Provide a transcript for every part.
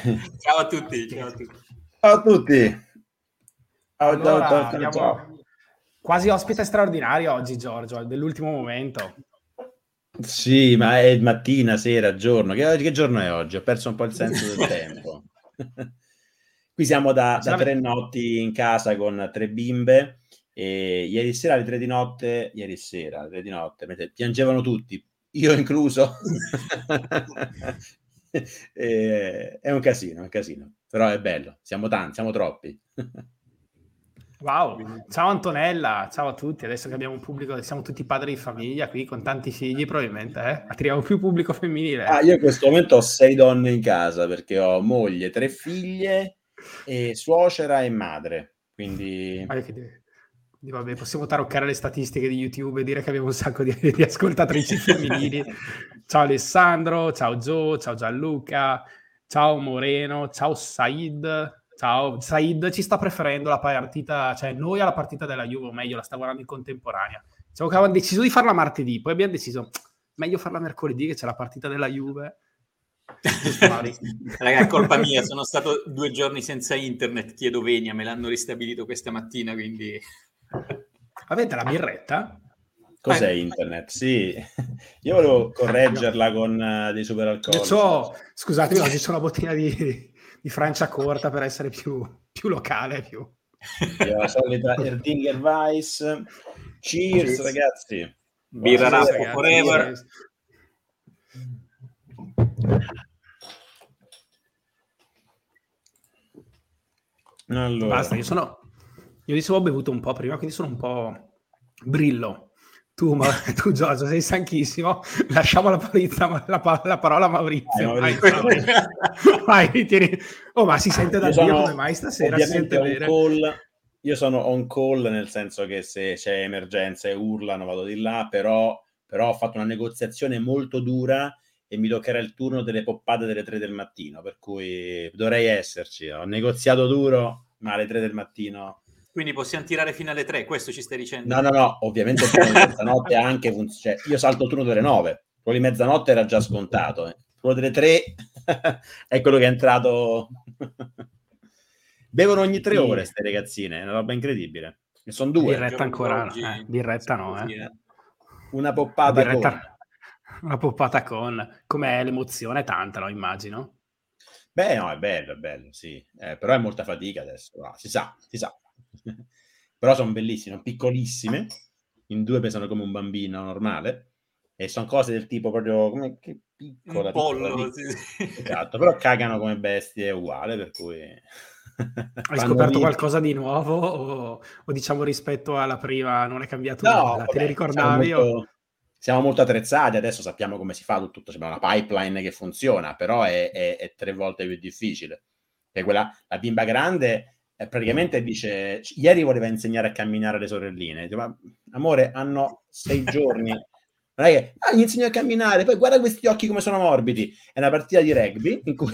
Ciao a tutti, ciao a tutti. Ciao a tutti. Ciao. Quasi ospite straordinario oggi, Giorgio, dell'ultimo momento. Sì, ma è mattina, sera, giorno. Che giorno è oggi? Ho perso un po' il senso del tempo. Qui siamo da 3 notti in casa con 3 bimbe e ieri sera alle 3 di notte, piangevano tutti, io incluso. È un casino, però è bello, siamo tanti, siamo troppi. Wow, ciao Antonella, ciao a tutti. Adesso che abbiamo un pubblico, siamo tutti padri di famiglia qui con tanti figli, probabilmente attiriamo più pubblico femminile. Io in questo momento ho 6 donne in casa perché ho moglie, 3 figlie e suocera e madre, quindi vabbè, possiamo taroccare le statistiche di YouTube e dire che abbiamo un sacco di ascoltatrici femminili. Ciao Alessandro, ciao Gio, ciao Gianluca, ciao Moreno, ciao Said. Ciao, Said ci sta preferendo la partita, cioè noi alla partita della Juve, o meglio, la sta guardando in contemporanea. Diciamo che avevamo deciso di farla martedì, poi abbiamo deciso meglio farla mercoledì che c'è la partita della Juve. Raga, colpa mia, sono stato 2 giorni senza internet, chiedo venia, me l'hanno ristabilito questa mattina, quindi... Avete la birretta? Cos'è internet? Sì, io volevo correggerla con dei superalcolici. Scusatemi, oggi c'è una bottiglia di Franciacorta per essere più locale. La solita Erdinger Weiss. Cheers, ragazzi. Birra Napoli forever. Allora. Basta, io di ho bevuto un po' prima, quindi sono un po' brillo. Tu Giorgio, sei stanchissimo. Lasciamo la parola a Maurizio. Vai, tieni. Oh, ma si sente da Dio come mai stasera? Si sente bene. Io sono on call, nel senso che se c'è emergenza e urlano vado di là, però ho fatto una negoziazione molto dura e mi toccherà il turno delle poppate delle 3 del mattino, per cui dovrei esserci. Ho negoziato duro, ma alle 3 del mattino... Quindi possiamo tirare fino alle 3, questo ci stai dicendo? No, ovviamente mezzanotte anche io salto il turno delle 9, quello di mezzanotte era già scontato, quello delle 3 è quello che è entrato. Bevono ogni 3 ore queste ragazzine, è una roba incredibile. E sono 2. Diretta ancora, oggi, diretta no. Una poppata con, com'è l'emozione tanta, no, immagino. Beh, no, è bello, sì, però è molta fatica adesso, no, si sa. Però sono bellissime, piccolissime, in 2 pesano come un bambino normale e sono cose del tipo proprio come che piccola, pollo, sì. Esatto, però cagano come bestie, è uguale, per cui hai scoperto qualcosa di nuovo o diciamo rispetto alla prima non è cambiato nulla, te le ricordavi? Siamo molto attrezzati, adesso sappiamo come si fa tutto, c'è una pipeline che funziona, però è 3 volte più difficile, perché quella, la bimba grande praticamente dice, ieri voleva insegnare a camminare alle sorelline. Dice, ma amore, hanno 6 giorni, non è che gli insegno a camminare, poi guarda questi occhi come sono morbidi. È una partita di rugby in cui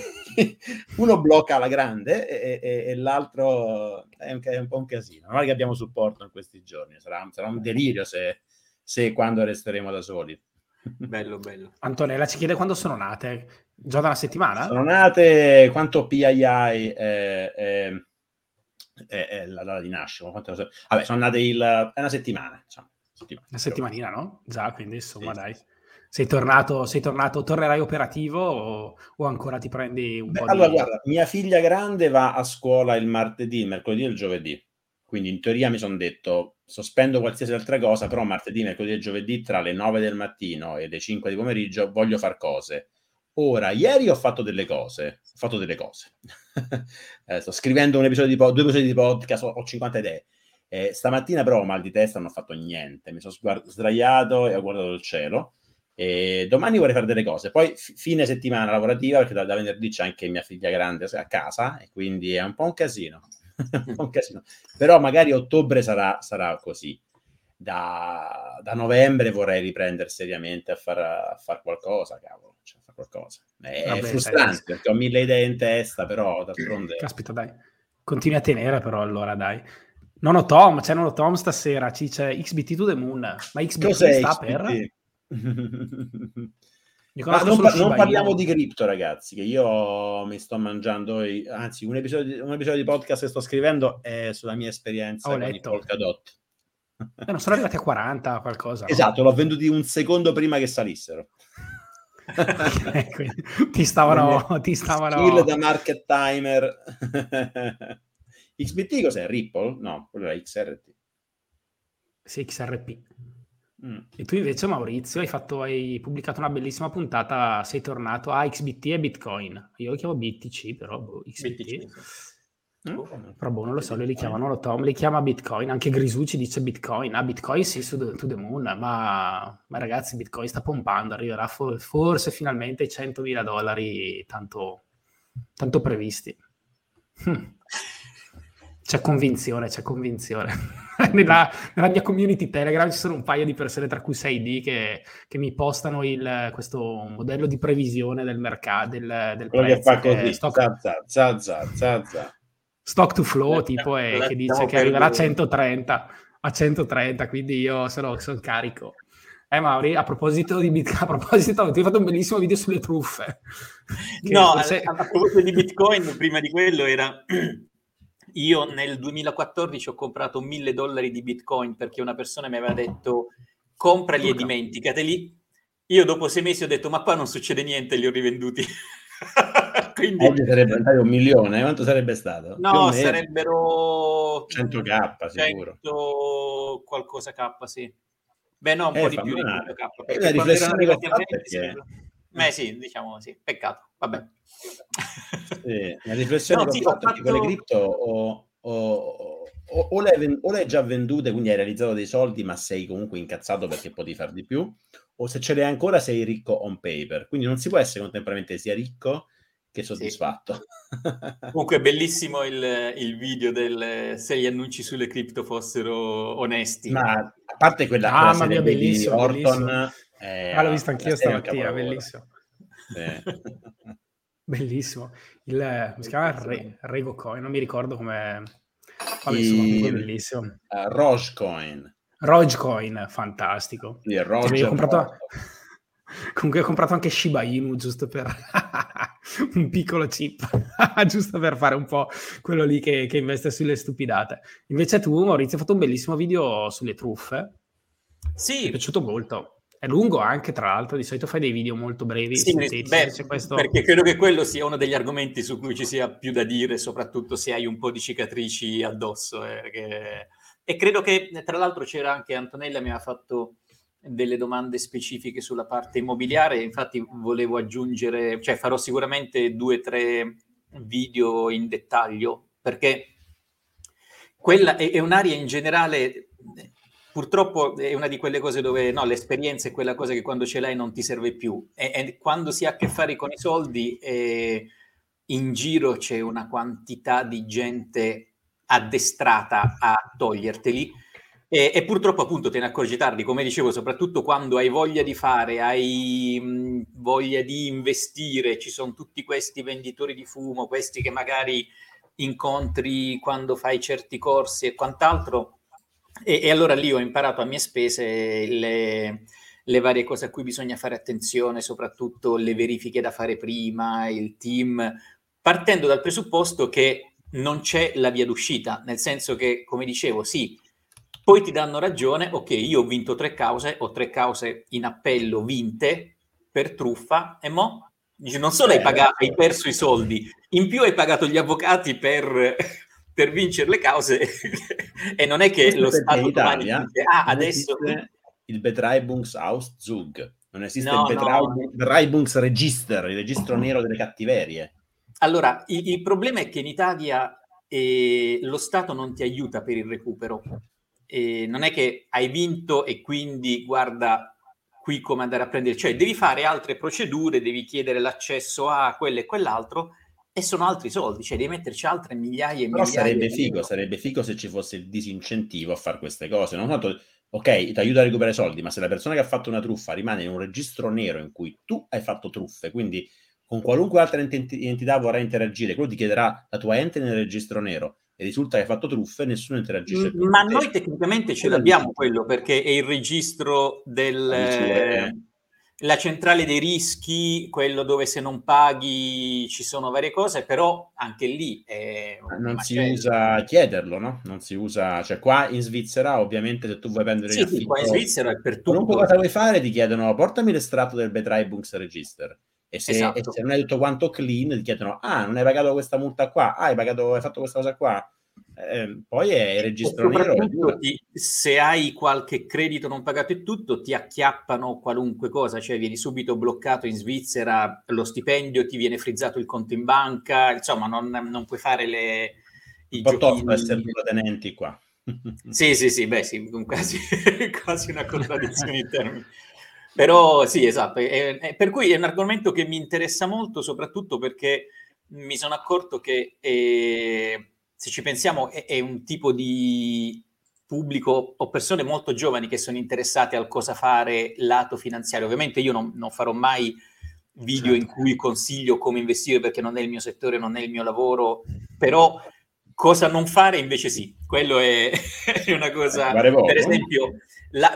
uno blocca la grande e l'altro è un po' un casino. Non è che abbiamo supporto in questi giorni, sarà un delirio se quando resteremo da soli. Bello. Antonella ci chiede quando sono nate, già da una settimana? Sono nate, quanto PII è la data di nascita, vabbè, sono nate è una settimana, diciamo. Una settimanina, no? Già, quindi insomma, sì, dai. Sei tornato, tornerai operativo o ancora ti prendi un po' di... Allora, guarda, mia figlia grande va a scuola il martedì, il mercoledì e il giovedì, quindi in teoria mi sono detto sospendo qualsiasi altra cosa, però martedì, mercoledì e giovedì tra le 9 del mattino e le 5 di pomeriggio voglio far cose. Ora, ieri ho fatto delle cose. Sto scrivendo un episodio 2 episodi di podcast, ho 50 idee. Stamattina però ho mal di testa, non ho fatto niente. Mi sono sdraiato e ho guardato il cielo E domani vorrei fare delle cose, poi fine settimana lavorativa, perché da venerdì c'è anche mia figlia grande a casa e quindi è un po' un casino, un casino. Però magari ottobre sarà così. Da novembre vorrei riprendere seriamente a far qualcosa, cavolo, cioè, a far qualcosa. È frustrante perché ho 1000 idee in testa, però d'altronde... Caspita, dai, continui a tenere però allora, dai. Nono Tom, c'è Nono Tom stasera, c'è XBT to the moon, ma XBT cos'è sta XBT? Per... Ma non parliamo di cripto, ragazzi, che io mi sto mangiando anzi un episodio di podcast che sto scrivendo è sulla mia esperienza con i Polkadot. Non sono arrivati a 40 qualcosa, esatto, no? L'ho venduti un secondo prima che salissero. ti stavano skill da market timer. XBT cos'è? Ripple? No, quello era XRT. Sì, XRP. E tu invece, Maurizio, hai pubblicato una bellissima puntata, sei tornato a XBT e Bitcoin. Io lo chiamo BTC, però XBT. Però non lo so, li chiamano lo Tom, li chiama Bitcoin, anche Grisucci dice Bitcoin, Bitcoin sì, to the moon, ma ragazzi, Bitcoin sta pompando, arriverà forse finalmente ai $100,000 tanto previsti. C'è convinzione. Nella mia community Telegram ci sono un paio di persone, tra cui Said, che mi postano questo modello di previsione del mercato, del prezzo. Quello che fa così, stock, stock to flow, tipo, che dice che arriverà a 130, quindi io sono carico. Mauri, a proposito, ti ho fatto un bellissimo video sulle truffe. No, a proposito di Bitcoin, prima di quello era... Io nel 2014 ho comprato $1,000 di Bitcoin perché una persona mi aveva detto comprali e dimenticateli. Io dopo 6 mesi ho detto ma qua non succede niente, li ho rivenduti. Quindi oggi sarebbe andato $1,000,000, quanto sarebbe stato? No, sarebbero 100K sicuro. 100 qualcosa K, sì. Beh, no, un po' di più di 100K. Perché quando erano arrivati a 20 sembra... sì, diciamo sì, peccato, vabbè. La riflessione che ho fatto è che con le cripto o le hai già vendute, quindi hai realizzato dei soldi, ma sei comunque incazzato perché potevi far di più, o se ce l'hai ancora sei ricco on paper, quindi non si può essere contemporaneamente sia ricco che soddisfatto. Sì. Comunque è bellissimo il video del se gli annunci sulle cripto fossero onesti. Ma a parte quella cosa di Orton... l'ho visto anch'io stamattina, bellissimo. Bellissimo. Si chiama Regocoin, non mi ricordo come... bellissimo. Rogecoin, fantastico. Comunque ho comprato anche Shiba Inu, giusto per un piccolo chip, giusto per fare un po' quello lì che investe sulle stupidate. Invece tu, Maurizio, hai fatto un bellissimo video sulle truffe. Sì. Mi è piaciuto molto. È lungo anche, tra l'altro, di solito fai dei video molto brevi. Sì, perché credo che quello sia uno degli argomenti su cui ci sia più da dire, soprattutto se hai un po' di cicatrici addosso. E credo che, tra l'altro, c'era anche Antonella, mi ha fatto delle domande specifiche sulla parte immobiliare, infatti volevo aggiungere, cioè farò sicuramente 2 o 3 video in dettaglio, perché quella è un'area in generale... Purtroppo è una di quelle cose dove l'esperienza è quella cosa che quando ce l'hai non ti serve più. E quando si ha a che fare con i soldi, in giro c'è una quantità di gente addestrata a toglierteli. E purtroppo appunto te ne accorgi tardi, come dicevo, soprattutto quando hai voglia di fare, hai voglia di investire, ci sono tutti questi venditori di fumo, questi che magari incontri quando fai certi corsi e quant'altro. E allora lì ho imparato a mie spese le varie cose a cui bisogna fare attenzione, soprattutto le verifiche da fare prima, il team, partendo dal presupposto che non c'è la via d'uscita, nel senso che, come dicevo, sì, poi ti danno ragione, ok, io ho vinto 3 cause, ho 3 cause in appello vinte per truffa, e mo'? Dici, non solo hai perso i soldi, in più hai pagato gli avvocati per vincere le cause e non è che questo lo Stato domani dice, adesso... Il Betreibungsauszug, non esiste il Betreibungsregister, il registro nero delle cattiverie. Allora, il problema è che in Italia lo Stato non ti aiuta per il recupero. Non è che hai vinto e quindi guarda qui come andare a prendere, cioè devi fare altre procedure, devi chiedere l'accesso a quello e quell'altro, e sono altri soldi, cioè devi metterci altre migliaia e migliaia. Però sarebbe figo se ci fosse il disincentivo a fare queste cose, non tanto, ok, ti aiuta a recuperare soldi, ma se la persona che ha fatto una truffa rimane in un registro nero in cui tu hai fatto truffe, quindi con qualunque altra entità vorrà interagire, quello ti chiederà la tua ente nel registro nero, e risulta che hai fatto truffe, nessuno interagisce più. Ma noi tecnicamente ce l'abbiamo quello, perché è il registro della centrale dei rischi, quello dove se non paghi ci sono varie cose, però anche lì non si usa chiederlo, no? Non si usa, cioè qua in Svizzera ovviamente se tu vuoi prendere affitto, qua in Svizzera è per tutto. Qualunque cosa vuoi fare ti chiedono portami l'estratto del Betreibungsregister. E se non è tutto quanto clean, ti chiedono, non hai pagato questa multa qua, hai fatto questa cosa qua. Poi è registro nero. Se hai qualche credito non pagato e tutto, ti acchiappano qualunque cosa, cioè vieni subito bloccato in Svizzera, lo stipendio, ti viene frizzato il conto in banca, insomma non puoi fare i giochini. Un po' essere tenenti qua. sì, beh sì, quasi una contraddizione in termini. Però sì, esatto, per cui è un argomento che mi interessa molto, soprattutto perché mi sono accorto che se ci pensiamo è un tipo di pubblico o persone molto giovani che sono interessate al cosa fare lato finanziario. Ovviamente io non farò mai video in cui consiglio come investire, perché non è il mio settore, non è il mio lavoro, però cosa non fare invece sì, quello è una cosa, per esempio...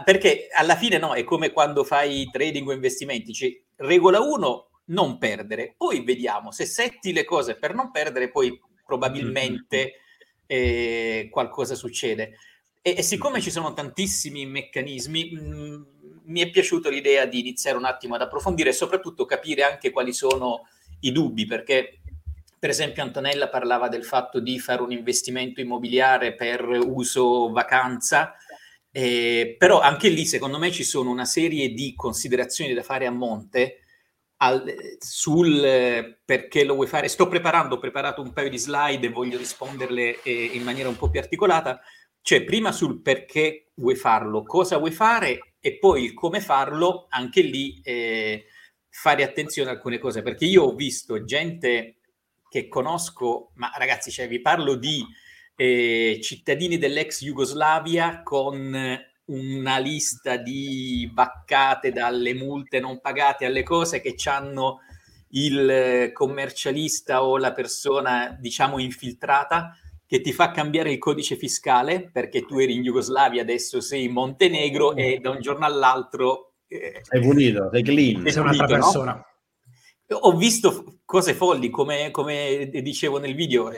Perché alla fine no, è come quando fai trading o investimenti, cioè, regola 1, non perdere, poi vediamo, se setti le cose per non perdere poi probabilmente qualcosa succede, e siccome ci sono tantissimi meccanismi, mi è piaciuta l'idea di iniziare un attimo ad approfondire e soprattutto capire anche quali sono i dubbi, perché per esempio Antonella parlava del fatto di fare un investimento immobiliare per uso vacanza. Però anche lì secondo me ci sono una serie di considerazioni da fare a monte sul perché lo vuoi fare. Ho preparato un paio di slide e voglio risponderle in maniera un po' più articolata, cioè prima sul perché vuoi farlo, cosa vuoi fare e poi il come farlo. Anche lì fare attenzione a alcune cose, perché io ho visto gente che conosco, ma ragazzi, cioè, vi parlo di cittadini dell'ex Jugoslavia con una lista di baccate, dalle multe non pagate alle cose che c'hanno il commercialista o la persona diciamo infiltrata che ti fa cambiare il codice fiscale perché tu eri in Jugoslavia, adesso sei in Montenegro e da un giorno all'altro sei pulito, sei clean, sei un'altra persona, no? Ho visto cose folli, come dicevo nel video,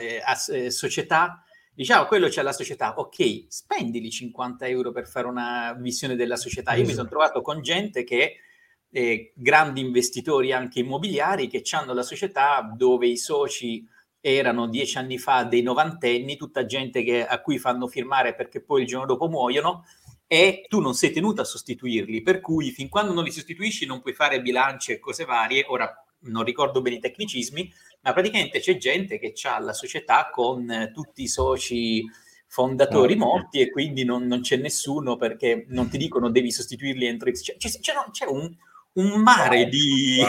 società. Diciamo, quello c'è la società, ok, spendili 50 euro per fare una visione della società. Io mi sono trovato con gente che, grandi investitori anche immobiliari, che hanno la società dove i soci erano 10 anni fa dei novantenni, tutta gente a cui fanno firmare perché poi il giorno dopo muoiono, e tu non sei tenuto a sostituirli, per cui fin quando non li sostituisci non puoi fare bilanci e cose varie. Ora non ricordo bene i tecnicismi, ma praticamente c'è gente che ha la società con tutti i soci fondatori morti e quindi non c'è nessuno, perché non ti dicono devi sostituirli entro X. C'è un mare di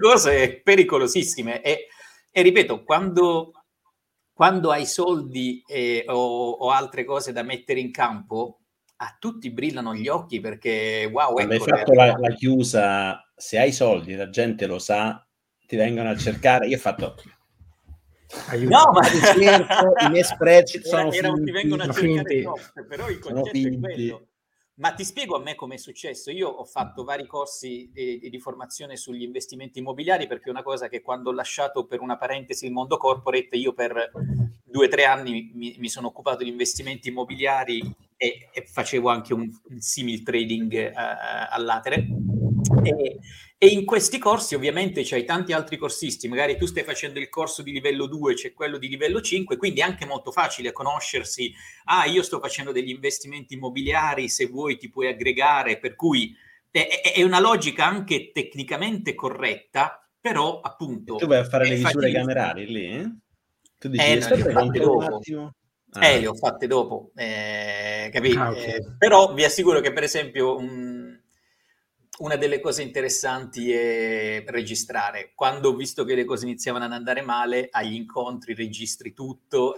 cose pericolosissime e ripeto, quando hai soldi o altre cose da mettere in campo, a tutti brillano gli occhi perché wow, ecco, hai fatto la chiusa. Se hai soldi, la gente lo sa, ti vengono a cercare. Io ho fatto aiuto. No, ma certo, i miei spread sono finti, ti vengono a cercare troppo, però il concetto è quello. Ma ti spiego a me com'è successo. Io ho fatto vari corsi di formazione sugli investimenti immobiliari, perché è una cosa che quando ho lasciato per una parentesi il mondo corporate, io per 2 o 3 anni mi sono occupato di investimenti immobiliari e facevo anche un simil trading all'atere. E in questi corsi ovviamente c'hai tanti altri corsisti, magari tu stai facendo il corso di livello 2, c'è quello di livello 5, quindi è anche molto facile conoscersi. Io sto facendo degli investimenti immobiliari, se vuoi ti puoi aggregare, per cui è una logica anche tecnicamente corretta, però appunto... E tu vai a fare le misure camerali lì? Eh? Tu dici, le ho fatte dopo, capito? Okay. Però vi assicuro che per esempio... una delle cose interessanti è registrare. Quando ho visto che le cose iniziavano ad andare male, agli incontri registri tutto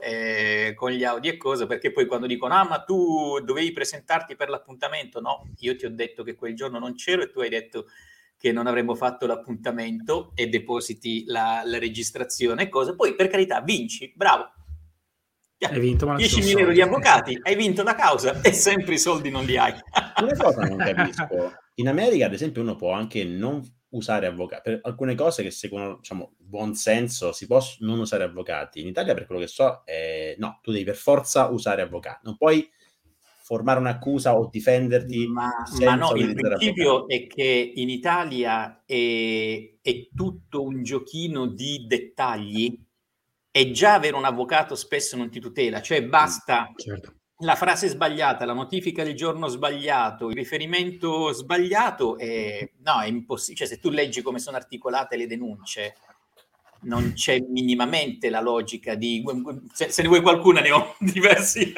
con gli audio e cosa, perché poi quando dicono ah ma tu dovevi presentarti per l'appuntamento, no, io ti ho detto che quel giorno non c'ero e tu hai detto che non avremmo fatto l'appuntamento e depositi la registrazione e cosa, poi per carità vinci, bravo. Hai vinto, ma 10.000 euro di avvocati, hai vinto la causa e sempre i soldi non li hai. Una cosa non capisco. In America, ad esempio, uno può anche non usare avvocati. Per alcune cose che secondo, diciamo, buon senso, si può non usare avvocati. In Italia, per quello che so, no, tu devi per forza usare avvocati. Non puoi formare un'accusa o difenderti. Ma no, il principio avvocati è che in Italia è tutto un giochino di dettagli. E già avere un avvocato spesso non ti tutela, cioè basta la frase sbagliata, la notifica del giorno sbagliato, il riferimento sbagliato, no, è impossibile. Cioè, se tu leggi come sono articolate le denunce, non c'è minimamente la logica di... Se ne vuoi qualcuna, ne ho diversi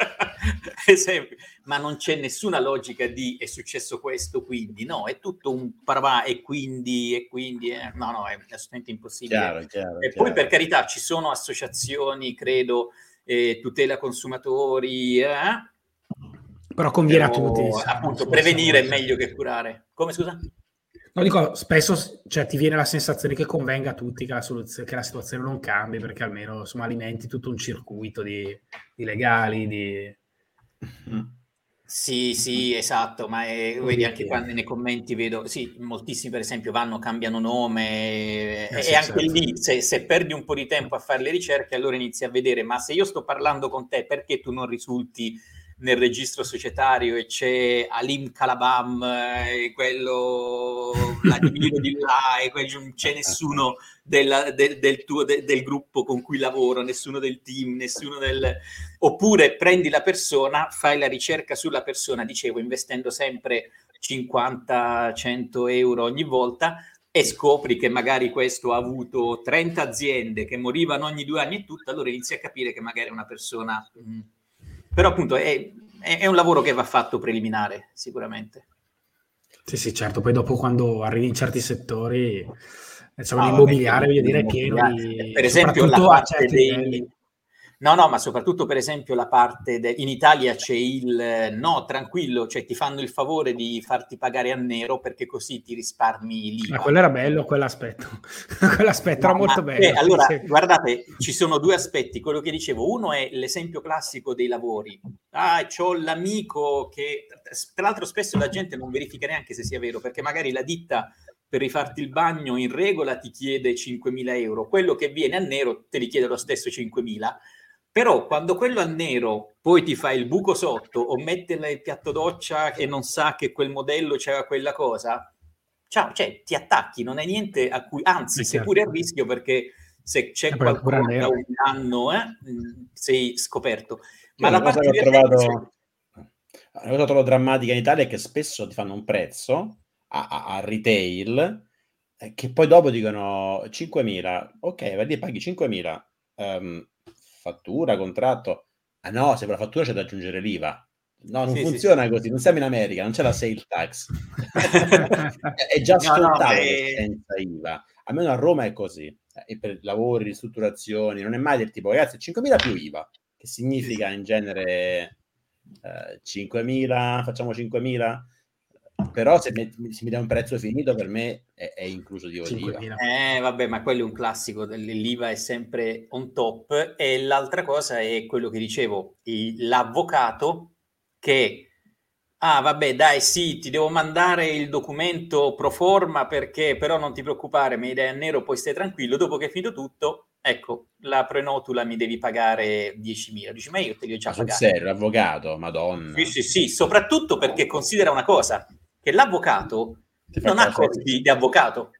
esempi, ma non c'è nessuna logica di è successo questo, quindi, no, è tutto un parabà, e quindi, no, è assolutamente impossibile. Chiaro. Poi, per carità, ci sono associazioni, credo, tutela consumatori, però conviene a tutti. Appunto, prevenire è meglio che curare. Come, scusa? No, dico, spesso cioè, ti viene la sensazione che convenga a tutti che la situazione non cambi, perché almeno insomma alimenti tutto un circuito di legali, di... Sì, esatto, ma vedi anche quando nei commenti vedo, sì, moltissimi per esempio cambiano nome, e anche lì se perdi un po' di tempo a fare le ricerche, allora inizi a vedere, ma se io sto parlando con te, perché tu non risulti nel registro societario e c'è Alim Kalabam e quello Vladimiro di là e non c'è nessuno del tuo gruppo con cui lavoro, nessuno del team, nessuno del... Oppure prendi la persona, fai la ricerca sulla persona, dicevo, investendo sempre 50-100 euro ogni volta, e scopri che magari questo ha avuto 30 aziende che morivano ogni 2 anni e tutto, allora inizi a capire che magari è una persona... Però appunto è un lavoro che va fatto preliminare, sicuramente. Sì, certo. Poi dopo quando arrivi in certi settori, diciamo l'immobiliare, voglio dire, è pieno di... Per esempio la parte dei... No, ma soprattutto per esempio la parte... In Italia c'è il no, tranquillo, cioè ti fanno il favore di farti pagare a nero perché così ti risparmi l'IVA. Ma quello era bello, quell'aspetto era molto bello. Allora, guardate, ci sono 2 aspetti. Quello che dicevo, uno è l'esempio classico dei lavori. Ah, c'ho l'amico che... Tra l'altro spesso la gente non verifica neanche se sia vero, perché magari la ditta per rifarti il bagno in regola ti chiede 5.000 euro. Quello che viene a nero te li chiede lo stesso 5.000. Però quando quello a nero poi ti fa il buco sotto o mette nel piatto doccia e non sa che quel modello c'era quella cosa, cioè ti attacchi, non hai niente a cui, anzi sei pure a rischio, perché se c'è qualcuno da un anno sei scoperto. Ma la parte che ho trovato drammatica in Italia è che spesso ti fanno un prezzo a retail che poi dopo dicono 5.000, ok, vai lì e paghi 5.000, fattura, contratto, ah no, se per la fattura c'è da aggiungere l'IVA, no, non funziona così, non siamo in America, non c'è la sales tax, è già scontato senza IVA, almeno a Roma è così, e per lavori, ristrutturazioni, non è mai del tipo, ragazzi, 5.000 più IVA, che significa in genere 5.000, facciamo 5.000, però se mi dà un prezzo finito per me è incluso di IVA. Vabbè, ma quello è un classico, l'IVA è sempre on top. E l'altra cosa è quello che dicevo, l'avvocato che ti devo mandare il documento pro forma perché però non ti preoccupare, mi dai a nero, poi stai tranquillo, dopo che è finito tutto, ecco, la prenotula mi devi pagare 10.000. Dici, ma io te li ho già pagati. Serio, l'avvocato, madonna. Sì, soprattutto perché considera una cosa, che l'avvocato non ha costi di avvocato,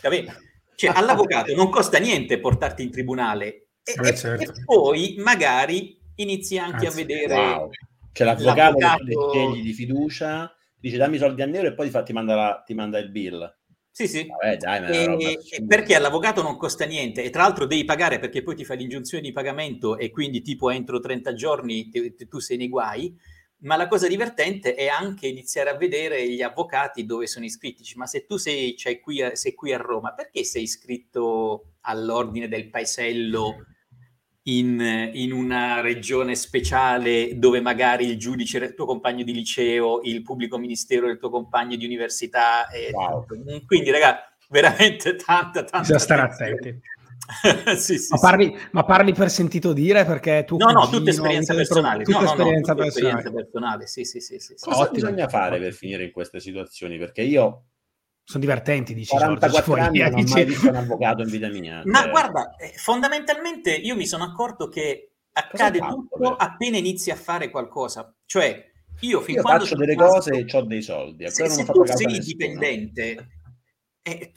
capito? Cioè all'avvocato non costa niente portarti in tribunale e poi magari inizi anche a vedere C'è l'avvocato che scegli di fiducia, dice dammi i soldi a nero e poi ti manda il bill. Sì. Vabbè, dai, perché all'avvocato non costa niente e tra l'altro devi pagare perché poi ti fa l'ingiunzione di pagamento e quindi tipo entro 30 giorni tu sei nei guai. Ma la cosa divertente è anche iniziare a vedere gli avvocati dove sono iscritti. Dici, ma se tu sei qui a Roma, perché sei iscritto all'ordine del paesello in una regione speciale dove magari il giudice era il tuo compagno di liceo, il pubblico ministero era il tuo compagno di università? Wow. Quindi, ragazzi, veramente tanta. Bisogna stare attenti. Sì, ma parli per sentito dire, perché tu tutta esperienza personale, esperienza personale. Sì. Cosa bisogna fare per finire in queste situazioni? Perché io sono divertenti, dici, 44 anni non ho mai visto un avvocato in vita mia. Ma guarda, fondamentalmente io mi sono accorto che accade tutto appena inizi a fare qualcosa, cioè io quando faccio delle cose e ho dei soldi, se tu sei dipendente,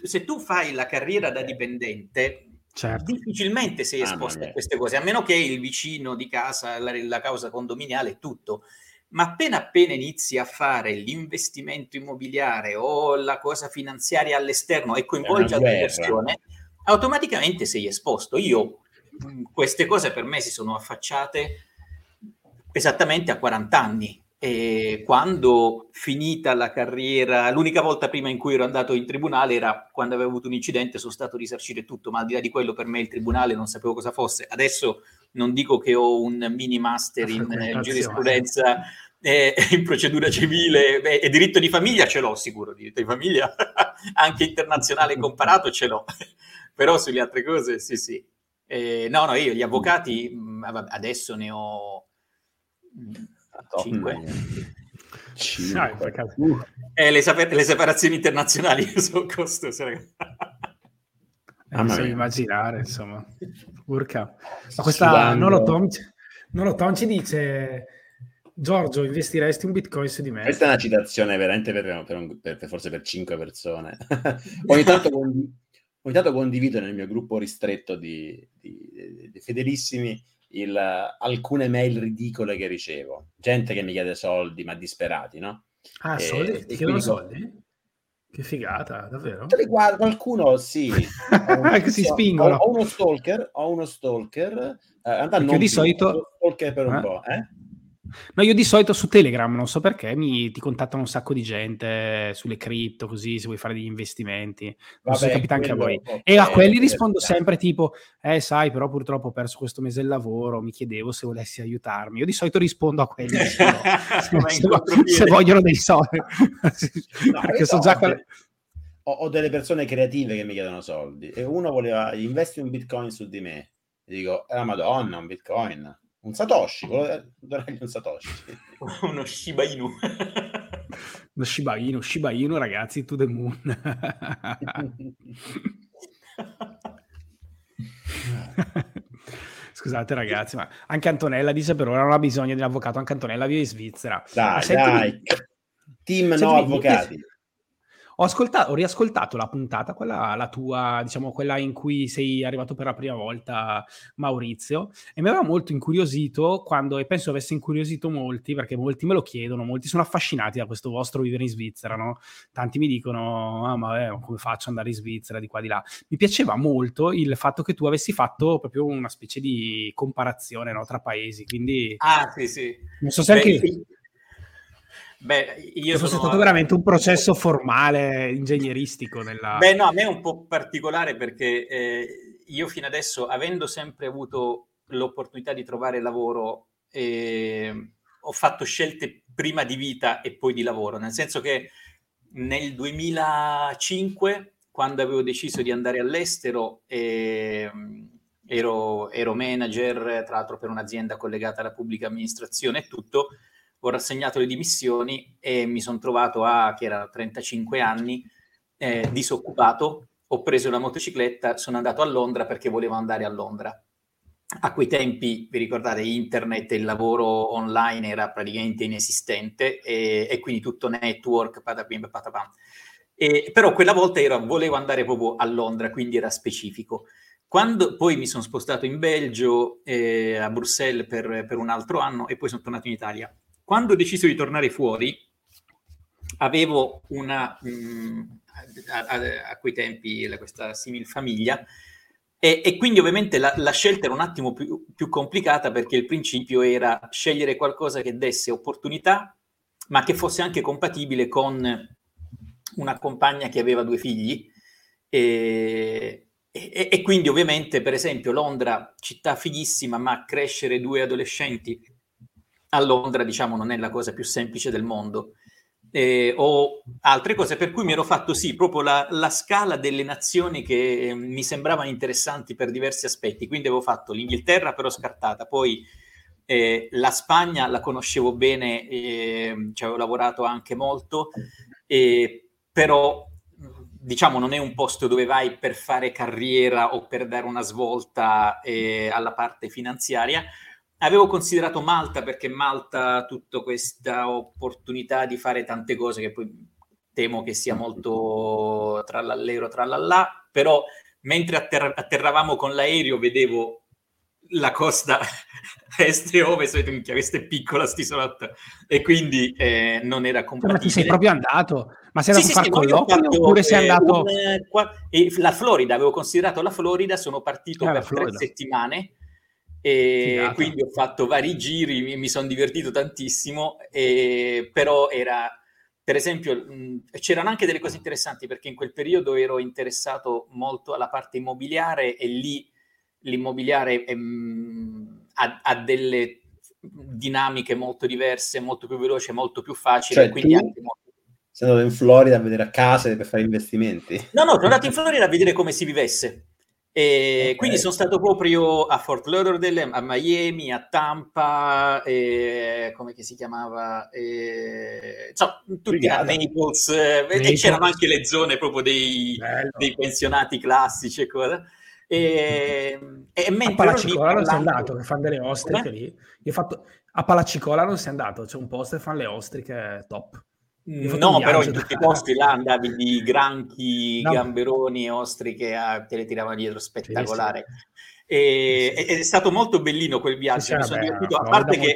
se tu fai la carriera da dipendente, certo, difficilmente sei esposto a queste cose, a meno che il vicino di casa, la causa condominiale e tutto. Ma appena inizi a fare l'investimento immobiliare o la cosa finanziaria all'esterno e coinvolge altre persone, automaticamente sei esposto. Io queste cose per me si sono affacciate esattamente a 40 anni. E quando finita la carriera, l'unica volta prima in cui ero andato in tribunale era quando avevo avuto un incidente, sono stato risarcito e tutto, ma al di là di quello per me il tribunale non sapevo cosa fosse. Adesso non dico che ho un mini master in giurisprudenza, in procedura civile e diritto di famiglia ce l'ho sicuro, diritto di famiglia anche internazionale comparato ce l'ho, però sulle altre cose sì. Io gli avvocati adesso ne ho 5. Le separazioni internazionali sono costose, ragazzi. Bisogna immaginare, insomma. Urca. Ma questa Nono Tom ci dice: Giorgio, investiresti un bitcoin su di me? Questa è una citazione veramente forse per 5 persone. ogni tanto condivido nel mio gruppo ristretto di fedelissimi alcune mail ridicole che ricevo, gente che mi chiede soldi, ma disperati, no? Soldi? Ti chiedono soldi? Che figata, davvero? Te li guardo, qualcuno sì. Si spingono. Ho uno stalker, perché di solito stalker per un po', eh? No, io di solito su Telegram, non so perché, ti contattano un sacco di gente sulle cripto, così, se vuoi fare degli investimenti. Non so se capita anche a voi. E a quelli rispondo sempre tipo, sai, però purtroppo ho perso questo mese il lavoro, mi chiedevo se volessi aiutarmi. Io di solito rispondo a quelli se vogliono dei soldi. Perché so già ho delle persone creative che mi chiedono soldi. E uno voleva, investi un bitcoin su di me. E dico, madonna, un bitcoin. Un Satoshi, uno Shiba Inu. Uno Shiba Inu, ragazzi, to the moon. Scusate ragazzi, ma anche Antonella dice per ora non ha bisogno di un avvocato, anche Antonella vive in Svizzera. Dai. Team no avvocati. Ho riascoltato la puntata, quella la tua, diciamo quella in cui sei arrivato per la prima volta, Maurizio, e mi aveva molto incuriosito e penso avesse incuriosito molti, perché molti me lo chiedono, molti sono affascinati da questo vostro vivere in Svizzera, no? Tanti mi dicono, ma come faccio ad andare in Svizzera, di qua, di là. Mi piaceva molto il fatto che tu avessi fatto proprio una specie di comparazione, no, tra paesi, quindi... sì. Non so se anche... Io sono stato veramente un processo formale, ingegneristico nella... a me è un po' particolare perché io fino adesso, avendo sempre avuto l'opportunità di trovare lavoro, ho fatto scelte prima di vita e poi di lavoro, nel senso che nel 2005, quando avevo deciso di andare all'estero, ero manager, tra l'altro per un'azienda collegata alla pubblica amministrazione e tutto. Ho rassegnato le dimissioni e mi sono trovato che erano 35 anni, disoccupato, ho preso la motocicletta, sono andato a Londra perché volevo andare a Londra. A quei tempi, vi ricordate, internet e il lavoro online era praticamente inesistente e quindi tutto network, patapim, patapam. Però quella volta volevo andare proprio a Londra, quindi era specifico. Quando poi mi sono spostato in Belgio, a Bruxelles per un altro anno e poi sono tornato in Italia. Quando ho deciso di tornare fuori, avevo a quei tempi questa simil famiglia, E quindi ovviamente la scelta era un attimo più complicata, perché il principio era scegliere qualcosa che desse opportunità, ma che fosse anche compatibile con una compagna che aveva 2 figli. E quindi ovviamente, per esempio, Londra, città fighissima, ma crescere 2 adolescenti a Londra, diciamo, non è la cosa più semplice del mondo. O altre cose, per cui mi ero fatto sì proprio la scala delle nazioni che mi sembravano interessanti per diversi aspetti. Quindi avevo fatto l'Inghilterra, però scartata, poi la Spagna la conoscevo bene, ci avevo lavorato anche molto, però diciamo non è un posto dove vai per fare carriera o per dare una svolta alla parte finanziaria. Avevo considerato Malta, perché Malta ha tutta questa opportunità di fare tante cose che poi temo che sia molto trallallero, trallallà, però mentre atterravamo con l'aereo vedevo la costa est e ovest, ho detto, minchia, questa è piccola st'isolata, e quindi non era compatibile. Ma ti sei proprio andato? Ma sei andato a fare colloquio oppure sei andato... la Florida, avevo considerato la Florida, sono partito per 3 settimane, e figata. Quindi ho fatto vari giri, mi sono divertito tantissimo, però era, per esempio, c'erano anche delle cose interessanti, perché in quel periodo ero interessato molto alla parte immobiliare, e lì l'immobiliare ha delle dinamiche molto diverse, molto più veloce, molto più facile, cioè, quindi anche molto... Sei andato in Florida a vedere a case per fare investimenti? No, sono andato in Florida a vedere come si vivesse. Okay. Quindi sono stato proprio a Fort Lauderdale, a Miami, a Tampa, come che si chiamava? Insomma, tutti a Naples, e c'erano anche le zone proprio dei pensionati classici e cosa. E mentre a Palacicola non sei andato, che fanno delle ostriche lì. A Palacicola non sei andato, c'è un posto che fanno le ostriche top. No, però in tutti i posti là andavi di granchi, gamberoni e ostriche te le tiravano dietro, spettacolare. Ed è stato molto bellino quel viaggio, mi sono divertito, a parte che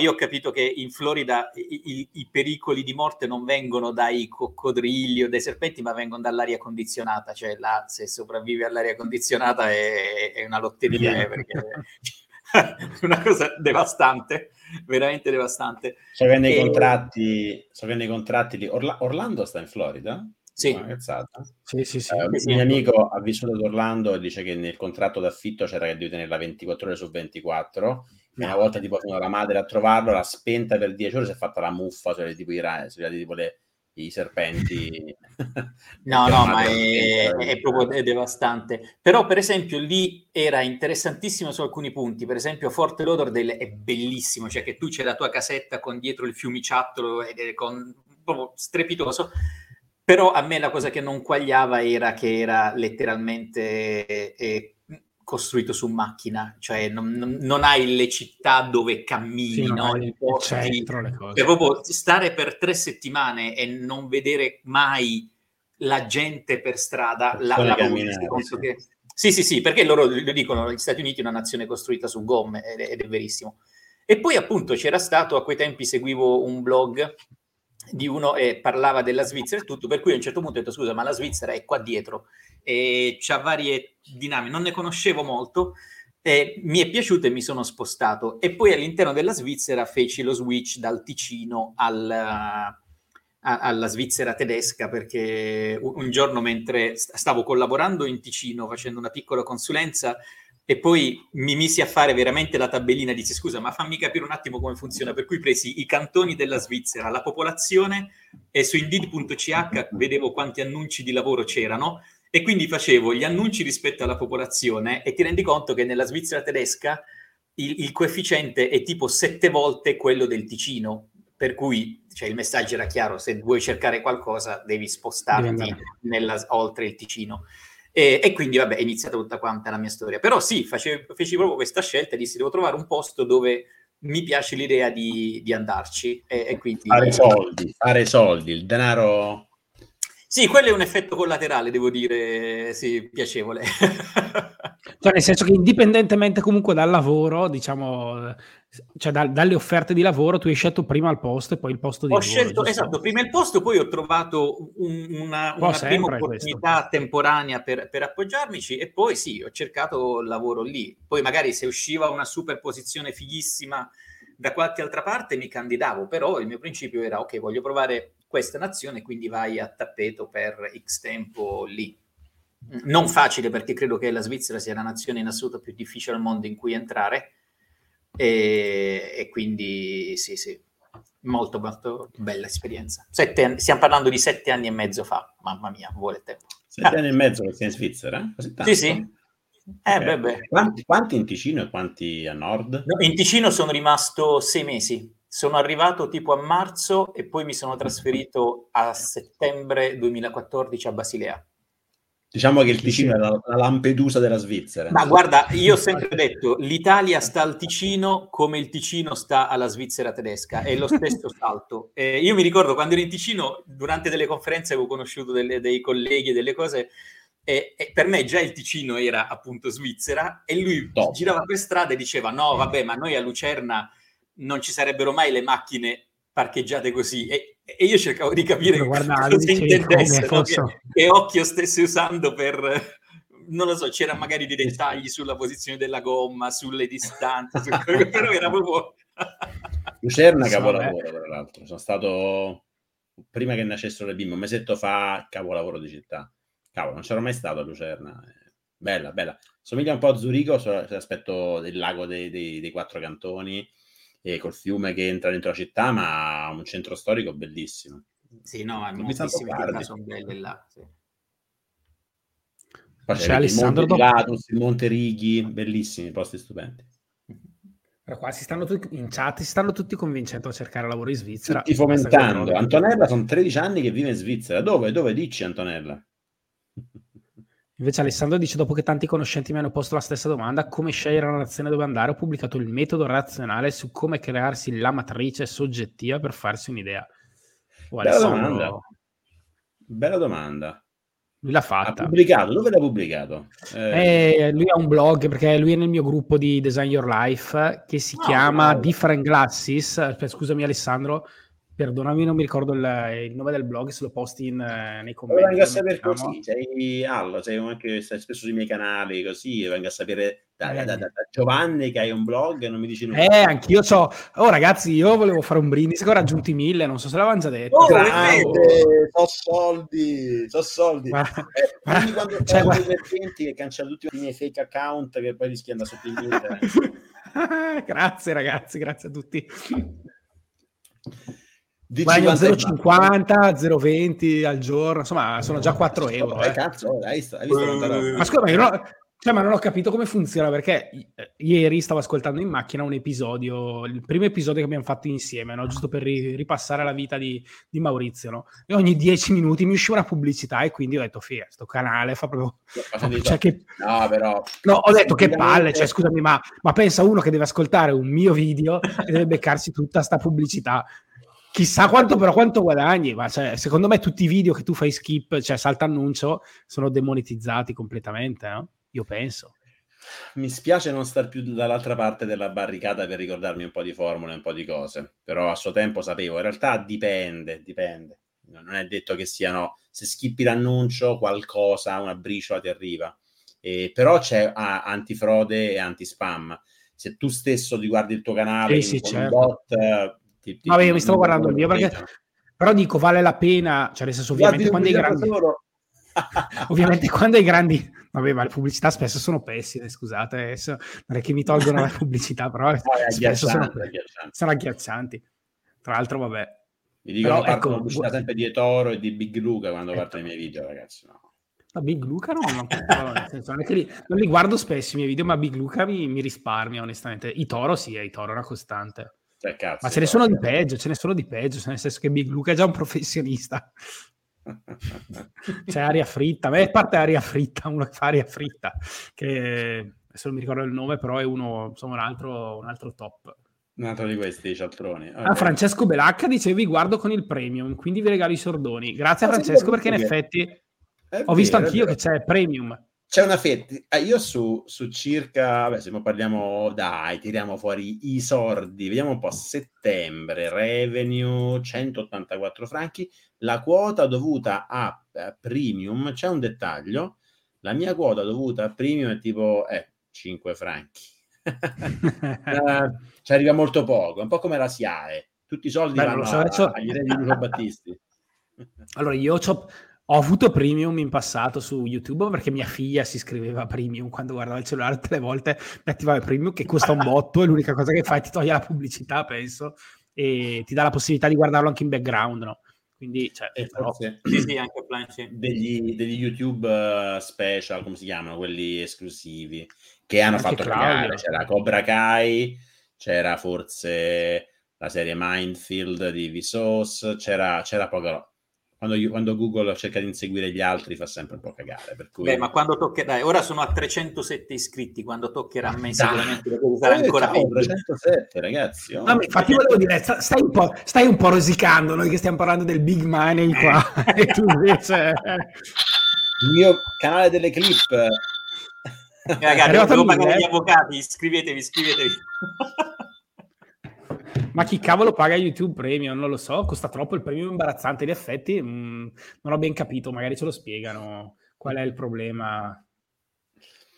io ho capito che in Florida i pericoli di morte non vengono dai coccodrilli o dai serpenti, ma vengono dall'aria condizionata, cioè là se sopravvivi all'aria condizionata è una lotteria, perché una cosa devastante, veramente devastante. So che nei contratti di Orlando sta in Florida? Sì. Sì. Un mio amico ha vissuto ad Orlando e dice che nel contratto d'affitto c'era che devi tenerla 24 ore su 24. E una volta tipo la madre a trovarlo, l'ha spenta per 10 ore, si è fatta la muffa, cioè tipo i serpenti. No, ma è proprio devastante. Però, per esempio, lì era interessantissimo su alcuni punti. Per esempio, Fort Lauderdale è bellissimo, cioè che tu c'è la tua casetta con dietro il fiumiciattolo, proprio strepitoso. Però a me la cosa che non quagliava era che era letteralmente costruito su macchina, cioè non hai le città dove cammini, i posti, centro, le cose. Proprio stare per 3 settimane e non vedere mai la gente per strada, Sì, perché loro lo dicono, gli Stati Uniti è una nazione costruita su gomme, ed è verissimo. E poi appunto c'era stato, a quei tempi seguivo un blog di uno parlava della Svizzera e tutto, per cui a un certo punto ho detto scusa, ma la Svizzera è qua dietro e c'ha varie dinamiche, non ne conoscevo molto, mi è piaciuto e mi sono spostato, e poi all'interno della Svizzera feci lo switch dal Ticino alla Svizzera tedesca, perché un giorno mentre stavo collaborando in Ticino facendo una piccola consulenza, e poi mi misi a fare veramente la tabellina, dici scusa, ma fammi capire un attimo come funziona, per cui presi i cantoni della Svizzera, la popolazione, e su indeed.ch vedevo quanti annunci di lavoro c'erano, e quindi facevo gli annunci rispetto alla popolazione, e ti rendi conto che nella Svizzera tedesca il coefficiente è tipo 7 volte quello del Ticino, per cui il messaggio era chiaro, se vuoi cercare qualcosa devi spostarti oltre il Ticino. E quindi è iniziata tutta quanta la mia storia. Però sì, feci proprio questa scelta e dissi devo trovare un posto dove mi piace l'idea di andarci. E quindi fare soldi, il denaro... Sì, quello è un effetto collaterale, devo dire, sì, piacevole. Cioè, nel senso che indipendentemente comunque dal lavoro, diciamo, cioè dalle offerte di lavoro tu hai scelto prima il posto e poi il posto di lavoro. Ho scelto, esatto, prima il posto, poi ho trovato una prima opportunità temporanea per appoggiarmici e poi sì, ho cercato lavoro lì. Poi magari se usciva una super posizione fighissima da qualche altra parte mi candidavo, però il mio principio era ok, voglio provare questa nazione, quindi vai a tappeto per X tempo lì. Non facile, perché credo che la Svizzera sia la nazione in assoluto più difficile al mondo in cui entrare, e quindi sì, molto, molto bella esperienza. Stiamo parlando di 7 anni e mezzo fa, mamma mia, vuole tempo. 7 anni e mezzo che sei in Svizzera? Sì. Okay. Quanti in Ticino e quanti a nord? No, in Ticino sono rimasto 6 mesi, sono arrivato tipo a marzo e poi mi sono trasferito a settembre 2014 a Basilea. Diciamo che il Ticino è la Lampedusa della Svizzera. Ma guarda, io ho sempre detto, l'Italia sta al Ticino come il Ticino sta alla Svizzera tedesca, è lo stesso salto. Io mi ricordo quando ero in Ticino, durante delle conferenze avevo conosciuto dei colleghi e delle cose, e per me già il Ticino era appunto Svizzera, e lui girava per strada e diceva no vabbè, ma noi a Lucerna non ci sarebbero mai le macchine parcheggiate così, e io cercavo di capire cosa si intendesse, che occhio stesse usando per, non lo so, c'erano magari dei dettagli sulla posizione della gomma, sulle distanze, però era proprio... Lucerna capolavoro, tra l'altro, sono stato, prima che nascessero le bimbe, un mesetto fa, capolavoro di città. Cavolo, non c'ero mai stato a Lucerna, bella, somiglia un po' a Zurigo, l'aspetto del lago dei 4 cantoni, e col fiume che entra dentro la città, ma un centro storico bellissimo. Sì, no, è moltissime città sono belle là, sì. Poi c'è Alessandro il Monte di Latus, il Monte Righi, bellissimi, posti stupendi. Però qua si stanno tutti in chat, si stanno tutti convincendo a cercare lavoro in Svizzera. Tutti fomentando. Antonella sono 13 anni che vive in Svizzera. Dove dici, Antonella? Invece Alessandro dice, dopo che tanti conoscenti mi hanno posto la stessa domanda, come scegliere la nazione dove andare, ho pubblicato il metodo razionale su come crearsi la matrice soggettiva per farsi un'idea. Bella domanda. Lui l'ha fatta. Ha pubblicato? Dove l'ha pubblicato? Lui ha un blog, perché lui è nel mio gruppo di Design Your Life, che si chiama Different Glasses. Scusami Alessandro, perdonami, non mi ricordo il nome del blog, se lo posti nei commenti. Vengo a sapere così, sei spesso sui miei canali, così, vengo a sapere da Giovanni che hai un blog e non mi dici nulla. Anch'io so. Oh ragazzi, io volevo fare un brindisi, che ho raggiunti 1000, non so se l'avevo già detto. Soldi. Ma quando c'è un divertente che cancella tutti i miei fake account che poi rischiano da sotto internet. Grazie ragazzi, grazie a tutti. Guadagno 0,50, 0,20 al giorno, insomma sono già 4 euro. Cazzo, hai visto quanta roba? Ma scusa, ma non ho capito come funziona, perché ieri stavo ascoltando in macchina un episodio, il primo episodio che abbiamo fatto insieme, no? Giusto per ripassare la vita di Maurizio, no? E ogni 10 minuti mi usciva una pubblicità e quindi ho detto, sto canale fa proprio... ho detto che palle, cioè scusami, ma pensa uno che deve ascoltare un mio video e deve beccarsi tutta sta pubblicità. Chissà quanto guadagni, ma cioè, secondo me tutti i video che tu fai skip, cioè salta annuncio, sono demonetizzati completamente, no? Io penso. Mi spiace non star più dall'altra parte della barricata per ricordarmi un po' di formule, un po' di cose, però a suo tempo sapevo, in realtà dipende. Non è detto che siano, se skippi l'annuncio qualcosa, una briciola ti arriva, però c'è antifrode e antispam. Se tu stesso ti guardi il tuo canale, bot... Vabbè, io mi stavo guardando il mio, perché però dico vale la pena, cioè nel senso ovviamente quando hai grandi ovviamente quando hai grandi, vabbè, ma le pubblicità spesso sono pessime, scusate, adesso non è che mi tolgono la pubblicità, però spesso sono agghiaccianti, tra l'altro vabbè vi dico, però, partono pubblicità sempre di Etoro e di Big Luca quando partono i miei video, ragazzi, no. Ma Big Luca non li guardo spesso i miei video, ma Big Luca mi risparmia onestamente. Etoro è una costante. Cioè, cazzo, ma ce ne sono di peggio, nel senso che Big Luca è già un professionista. C'è aria fritta, a parte aria fritta, uno che fa aria fritta, che adesso non mi ricordo il nome, però è uno, insomma, un altro top. Un altro di questi cialtroni. Okay. Ah, Francesco Belacca dice, vi guardo con il premium, quindi vi regalo i sordoni. Grazie a Francesco, perché in effetti ho visto anch'io che c'è premium. C'è una fetta, io su circa, vabbè, se parliamo, dai, tiriamo fuori i sordi, vediamo un po', settembre, revenue 184 franchi, la quota dovuta a premium, c'è un dettaglio, la mia quota dovuta a premium è tipo 5 franchi, ci arriva molto poco, è un po' come la SIAE, tutti i soldi agli eredi di Lucio Battisti. Allora, io ho avuto premium in passato su YouTube perché mia figlia si iscriveva a premium quando guardava il cellulare tutte le volte, mi attivava il premium che costa un botto e l'unica cosa che fa è ti toglie la pubblicità, penso, e ti dà la possibilità di guardarlo anche in background, no? Quindi, cioè, però... sì, anche degli YouTube special, come si chiamano, quelli esclusivi, che hanno anche fatto cagare, c'era Cobra Kai, c'era forse la serie Mindfield di Vsauce, c'era poca roba. Quando Google cerca di inseguire gli altri fa sempre un po' cagare, per cui... Beh, ma quando toccherà, ora sono a 307 iscritti, quando toccherà a me sicuramente sarà ancora 307, ragazzi. Oh. No, infatti volevo dire, stai un po' rosicando noi che stiamo parlando del big money qua e tu invece il mio canale delle clip. Ragazzi, devo pagare gli avvocati, iscrivetevi. Ma chi cavolo paga YouTube Premium? Non lo so, costa troppo, il premium è imbarazzante, in effetti non ho ben capito, magari ce lo spiegano qual è il problema.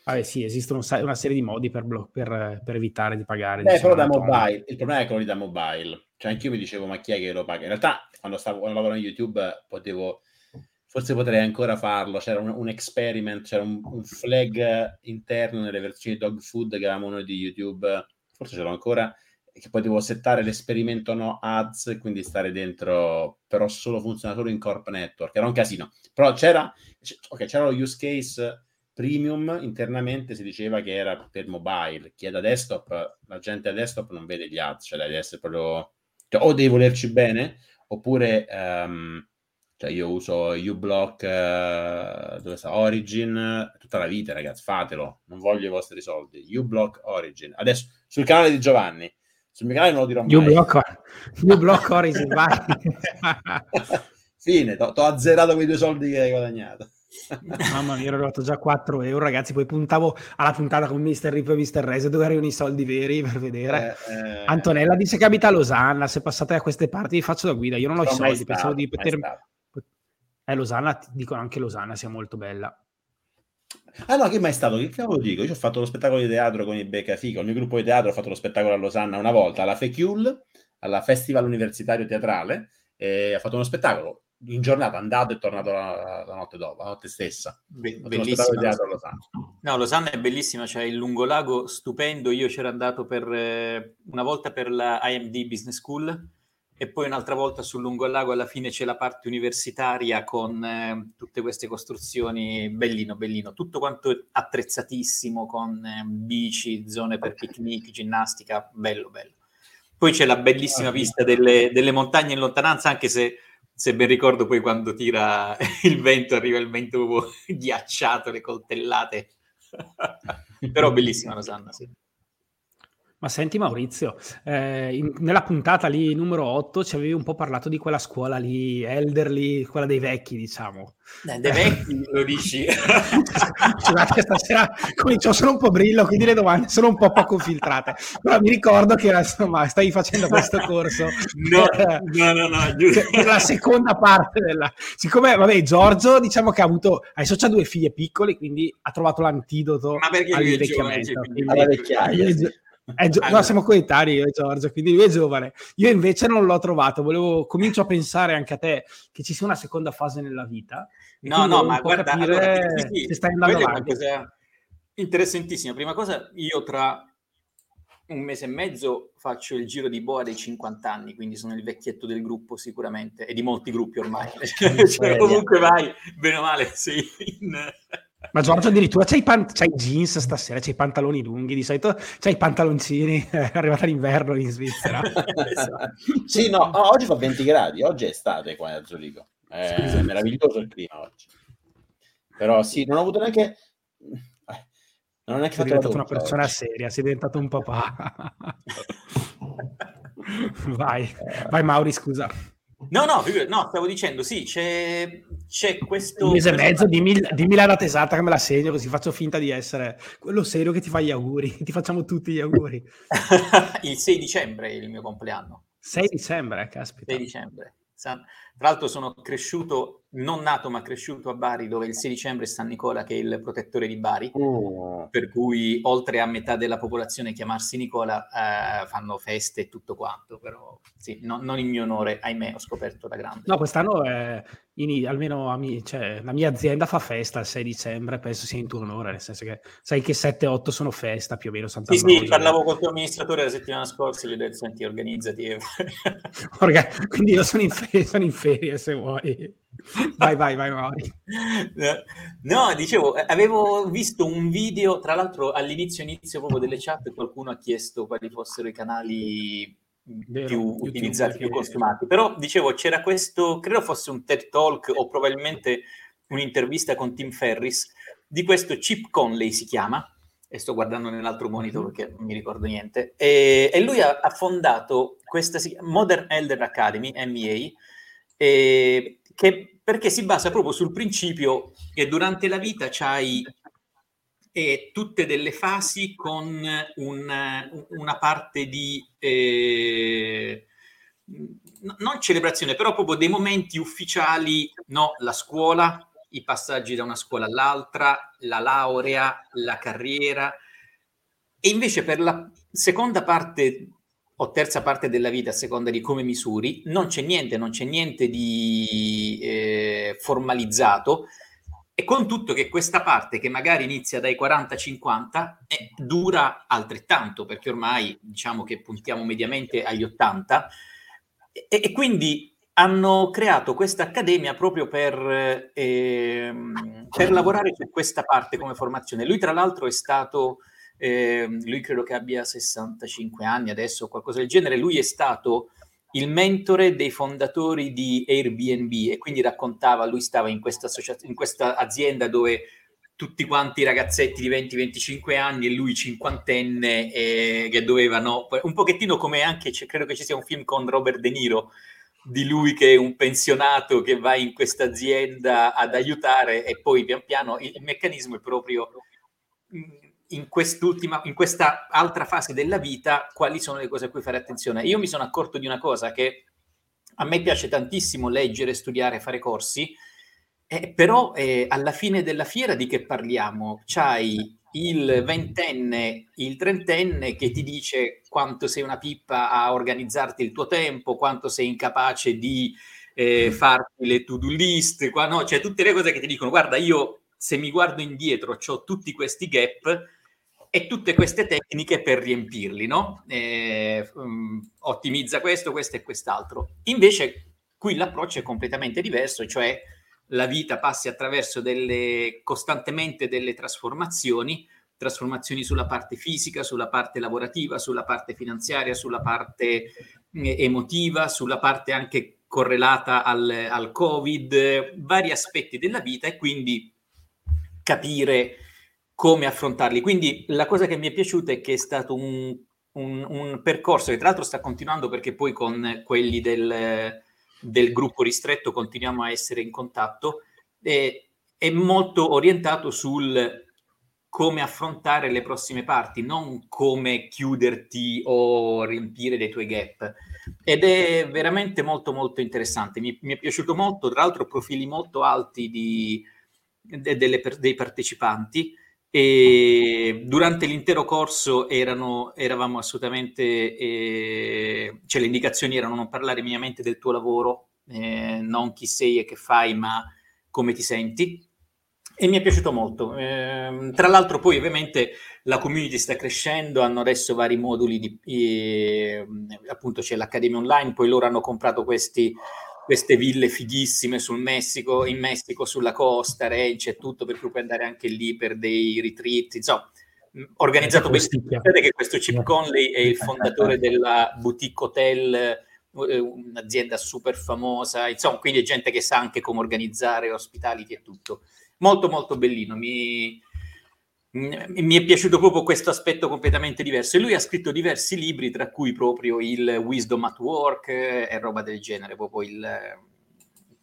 Vabbè, sì, esistono una serie di modi per evitare di pagare. Però da mobile, il problema è quello da mobile, cioè anch'io mi dicevo, ma chi è che lo paga? In realtà quando lavoravo in YouTube forse potrei ancora farlo, c'era un experiment, c'era un flag interno nelle versioni dog food che avevamo noi di YouTube, forse ce l'ho ancora, che poi devo settare l'esperimento no ads e quindi stare dentro, però funziona solo in corp network, era un casino, però c'era lo use case premium, internamente si diceva che era per mobile, chi è da desktop, la gente a desktop non vede gli ads, cioè deve essere proprio, cioè, o devi volerci bene oppure cioè io uso uBlock dove sta Origin tutta la vita, ragazzi, fatelo, non voglio i vostri soldi, uBlock Origin, adesso sul canale di Giovanni, sul mio canale non lo dirò mai. uBlock Origin, vai. Fine, t'ho azzerato quei 2 soldi che hai guadagnato. Mamma mia, ero arrivato già 4 euro, ragazzi, poi puntavo alla puntata con Mr. Rip e Mr. Rese, dove arrivano i soldi veri, per vedere. Antonella dice che abita a Losanna, se passate da queste parti vi faccio da guida, io non ho i soldi, pensavo di potermi... Losanna, dicono anche Losanna sia molto bella. Ah no, che mai stato? Che cavolo dico? Io ho fatto lo spettacolo di teatro con i Beccafica, il mio gruppo di teatro ha fatto lo spettacolo a Losanna una volta, alla FECUL, alla Festival Universitario Teatrale, e ha fatto uno spettacolo in giornata, andato e tornato la notte dopo, la notte stessa. Bellissimo. No, Losanna è bellissima, c'è il lungolago stupendo, io c'ero andato una volta per la IMD Business School, e poi un'altra volta sul lungolago, alla fine c'è la parte universitaria con tutte queste costruzioni, bellino, tutto quanto attrezzatissimo con bici, zone per picnic, ginnastica, bello. Poi c'è la bellissima vista delle montagne in lontananza, anche se ben ricordo poi quando tira il vento, arriva il vento ghiacciato, le coltellate, però bellissima Rosanna, sì. Ma senti Maurizio, nella puntata lì numero 8 ci avevi un po' parlato di quella scuola lì, elderly, quella dei vecchi, diciamo. Dei vecchi lo dici? Scusate, stasera comincio solo un po' brillo, quindi le domande sono un po' poco filtrate. Però mi ricordo che insomma, stai facendo questo corso. No, giusto. Per la seconda parte della... Siccome, vabbè, Giorgio diciamo che ha avuto... Adesso c'ha 2 figlie piccole, quindi ha trovato l'antidoto all'invecchiamento. Alla vecchiaia, sì. No, siamo coetanei io e Giorgio, quindi lui è giovane, io invece non l'ho trovato, comincio a pensare anche a te che ci sia una seconda fase nella vita, no ma guarda, allora, sì, se stai andando avanti. È una cosa interessantissima, prima cosa, io tra un mese e mezzo faccio il giro di boa dei 50 anni, quindi sono il vecchietto del gruppo sicuramente, e di molti gruppi ormai, cioè, comunque vai, bene o male sei in... Ma Giorgio addirittura c'hai i jeans stasera, c'hai i pantaloni lunghi, di solito c'hai i pantaloncini, è arrivata l'inverno in Svizzera. Sì, no, oggi fa 20 gradi, oggi è estate qua a Zurigo, è meraviglioso il clima oggi. Però sì, non ho avuto neanche... Non è che sei diventato una persona oggi. Seria, sei diventato un papà. Vai Mauri, scusa. No, stavo dicendo, sì, c'è questo... Un mese e mezzo, dimmi la data esatta che me la segno, così faccio finta di essere quello serio che ti fa gli auguri, ti facciamo tutti gli auguri. Il 6 dicembre è il mio compleanno. 6 dicembre, caspita. 6 dicembre. Tra l'altro sono cresciuto, non nato ma cresciuto a Bari, dove il 6 dicembre è San Nicola, che è il protettore di Bari, per cui oltre a metà della popolazione chiamarsi Nicola fanno feste e tutto quanto, però sì, no, non in mio onore, ahimè, ho scoperto da grande. No, quest'anno almeno cioè, la mia azienda fa festa il 6 dicembre, penso sia in tuo onore, nel senso che sai che 7-8 sono festa più o meno. Sant'Ambrogio. Sì, parlavo con il tuo amministratore la settimana scorsa e gli ho detto, senti, organizzati. Quindi io sono in ferie se vuoi. Vai Mauri. No, dicevo, avevo visto un video, tra l'altro all'inizio proprio delle chat qualcuno ha chiesto quali fossero i canali più utilizzati, più consumati, però dicevo c'era questo, credo fosse un TED Talk o probabilmente un'intervista con Tim Ferriss, di questo Chip Conley si chiama, e sto guardando nell'altro monitor perché non mi ricordo niente, e lui ha fondato questa Modern Elder Academy, MEA, perché si basa proprio sul principio che durante la vita c'hai tutte delle fasi con una parte di non celebrazione, però proprio dei momenti ufficiali, no? La scuola, i passaggi da una scuola all'altra, la laurea, la carriera, e invece per la seconda parte o terza parte della vita, a seconda di come misuri, non c'è niente di formalizzato, e con tutto che questa parte, che magari inizia dai 40-50, dura altrettanto, perché ormai diciamo che puntiamo mediamente agli 80, e quindi hanno creato questa accademia proprio per lavorare su questa parte come formazione. Lui tra l'altro è stato... lui credo che abbia 65 anni adesso o qualcosa del genere, lui è stato il mentore dei fondatori di Airbnb, e quindi raccontava, lui stava in questa azienda dove tutti quanti ragazzetti di 20-25 anni e lui cinquantenne che dovevano, un pochettino come anche, credo che ci sia un film con Robert De Niro di lui che è un pensionato che va in questa azienda ad aiutare, e poi pian piano il meccanismo è proprio... in questa altra fase della vita, quali sono le cose a cui fare attenzione. Io mi sono accorto di una cosa, che a me piace tantissimo leggere, studiare, fare corsi, però alla fine della fiera di che parliamo? C'hai il ventenne, il trentenne che ti dice quanto sei una pippa a organizzarti il tuo tempo, quanto sei incapace di farti le to-do list, no? Cioè tutte le cose che ti dicono, guarda, io se mi guardo indietro c'ho tutti questi gap e tutte queste tecniche per riempirli, no? Ottimizza questo e quest'altro. Invece qui l'approccio è completamente diverso, cioè la vita passi attraverso costantemente delle trasformazioni sulla parte fisica, sulla parte lavorativa, sulla parte finanziaria, sulla parte emotiva, sulla parte anche correlata al Covid, vari aspetti della vita, e quindi capire come affrontarli. Quindi la cosa che mi è piaciuta è che è stato un percorso che tra l'altro sta continuando, perché poi con quelli del gruppo ristretto continuiamo a essere in contatto, è molto orientato sul come affrontare le prossime parti, non come chiuderti o riempire dei tuoi gap. Ed è veramente molto molto interessante, mi è piaciuto molto, tra l'altro profili molto alti dei partecipanti, e durante l'intero corso eravamo assolutamente cioè le indicazioni erano non parlare minimamente del tuo lavoro, non chi sei e che fai, ma come ti senti, e mi è piaciuto molto. Tra l'altro poi ovviamente la community sta crescendo, hanno adesso vari moduli appunto c'è l'Accademia Online, poi loro hanno comprato queste ville fighissime in Messico, sulla costa, ranch e tutto, per cui puoi andare anche lì per dei retreat, insomma, organizzato benissimo. Sapete che questo Chip Conley è il fondatore della Boutique Hotel, un'azienda super famosa, insomma, quindi è gente che sa anche come organizzare hospitality e tutto. Molto molto bellino, mi è piaciuto proprio questo aspetto completamente diverso, e lui ha scritto diversi libri, tra cui proprio il Wisdom at Work e roba del genere, proprio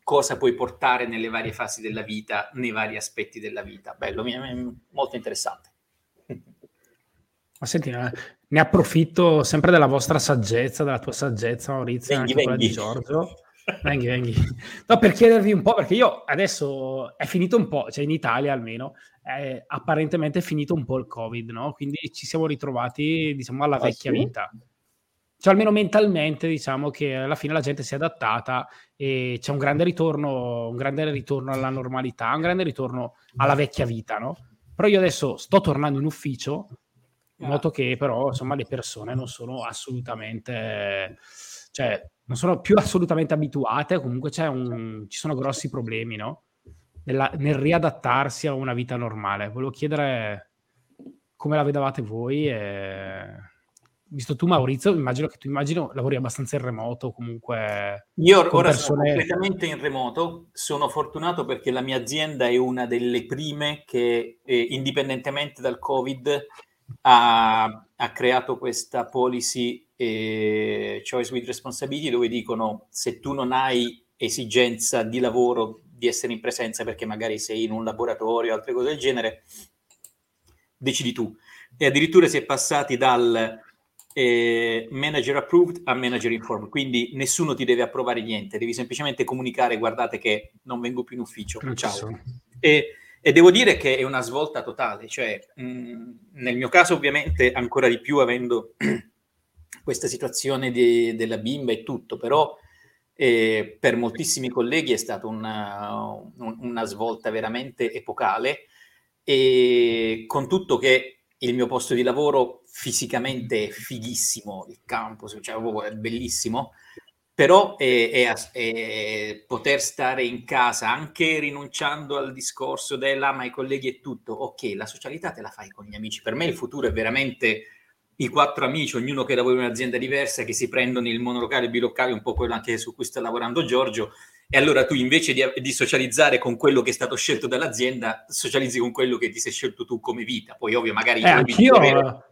cosa puoi portare nelle varie fasi della vita, nei vari aspetti della vita. Bello, molto interessante. Ma senti, ne approfitto sempre della vostra saggezza, della tua saggezza, Maurizio, e anche quella di Giorgio. Venghi. No, per chiedervi un po', perché io adesso è finito un po', cioè in Italia almeno, apparentemente è finito un po' il Covid, no? Quindi ci siamo ritrovati, diciamo, alla vecchia vita. Cioè almeno mentalmente, diciamo, che alla fine la gente si è adattata e c'è un grande ritorno alla normalità, un grande ritorno alla vecchia vita, no? Però io adesso sto tornando in ufficio, noto che però, insomma, le persone non sono assolutamente, cioè non sono più assolutamente abituate, comunque ci sono grossi problemi, no? Nel riadattarsi a una vita normale. Volevo chiedere come la vedevate voi e... Visto tu, Maurizio, immagino che lavori abbastanza in remoto, comunque... Io ora sono completamente in remoto, sono fortunato perché la mia azienda è una delle prime che, indipendentemente dal Covid, ha creato questa policy choice with responsibility, dove dicono: se tu non hai esigenza di lavoro, di essere in presenza, perché magari sei in un laboratorio o altre cose del genere, decidi tu. E addirittura si è passati dal... manager approved a manager informed, quindi nessuno ti deve approvare niente, devi semplicemente comunicare: guardate che non vengo più in ufficio, ciao. E devo dire che è una svolta totale, cioè nel mio caso ovviamente ancora di più, avendo questa situazione della bimba e tutto, però per moltissimi colleghi è stata una svolta veramente epocale, e con tutto che il mio posto di lavoro fisicamente è fighissimo, il campus, cioè, è bellissimo, però è poter stare in casa, anche rinunciando al discorso ma i colleghi e tutto, ok, la socialità te la fai con gli amici. Per me il futuro è veramente i 4 amici, ognuno che lavora in un'azienda diversa, che si prendono il monolocale, il bilocale, un po' quello anche su cui sta lavorando Giorgio, e allora tu invece di socializzare con quello che è stato scelto dall'azienda, socializzi con quello che ti sei scelto tu come vita. Poi ovvio magari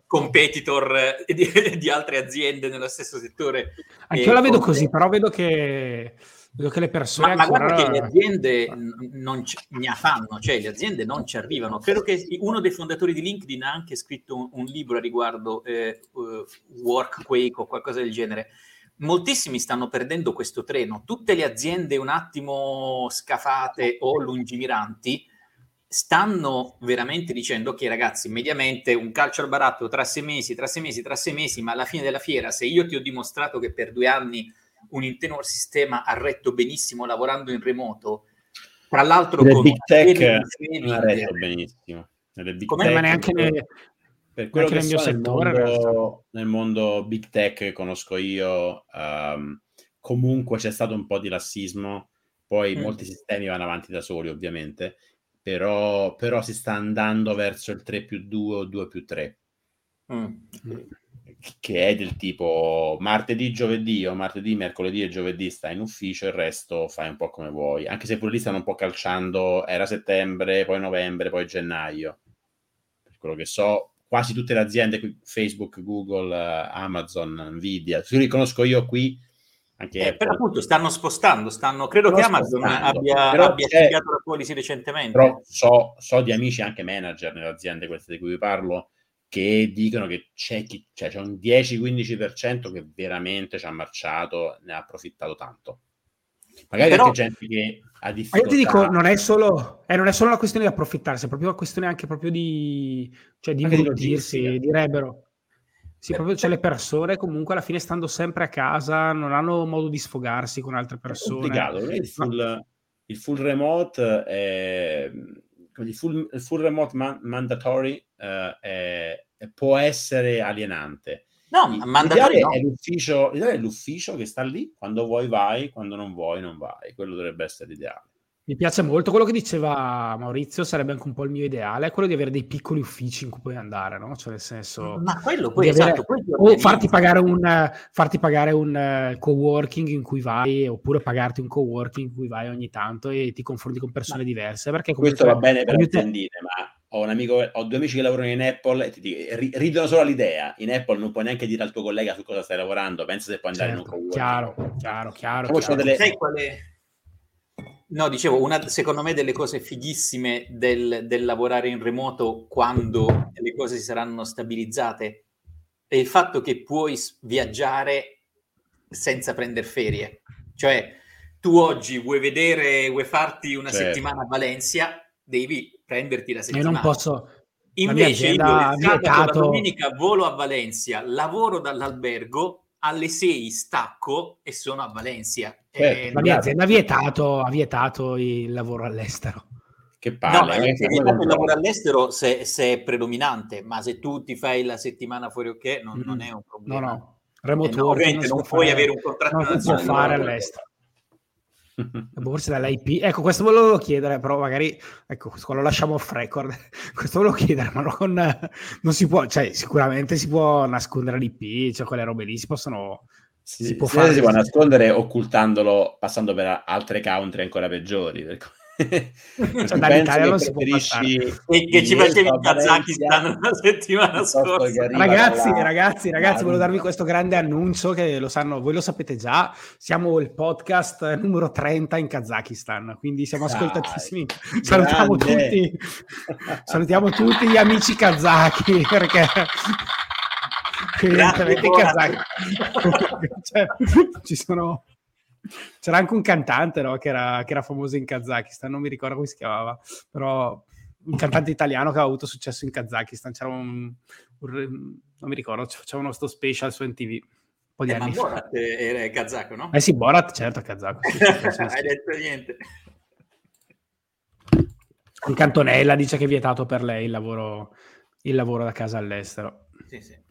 competitor di altre aziende nello stesso settore. Anch'io la vedo così, però vedo che le persone... Ma guarda che le aziende le aziende non ci arrivano. Credo che uno dei fondatori di LinkedIn ha anche scritto un libro a riguardo, Workquake o qualcosa del genere. Moltissimi stanno perdendo questo treno, tutte le aziende un attimo scafate o lungimiranti stanno veramente dicendo: ok ragazzi, mediamente un calcio al baratto tra sei mesi, ma alla fine della fiera, se io ti ho dimostrato che per 2 anni un intero sistema ha retto benissimo lavorando in remoto, tra l'altro le con big tech non ha retto benissimo, ma neanche per quello che so, nel mondo big tech che conosco io, comunque c'è stato un po' di lassismo, poi molti sistemi vanno avanti da soli ovviamente, però si sta andando verso il 3+2 o 2+3, che è del tipo martedì, mercoledì e giovedì stai in ufficio, il resto fai un po' come vuoi, anche se pure lì stanno un po' calciando, era settembre, poi novembre, poi gennaio, per quello che so. Quasi tutte le aziende, Facebook, Google, Amazon, Nvidia, se li conosco io qui, anche per appunto stanno spostando, Amazon abbia cambiato la policy recentemente. Però so di amici anche manager nelle aziende queste di cui vi parlo, che dicono che c'è un 10-15% che veramente ci ha marciato, ne ha approfittato tanto. Magari però, anche gente che ha difficoltà. Ma io ti dico, non è solo una questione di approfittarsi, è proprio una questione anche proprio di inventirsi, direbbero. Sì, proprio, cioè, le persone comunque alla fine stando sempre a casa non hanno modo di sfogarsi con altre persone. Il full remote è, il full remote mandatory può essere alienante. L'idea è l'ufficio che sta lì, quando vuoi vai, quando non vuoi non vai, quello dovrebbe essere l'ideale. Mi piace molto quello che diceva Maurizio, sarebbe anche un po' il mio ideale, è quello di avere dei piccoli uffici in cui puoi andare, no? Cioè nel senso, ma quello poi o farti pagare un coworking in cui vai, oppure pagarti un coworking in cui vai ogni tanto e ti confronti con persone diverse, perché questo va bene per intendere, ma ho 2 amici che lavorano in Apple e ridono solo all'idea. In Apple non puoi neanche dire al tuo collega su cosa stai lavorando, pensa se puoi andare in un coworking. Chiaro. Delle... Sai qual è? No, dicevo, una secondo me delle cose fighissime del lavorare in remoto quando le cose si saranno stabilizzate è il fatto che puoi viaggiare senza prendere ferie. Cioè, tu oggi vuoi farti una settimana a Valencia, devi prenderti la settimana. Io non posso... Invece io la domenica volo a Valencia, lavoro dall'albergo, alle 6 stacco e sono a Valencia. La mia azienda ha vietato il lavoro all'estero. Che palle! No, il lavoro all'estero se è predominante, ma se tu ti fai la settimana fuori non è un problema. No, remote working non puoi avere un contratto nazionale. Non può fare all'estero. Borsa dall'IP, ecco, questo volevo chiedere, però magari ecco lo lasciamo off record. Questo volevo chiedere, ma non si può, cioè sicuramente si può nascondere l'IP, cioè quelle robe lì si può fare. Si può nascondere occultandolo, passando per altre country ancora peggiori. Cioè, dall'Italia non si può passare. E che ci facevi in Kazakistan la settimana scorsa. Ragazzi, volevo darvi questo grande annuncio che lo sanno, voi lo sapete già, siamo il podcast numero 30 in Kazakistan, quindi siamo ascoltatissimi. Salutiamo tutti gli amici kazaki, perché evidentemente kazaki. Cioè, c'era anche un cantante, no, che era famoso in Kazakistan, non mi ricordo come si chiamava, però un cantante italiano che aveva avuto successo in Kazakistan, c'era non mi ricordo, c'era uno sto special su MTV un po' di anni fa. Borat era kazako, no? Eh sì, Borat certo è kazako. Hai detto niente. Anche Antonella dice che è vietato per lei il lavoro da casa all'estero. Sì.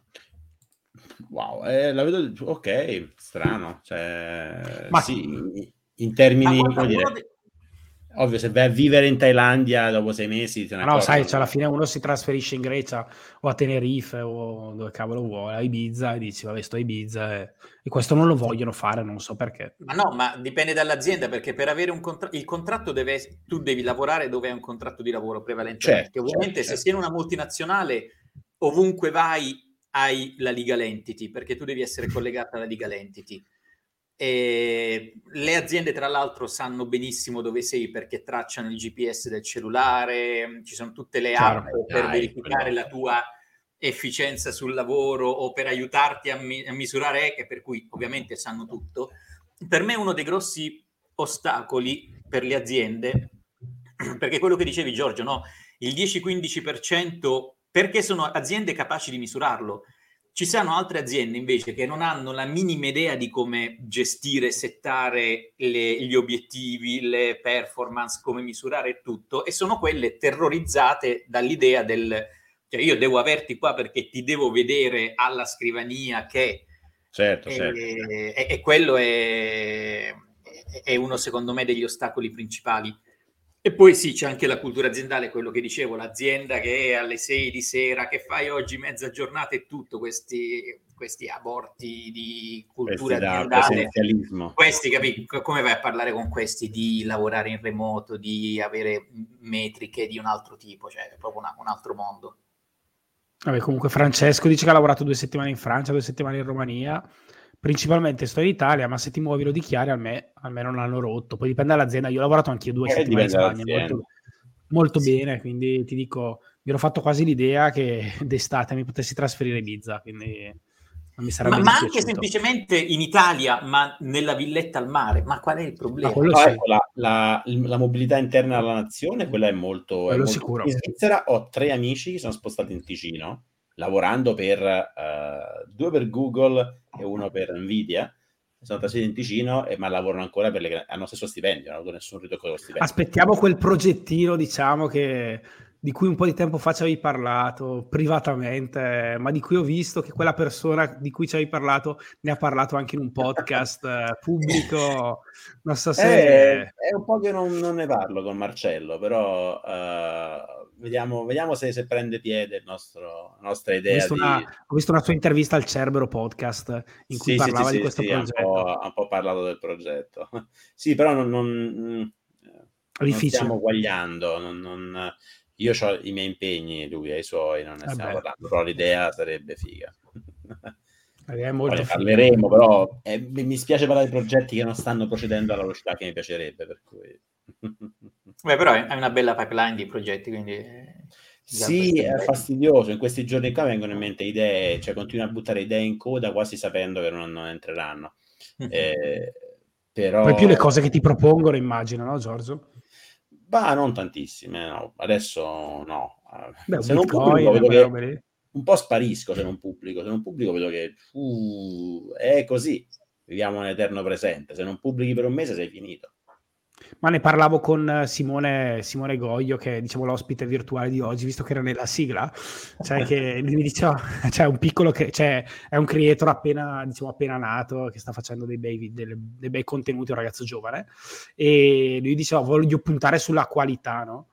Wow, la vedo ok, strano, cioè, ma sì, in termini, come dire, ovvio, se vai a vivere in Thailandia dopo 6 mesi cioè, alla fine uno si trasferisce in Grecia o a Tenerife o dove cavolo vuole, a Ibiza, e dici vabbè sto a Ibiza e questo non lo vogliono fare, non so perché. Ma no, ma dipende dall'azienda, perché per avere il contratto tu devi lavorare dove è un contratto di lavoro prevalentemente, certo, ovviamente certo. Se sei in una multinazionale ovunque vai hai la legal entity, perché tu devi essere collegata alla legal entity. E le aziende, tra l'altro, sanno benissimo dove sei perché tracciano il GPS del cellulare, ci sono tutte le app per verificare la tua efficienza sul lavoro o per aiutarti a misurare, per cui ovviamente sanno tutto. Per me uno dei grossi ostacoli per le aziende, perché quello che dicevi Giorgio, no? Il 10-15%, perché sono aziende capaci di misurarlo. Ci sono altre aziende invece che non hanno la minima idea di come gestire, settare gli obiettivi, le performance, come misurare tutto, e sono quelle terrorizzate dall'idea cioè io devo averti qua perché ti devo vedere alla scrivania che... Certo. E quello è uno, secondo me, degli ostacoli principali. E poi sì, c'è anche la cultura aziendale, quello che dicevo, l'azienda che è alle 6 di sera, che fai oggi mezza giornata e tutto, questi aborti di cultura aziendale, questi, capi? Come vai a parlare con questi di lavorare in remoto, di avere metriche di un altro tipo, cioè è proprio un altro mondo. Vabbè, comunque Francesco dice che ha lavorato 2 settimane in Francia, 2 settimane in Romania, principalmente sto in Italia, ma se ti muovi lo dichiari, a me non hanno rotto. Poi dipende dall'azienda, io ho lavorato anche io 2 settimane in Spagna, molto sì. Bene, quindi ti dico, mi ero fatto quasi l'idea che d'estate mi potessi trasferire in Ibiza, quindi non mi sarebbe ma anche semplicemente in Italia, ma nella villetta al mare, ma qual è il problema? La mobilità interna alla nazione, quella è molto... È molto sicuro. In Svizzera ho 3 amici che sono spostati in Ticino, lavorando per 2 per Google e 1 per Nvidia, sono trasferiti in Ticino, ma lavorano ancora hanno lo stesso stipendio, non hanno nessun ritocco dello stipendio. Aspettiamo quel progettino, diciamo, di cui un po' di tempo fa ci avevi parlato privatamente, ma di cui ho visto che quella persona di cui ci avevi parlato ne ha parlato anche in un podcast pubblico, non so se... È un po' che non ne parlo con Marcello, però... Vediamo se prende piede la nostra idea. Ho visto una sua intervista al Cerbero Podcast in cui parlava di questo progetto. Un po' parlato del progetto. Sì, però non stiamo guagliando. Io ho i miei impegni, lui ha i suoi, non ne stiamo parlando, però l'idea sarebbe figa. Poi parleremo, però mi spiace parlare di progetti che non stanno procedendo alla velocità che mi piacerebbe, per cui... Beh, però è una bella pipeline di progetti, quindi... Sì, è fastidioso. In questi giorni qua vengono in mente idee, cioè continuano a buttare idee in coda quasi sapendo che non entreranno. Però... Poi più le cose che ti propongono, immagino, no Giorgio? Bah, non tantissime, no. Adesso no. Beh, se non pubblico vedo che un po' sparisco, se non pubblico vedo che è così, viviamo un eterno presente, se non pubblichi per un mese sei finito. Ma ne parlavo con Simone Goglio, che è, diciamo, l'ospite virtuale di oggi, visto che era nella sigla, cioè che lui mi diceva, cioè un piccolo, cioè è un creator appena nato, che sta facendo dei bei contenuti, un ragazzo giovane, e lui diceva voglio puntare sulla qualità, no?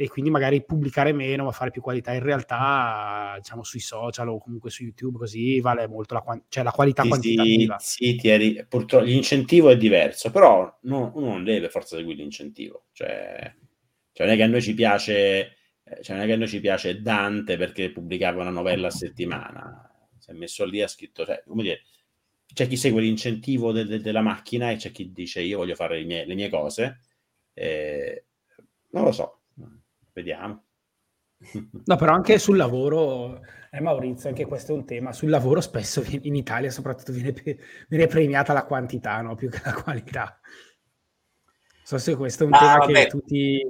E quindi magari pubblicare meno ma fare più qualità. In realtà, diciamo, sui social o comunque su YouTube così vale molto la qualità quantitativa. Sì, purtroppo l'incentivo è diverso, però uno non deve forza seguire l'incentivo. Cioè non è che a noi ci piace, Dante perché pubblicava una novella a settimana. Si è messo lì, ha scritto, cioè, come dire, c'è chi segue l'incentivo della macchina e c'è chi dice io voglio fare le mie cose. Non lo so. Vediamo. No, però anche sul lavoro, Maurizio, anche questo è un tema. Sul lavoro spesso in Italia soprattutto viene premiata la quantità, no? Più che la qualità. So se questo è un tema vabbè. Che tutti...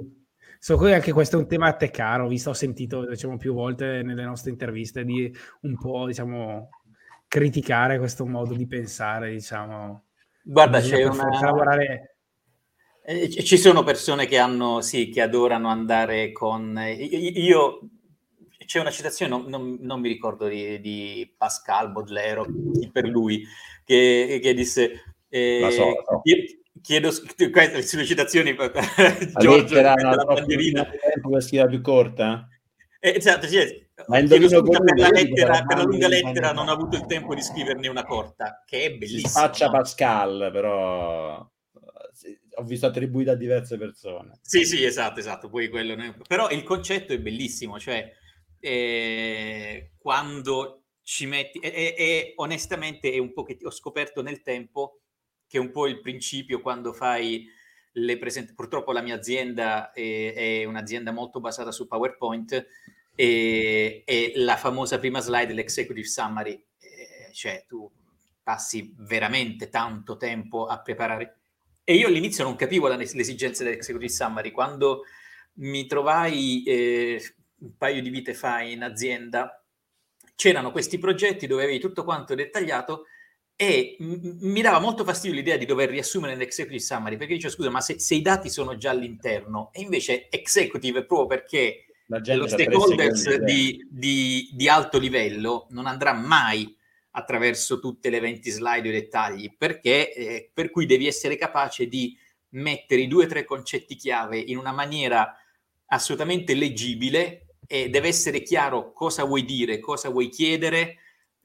So che anche questo è un tema a te caro, ho sentito, diciamo, più volte nelle nostre interviste di un po', diciamo, criticare questo modo di pensare, diciamo. Guarda, c'è una... lavorare... Ci sono persone che hanno, sì, che adorano andare con... Io c'è una citazione, non mi ricordo di Pascal, Baudelaire, per lui, che disse... chiedo queste sono citazioni per Giorgio, la bandierina. Per scrivere più corta? Esatto, sì. Ma per la lunga lettera non ho avuto il tempo di scriverne una corta, che è bellissima. Faccia, no? Pascal, però... ho visto attribuita a diverse persone. Sì, esatto, poi quello, né? Però il concetto è bellissimo, cioè quando ci metti e onestamente è un po' che ho scoperto nel tempo che è un po' il principio quando fai le presentazioni. Purtroppo la mia azienda è un'azienda molto basata su PowerPoint e la famosa prima slide, l'executive summary, cioè tu passi veramente tanto tempo a preparare. E io all'inizio non capivo l'esigenza dell'executive summary. Quando mi trovai un paio di vite fa in azienda, c'erano questi progetti dove avevi tutto quanto dettagliato e mi dava molto fastidio l'idea di dover riassumere nell'executive summary, perché dicevo, scusa, ma se i dati sono già all'interno, e invece executive, proprio perché lo stakeholders di alto livello non andrà mai attraverso tutte le 20 slide o i dettagli, perché per cui devi essere capace di mettere i 2 o 3 concetti chiave in una maniera assolutamente leggibile, e deve essere chiaro cosa vuoi dire, cosa vuoi chiedere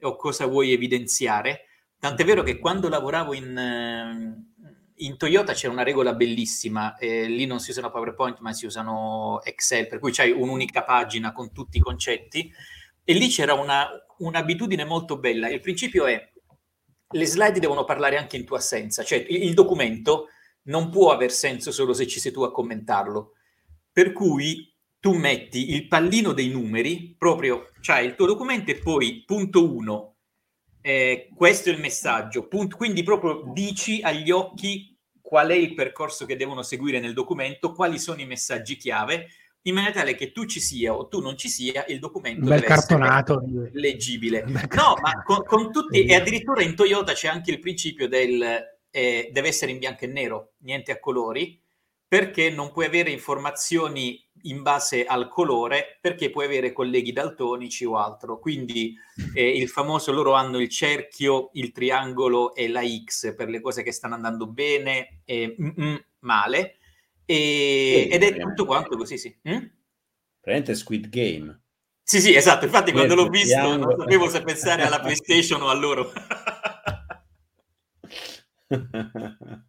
o cosa vuoi evidenziare. Tant'è vero che quando lavoravo in Toyota c'era una regola bellissima, lì non si usano PowerPoint ma si usano Excel, per cui c'hai un'unica pagina con tutti i concetti, e lì c'era un'abitudine molto bella. Il principio è: le slide devono parlare anche in tua assenza, cioè il documento non può aver senso solo se ci sei tu a commentarlo, per cui tu metti il pallino dei numeri, proprio, cioè il tuo documento, e poi punto 1, questo è il messaggio, quindi proprio dici agli occhi qual è il percorso che devono seguire nel documento, quali sono i messaggi chiave, in maniera tale che tu ci sia o tu non ci sia, il documento deve cartonato essere leggibile. No, ma con tutti, e addirittura in Toyota c'è anche il principio del deve essere in bianco e nero, niente a colori, perché non puoi avere informazioni in base al colore, perché puoi avere colleghi daltonici o altro. Quindi il famoso, loro hanno il cerchio, il triangolo e la X per le cose che stanno andando bene e male. Ed è tutto quanto così, sì. Prende Squid Game. Sì, esatto. Infatti, quando l'ho visto, non sapevo se pensare alla PlayStation o a loro.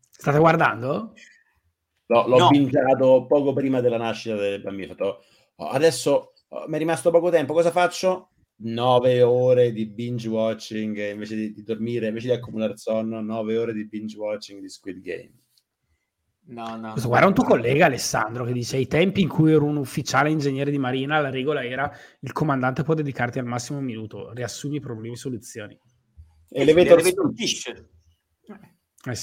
State guardando? No, l'ho bingiato poco prima della nascita del bambino. Adesso mi è rimasto poco tempo. Cosa faccio? 9 ore di binge watching invece di dormire, invece di accumulare sonno. 9 ore di binge watching di Squid Game. No. Guarda, un tuo collega Alessandro che dice: ai tempi in cui ero un ufficiale ingegnere di marina, la regola era il comandante può dedicarti al massimo un minuto, riassumi i problemi e soluzioni. E le vedo colpisce. Eh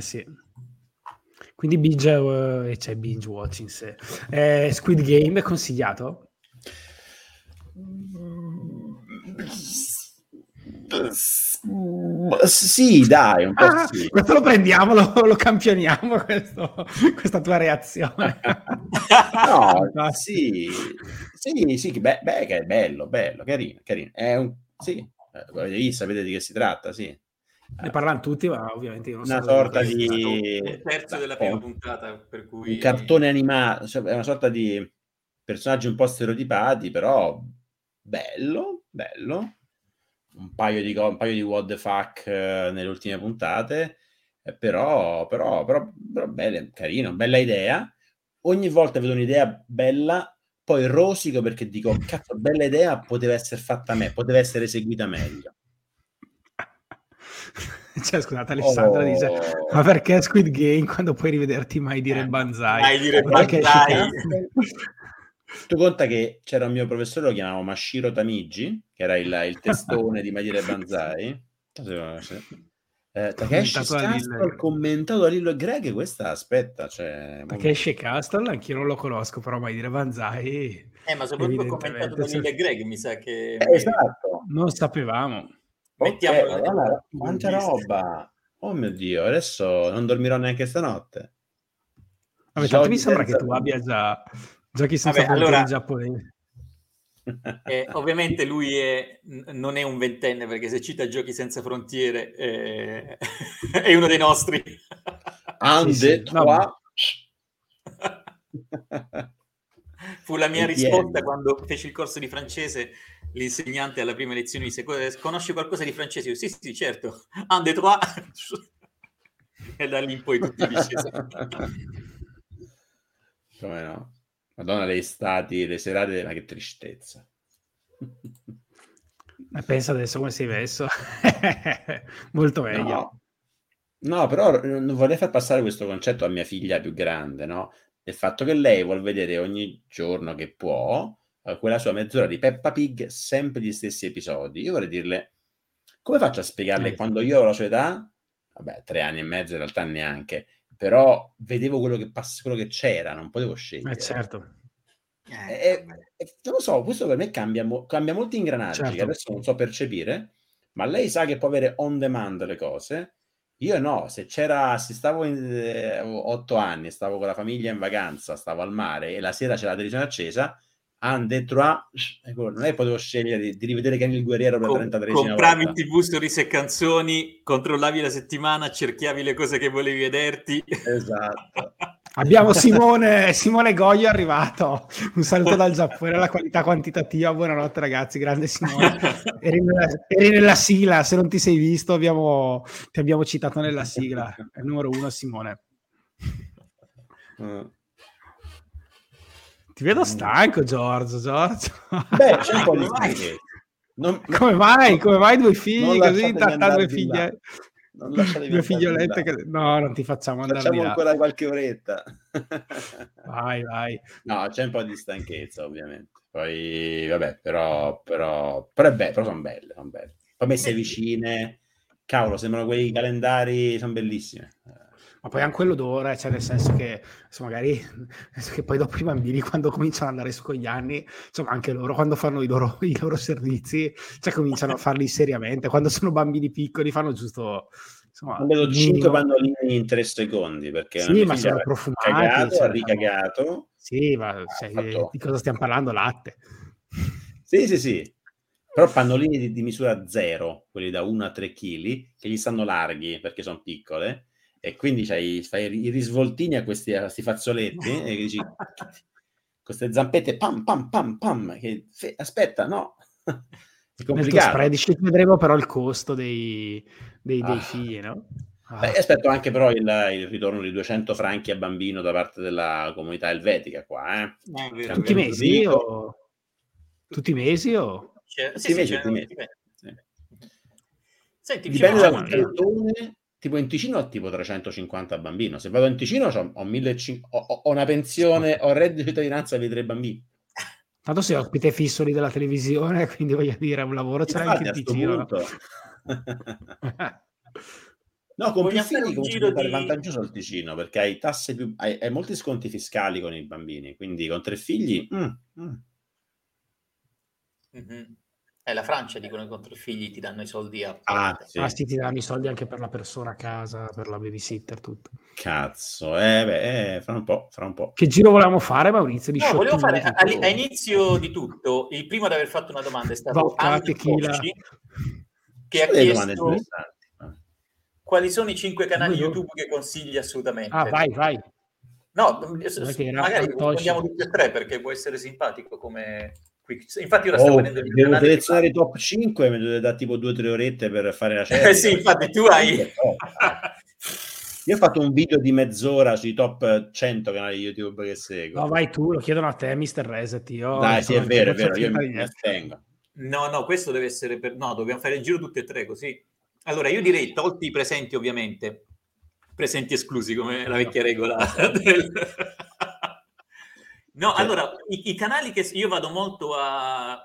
sì. Quindi binge watching. Se. Squid Game è consigliato? Sì, dai, un po' sì. Questo lo prendiamo, lo campioniamo questa tua reazione. No, sì, beh, che è bello, carino. È un sì, avete visto, sapete di che si tratta, sì. Ne parlano tutti, ma ovviamente io non so. Una sorta di un terzo della prima puntata, per cui un cartone animato, cioè, è una sorta di personaggi un po' stereotipati, però bello. Un paio di what the fuck nelle ultime puntate, però bene, carino, bella idea. Ogni volta vedo un'idea bella, poi rosico perché dico cazzo, bella idea, poteva essere fatta a me, poteva essere eseguita meglio. Cioè, scusate, Alessandra dice: ma perché Squid Game quando puoi rivederti mai dire Banzai? Mai dire Banzai. Tu conta che c'era un mio professore, lo chiamavo Mashiro Tamigi, che era il testone di Maguire Banzai. Takeshi e Castel, commentato da Lillo e Greg, questa aspetta. Cioè, Takeshi e Castel, anch'io non lo conosco, però Maguire Banzai. Ma soprattutto commentato da Lillo e Greg, mi sa che... esatto. Non sapevamo. Mettiamo allora, quanta roba! Oh mio Dio, adesso non dormirò neanche stanotte. Vabbè, tanto mi sembra che tu abbia già chi senza allora, in giapponese. Ovviamente lui non è un ventenne, perché se cita Giochi Senza Frontiere è uno dei nostri. Fu la mia risposta quando feci il corso di francese, l'insegnante alla prima lezione disse: conosci qualcosa di francese? Io, sì, certo. Un, deux, trois. E da lì in poi tutti discesi. Come no? Madonna, le serate, ma che tristezza. Ma pensa adesso come sei messo. Molto meglio. No, però non vorrei far passare questo concetto a mia figlia più grande, no? Il fatto che lei vuol vedere ogni giorno che può quella sua mezz'ora di Peppa Pig, sempre gli stessi episodi. Io vorrei dirle: come faccio a spiegarle quando io ho la sua età? Vabbè, 3 anni e mezzo in realtà neanche, però vedevo quello che c'era, non potevo scegliere. Certo. Non lo so, questo per me cambia molti ingranaggi, certo, che adesso non so percepire, ma lei sa che può avere on demand le cose. Io no, se stavo in 8 anni, stavo con la famiglia in vacanza, stavo al mare e la sera c'era la televisione accesa, non è che potevo scegliere di rivedere Ken il Guerriero per 33 volte. Compravi in TV sorrisi e canzoni, controllavi la settimana, cerchiavi le cose che volevi vederti. Esatto. Abbiamo Simone Goglio è arrivato, un saluto dal Giappone, alla qualità quantitativa, buonanotte ragazzi, grande Simone, eri nella sigla, se non ti sei visto ti abbiamo citato nella sigla, è il numero 1 Simone. Ti vedo stanco, Giorgio. Beh, c'è un po' di stanchezza. Come mai 2 figli così, due figlie? Non lasciatevi 2 figliolette che... No, non ti facciamo andare là. Facciamo ancora qualche oretta. Vai. No, c'è un po' di stanchezza, ovviamente. Poi, vabbè, però però sono belle. Poi messe vicine, cavolo, sembrano quei calendari, sono bellissime. Ma poi anche quell'odore, cioè nel senso che insomma, magari che poi dopo i bambini quando cominciano ad andare su con gli anni, insomma anche loro quando fanno i loro servizi, cioè cominciano a farli seriamente, quando sono bambini piccoli fanno giusto, insomma... Non vedo 5 bandolini in 3 secondi, perché... Sì, ma sono profumati. Ricagato. Sì, ma cioè, di cosa stiamo parlando? Latte. Sì. Però pannolini di misura 0, quelli da 1 a 3 kg, che gli stanno larghi perché sono piccole, e quindi fai i risvoltini a questi fazzoletti e dici queste zampette pam che aspetta, no, è complicato. Spray, vedremo però il costo dei figli, no? Beh, aspetto anche però il ritorno di 200 franchi a bambino da parte della comunità elvetica qua, vero, tutti i mesi o? Sì, tutti i mesi. Senti, dipende dal cartone tipo in Ticino ho tipo 350 bambini. Se vado in Ticino ho una pensione, ho reddito di cittadinanza di 3 bambini. Tanto sei ospite fisso lì della televisione, quindi voglio dire, un lavoro c'è anche in Ticino. No, con gli affari comunque è vantaggioso il Ticino, perché hai tasse più, hai molti sconti fiscali con i bambini, quindi con 3 figli. Mm-hmm. La Francia dicono che con 3 figli ti danno i soldi a parte. Sì. Ti danno i soldi anche per la persona a casa, per la babysitter, tutto. Cazzo, fra un po'. Che giro volevamo fare, Maurizio? Di volevo fare a inizio di tutto, il primo ad aver fatto una domanda è stato Antonella, che ha chiesto quali sono i 5 canali YouTube che consigli assolutamente. Vai. No, magari andiamo tutti e 3 perché può essere simpatico come... Infatti ora stavo prendendo il devo selezionare i top 5, mi dovete dare tipo 2-3 orette per fare la scelta. Sì, infatti tu hai... Io ho fatto un video di mezz'ora sui top 100 canali YouTube che seguo. No, vai tu, lo chiedono a te, Mr. Reset. Dai, sì, è vero, io mi astengo. No, questo deve essere per... No, dobbiamo fare il giro tutti e 3, così. Allora, io direi, tolti i presenti ovviamente, presenti esclusi come la vecchia regola del... No, certo. Allora, i canali che io vado molto a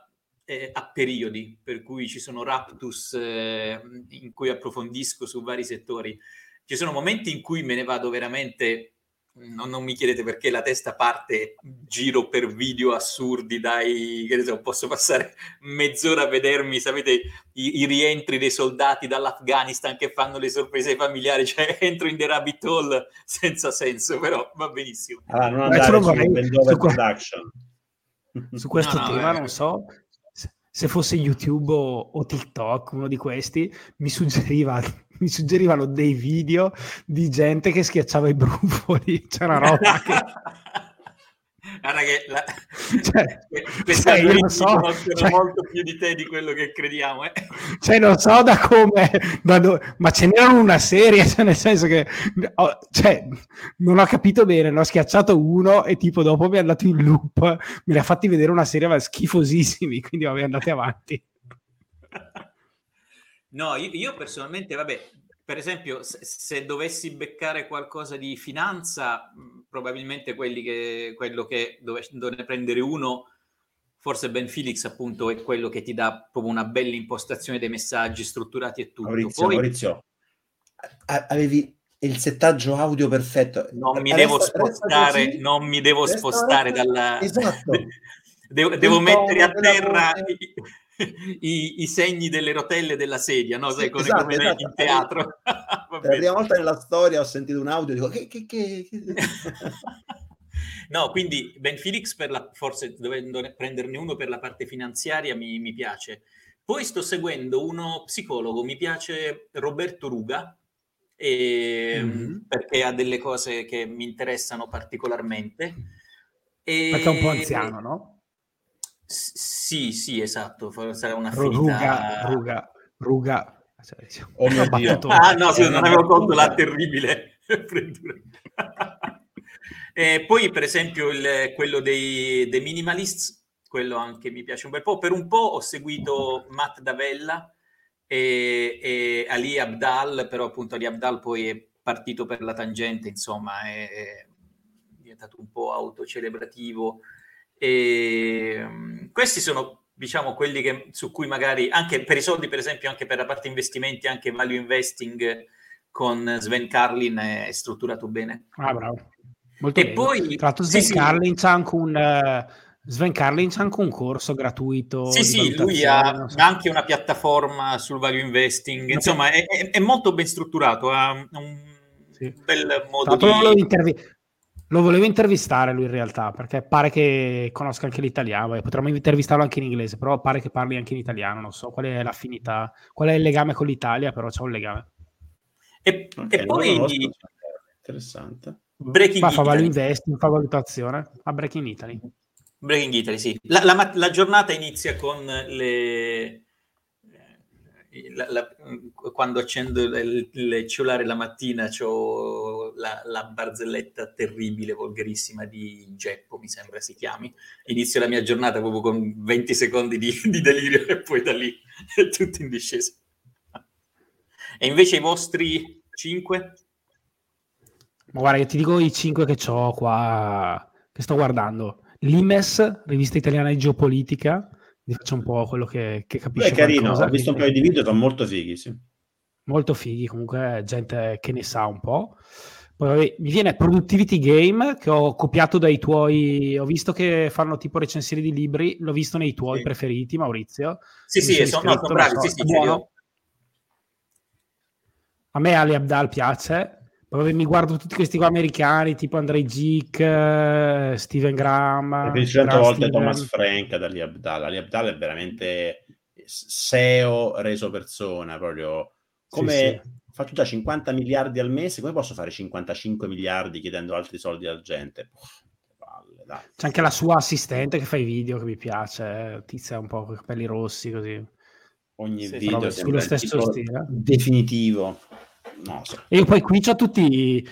periodi, per cui ci sono raptus in cui approfondisco su vari settori. Ci sono momenti in cui me ne vado veramente, non mi chiedete perché, la testa parte, giro per video assurdi, posso passare mezz'ora a vedermi, sapete, i rientri dei soldati dall'Afghanistan che fanno le sorprese ai familiari, cioè entro in the rabbit hole senza senso, però va benissimo. Allora, non andare su production. Su questo tema non so... Se fosse YouTube o TikTok, uno di questi, mi suggerivano dei video di gente che schiacciava i brufoli. C'era roba che... Guarda che io non so, molto più di te di quello che crediamo. Non so da come, ma ce n'erano una serie, nel senso che non ho capito bene, ne ho schiacciato uno e tipo dopo mi è andato in loop, me li ha fatti vedere una serie schifosissimi, quindi vabbè, andate avanti. No, io personalmente, vabbè, per esempio, se dovessi beccare qualcosa di finanza, probabilmente quello che dovessi prendere uno, forse Ben Felix appunto è quello che ti dà proprio una bella impostazione dei messaggi strutturati e tutto. Maurizio, avevi il settaggio audio perfetto. Non mi devo spostare dalla... Esatto. Devo mettere a terra... I segni delle rotelle della sedia, no? Sai, esatto. In teatro. La prima volta nella storia ho sentito un audio e dico che... No, quindi Ben Felix forse dovendo prenderne uno per la parte finanziaria mi piace. Poi sto seguendo uno psicologo, mi piace Roberto Ruga perché ha delle cose che mi interessano particolarmente. Perché è un po' anziano, no? Sì, esatto, sarà un'affinità. Ruga. Oh mio Dio. Non avevo conto la terribile freddura. E poi per esempio quello dei minimalists, quello anche mi piace un bel po'. Per un po' ho seguito Matt Davella e Ali Abdaal, però appunto Ali Abdaal poi è partito per la tangente, insomma, è diventato un po' autocelebrativo. E questi sono, diciamo, quelli su cui magari anche per i soldi, per esempio, anche per la parte investimenti, anche Value Investing con Sven Carlin è strutturato bene. Bravo. Molto bene. Poi, tra l'altro, Carlin c'ha anche un corso gratuito. Sì, lui ha anche una piattaforma sul Value Investing. No. Insomma, è molto ben strutturato, ha un bel modo di intervistare. Lo volevo intervistare lui in realtà, perché pare che conosca anche l'italiano, e potremmo intervistarlo anche in inglese, però pare che parli anche in italiano, non so qual è l'affinità, qual è il legame con l'Italia, però c'è un legame. E poi interessante. Breaking Italy. Fa Value Investing, fa valutazione a Breaking Italy. Breaking Italy, sì. La giornata inizia con le... quando accendo il cellulare la mattina c'ho la barzelletta terribile, volgarissima di Geppo, mi sembra si chiami. Inizio la mia giornata proprio con 20 secondi di delirio e poi da lì è tutto in discesa. E invece i vostri 5? Ma guarda, io ti dico i 5 che ho qua, che sto guardando. L'IMES, rivista italiana di geopolitica, vi faccio un po' quello che capisce. Beh, carino, qualcosa. Ho visto un paio di video, sono molto fighi, sì. Molto fighi, comunque gente che ne sa un po'. Poi vabbè, mi viene Productivity Game, che ho copiato dai tuoi, ho visto che fanno tipo recensioni di libri, l'ho visto nei tuoi sì. Preferiti, Maurizio. Sì, sì, sono bravi, so, sì, buono. A me Ali Abdaal piace. Poi vabbè, mi guardo tutti questi qua americani, tipo Andrei Jikh, Stephen Graham. E 100 volte Steven. Thomas Frank ad Ali Abdaal. Ali Abdaal è veramente SEO reso persona, proprio. Come sì, sì. Faccio già 50 miliardi al mese, come posso fare 55 miliardi chiedendo altri soldi alla gente? Palle, dai. C'è anche la sua assistente che fa i video, che mi piace, tizia un po' con i capelli rossi, così. Ogni sì, video sullo stesso stile definitivo. No, so. E poi qui c'ho tutti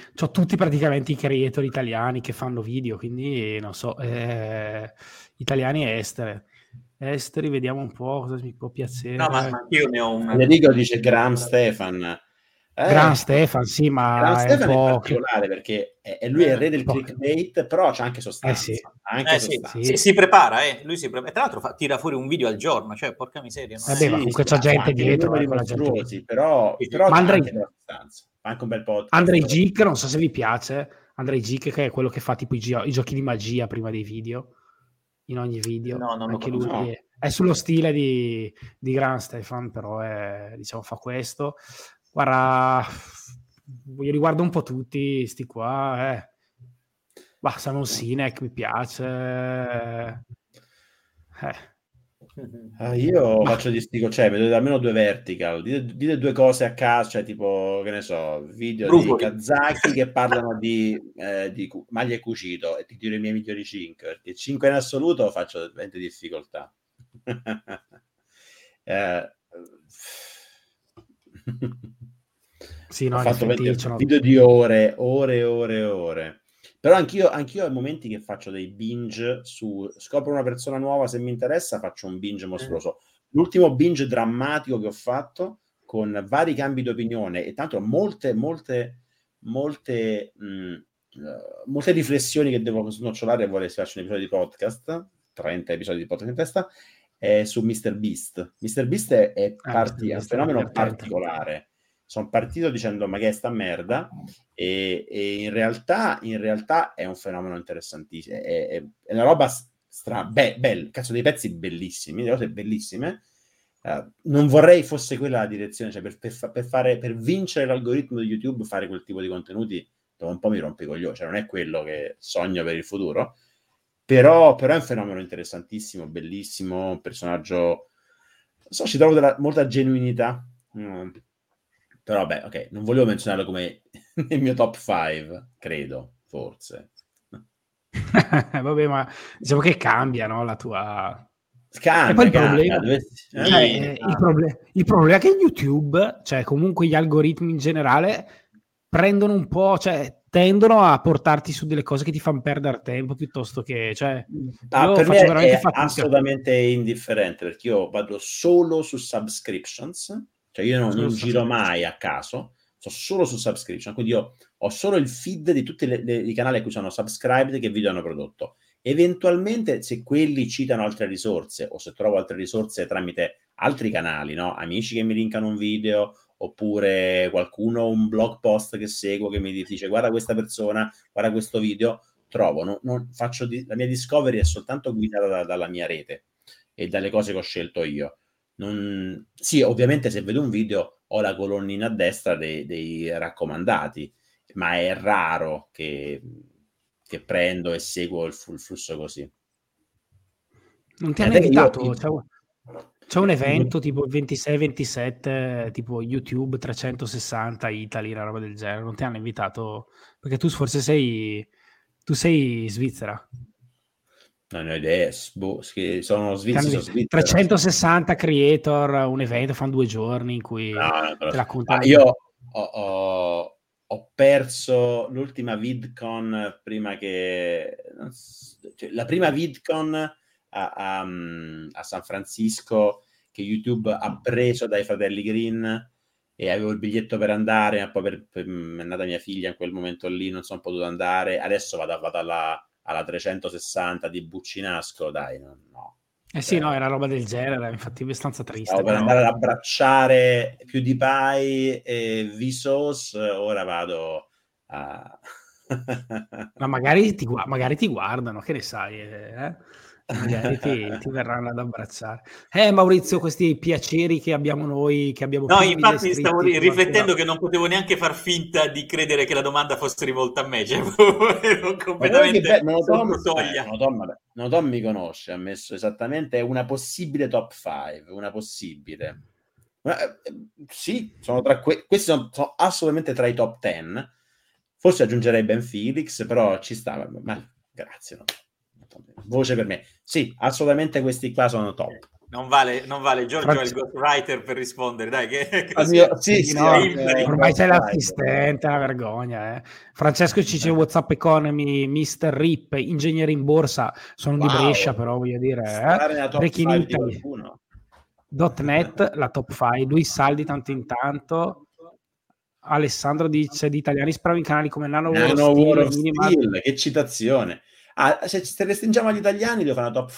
praticamente i creator italiani che fanno video, quindi non so, italiani e esteri, vediamo un po' cosa mi può piacere. No, ma io ne ho un amico, dice Graham Stephan. Graham Stephan, sì, ma Graham Stephan è particolare perché lui è il re del clickbait, però c'è anche sostanza. Sì. Anche sostanza. Sì. Sì, si prepara, lui si prepara. Tra l'altro tira fuori un video al giorno, cioè porca miseria. Vabbè, sì, ma comunque c'è gente dietro. Gente. Però Andrei... anche un bel podcast. Andrei Jikh, non so se vi piace, Andrei Jikh che è quello che fa tipo i giochi di magia prima dei video. In ogni video, anche lui no. È sullo stile di Graham Stephan, però è, diciamo, fa questo. Guarda, io riguardo un po' tutti sti qua, bah, Simon Sinek mi piace. Io faccio di stico, cioè vedo almeno due vertical, dite due cose a caso, cioè tipo, che ne so, video Brugoli. Di Kazaki che parlano di maglie cucito e ti tiro i miei migliori 5, perché 5 in assoluto faccio 20 difficoltà. Sì, no, ho fatto 20 video di ore. Però anch'io ai momenti che faccio dei binge su... Scopro una persona nuova, se mi interessa faccio un binge mostruoso. L'ultimo binge drammatico che ho fatto con vari cambi di opinione e tanto molte riflessioni che devo snocciolare e vorrei farci un episodio di podcast, 30 episodi di podcast in testa, su MrBeast. MrBeast è un fenomeno particolare. Sono partito dicendo ma che è sta merda e in realtà è un fenomeno interessantissimo, è una roba bella, cazzo, dei pezzi bellissimi, delle cose bellissime. Non vorrei fosse quella la direzione, cioè per vincere l'algoritmo di YouTube, fare quel tipo di contenuti dopo un po' mi rompe i coglioni, cioè non è quello che sogno per il futuro, però è un fenomeno interessantissimo, bellissimo, un personaggio, ci trovo molta genuinità. Però vabbè, ok, non volevo menzionarlo come nel mio top 5, credo, forse. Vabbè, ma diciamo che cambia, no, la tua... Cambia, e poi il problema è che YouTube, cioè comunque gli algoritmi in generale, prendono un po', cioè tendono a portarti su delle cose che ti fanno perdere tempo, piuttosto che... Cioè, per me è assolutamente indifferente, perché io vado solo su subscriptions... Cioè io non giro mai a caso, sono solo su subscription, quindi io ho solo il feed di tutti i canali a cui sono subscribed, che video hanno prodotto. Eventualmente se quelli citano altre risorse o se trovo altre risorse tramite altri canali, no? Amici che mi linkano un video oppure qualcuno, un blog post che seguo che mi dice guarda questa persona, guarda questo video, trovo. La mia discovery è soltanto guidata dalla mia rete e dalle cose che ho scelto io. Sì, ovviamente se vedo un video ho la colonnina a destra dei raccomandati, ma è raro che prendo e seguo il flusso così. Non ti hanno invitato? C'è un evento tipo 26-27, tipo YouTube 360 Italy, una roba del genere, non ti hanno invitato? Perché tu forse sei in Svizzera. Non ho idea, sono svizzero. 360 creator, un evento, fanno 2 giorni in cui te la contano. Io ho perso l'ultima VidCon prima che... Cioè, la prima VidCon a San Francisco che YouTube ha preso dai fratelli Green e avevo il biglietto per andare, ma poi è nata mia figlia in quel momento lì, non sono potuto andare. Adesso vado alla 360 di Buccinasco, dai, no. Sì, no, era roba del genere, infatti è abbastanza triste. Per andare ad abbracciare PewDiePie e Vsauce, ora vado a... Ma magari ti guardano, che ne sai, magari ti verranno ad abbracciare. Maurizio, questi piaceri che abbiamo noi, che abbiamo... No, infatti stavo riflettendo che non potevo neanche far finta di credere che la domanda fosse rivolta a me, cioè completamente sotto soglia. Nono Tom mi conosce, ha messo esattamente una possibile top 5, una possibile. Sì, sono tra questi sono assolutamente tra i top 10. Forse aggiungerei Ben Felix, però ci stava, ma grazie, no. Voce per me. Sì, assolutamente questi qua sono top. Non vale, Giorgio è il ghostwriter per rispondere, dai. Ormai c'è l'assistente, la vergogna. Francesco ci dice WhatsApp Economy, Mr. Rip, ingegnere in borsa, sono di Brescia, però voglio dire. Breaking Italy, .net, la top 5, lui saldi tanto in tanto. Alessandro dice di italiani spravi in canali come Nano War of Steel, che citazione. Se restringiamo agli italiani, devo fare una top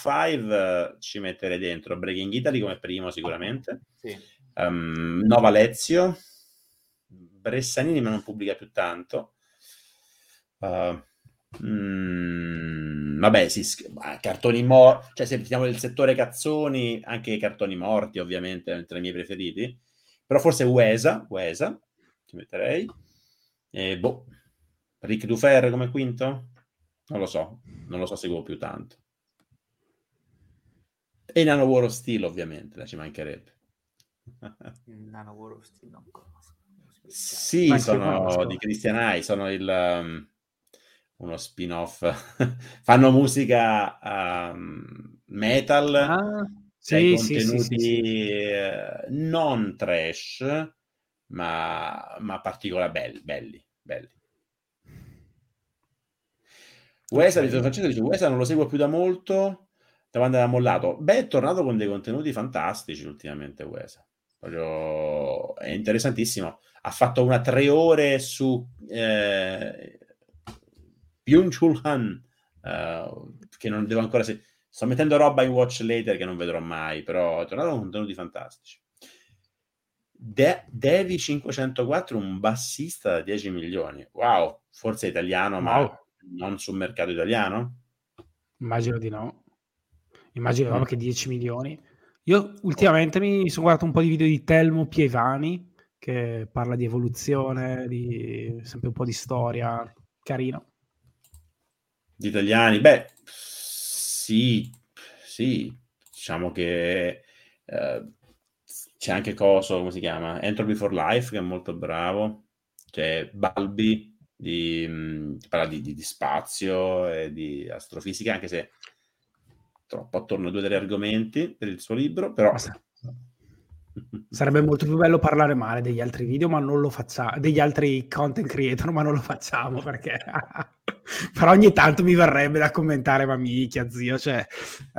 5, ci mettere dentro Breaking Italy come primo sicuramente, sì. Nova Lezio, Bressanini, ma non pubblica più tanto, vabbè, sì, cartoni morti, cioè se mettiamo del settore cazzoni, anche i cartoni morti ovviamente tra i miei preferiti, però forse Uesa ci metterei, Ric Dufer come quinto? Non lo so, seguo più tanto. E Nano War of Steel, ovviamente, ci mancherebbe. Nano War of Steel, non conosco. Sì, sono di Cristianai, sono uno spin-off. Fanno musica metal, contenuti non trash, ma particolari, belli. Wesa non lo seguo più da molto, da quando era mollato. È tornato con dei contenuti fantastici ultimamente Wesa. È interessantissimo. Ha fatto una 3 ore su Byung-Chul Han, che non devo ancora... Sto mettendo roba in watch later che non vedrò mai, però è tornato con contenuti fantastici. Devi 504, un bassista da 10 milioni. Wow, forse è italiano, ma... non sul mercato italiano? Immagino di no. Immaginavamo che 10 milioni. Io ultimamente mi sono guardato un po' di video di Telmo Pievani che parla di evoluzione, di sempre un po' di storia, carino. Gli italiani? Sì. Diciamo che c'è anche come si chiama? Entropy for Life, che è molto bravo. C'è Balbi, che parla di spazio e di astrofisica, anche se troppo attorno a 2 o 3 argomenti per il suo libro, però sarebbe molto più bello parlare male degli altri video, ma non lo facciamo, degli altri content creator, ma non lo facciamo perché però ogni tanto mi verrebbe da commentare, ma minchia zio, cioè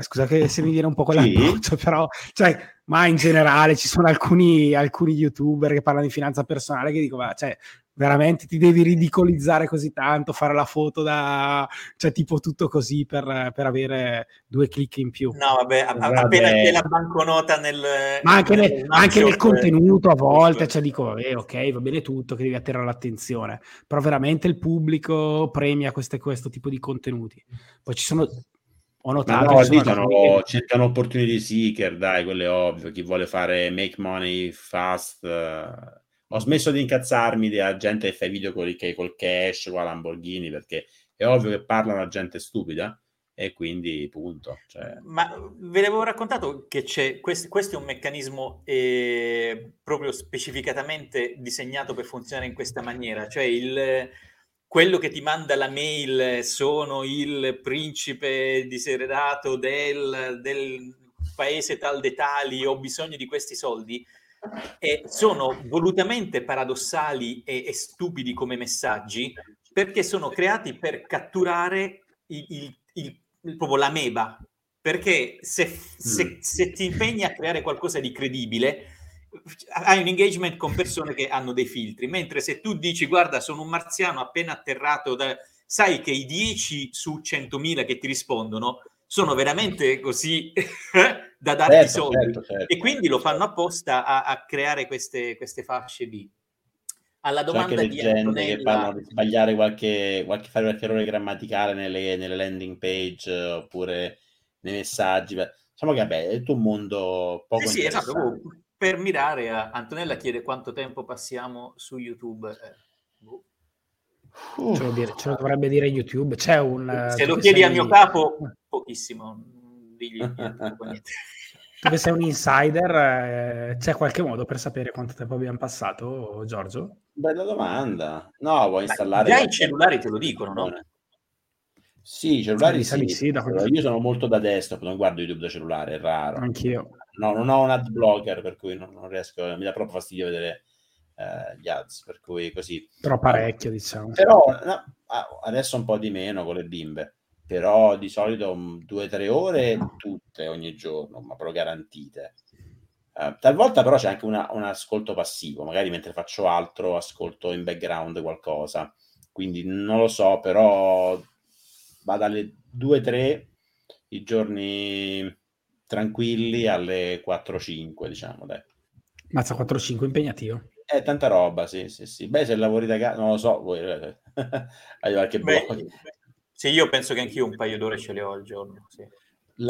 scusa che se mi viene un po' quell'approccio, però cioè, ma in generale ci sono alcuni youtuber che parlano di finanza personale che dico, ma cioè veramente ti devi ridicolizzare così tanto, fare la foto da... cioè tipo tutto così per avere 2 click in più. No, vabbè, appena c'è la banconota nel... Ma anche nel contenuto a volte, cioè dico, ok, va bene tutto, che devi attirare l'attenzione. Però veramente il pubblico premia questo tipo di contenuti. Poi ci sono... Ho notato cercano opportunity seeker, dai, quello è ovvio. Chi vuole fare make money fast... Ho smesso di incazzarmi della gente che fa video col cash o a Lamborghini, perché è ovvio che parlano a gente stupida e quindi punto. Cioè... Ma ve l'avevo raccontato che c'è questo è un meccanismo proprio specificatamente disegnato per funzionare in questa maniera, cioè quello che ti manda la mail sono il principe diserdato del paese tal dei tali, ho bisogno di questi soldi. Sono volutamente paradossali e stupidi come messaggi, perché sono creati per catturare proprio l'ameba, perché se ti impegni a creare qualcosa di credibile, hai un engagement con persone che hanno dei filtri, mentre se tu dici guarda sono un marziano appena atterrato da... sai che i 10 su 100.000 che ti rispondono sono veramente così da darti soldi, certo. E quindi lo fanno apposta a creare queste fasce lì. Alla domanda c'è anche di Antonella, che parlano di sbagliare fare qualche errore grammaticale nelle landing page oppure nei messaggi, diciamo che vabbè, è tutto un mondo poco interessante. Esatto. Per mirare a Antonella chiede quanto tempo passiamo su YouTube. Ce lo dovrebbe dire YouTube. C'è un se lo chiedi al mio capo, pochissimo. Digli, tu che sei un insider, c'è qualche modo per sapere quanto tempo abbiamo passato, Giorgio? Bella domanda. No, vuoi installare... Già i cellulari te lo dicono, no? Sì, i cellulari sì. Io sono molto da desktop, non guardo YouTube da cellulare, è raro. Anch'io. No, non ho un ad blogger, per cui non riesco... Mi dà proprio fastidio vedere gli ads, per cui così... Però parecchio, diciamo. Però no, adesso un po' di meno con le bimbe. Però di solito 2-3 ore tutte ogni giorno, ma però garantite. Talvolta però c'è anche un ascolto passivo, magari mentre faccio altro ascolto in background qualcosa, quindi non lo so, però va dalle 2-3 i giorni tranquilli alle 4-5, diciamo, dai. Mazza, 4-5 impegnativo. Tanta roba, sì. Beh, se lavori da casa, non lo so, voi hai qualche blog. Sì, io penso che anch'io un paio d'ore ce le ho al giorno. Sì.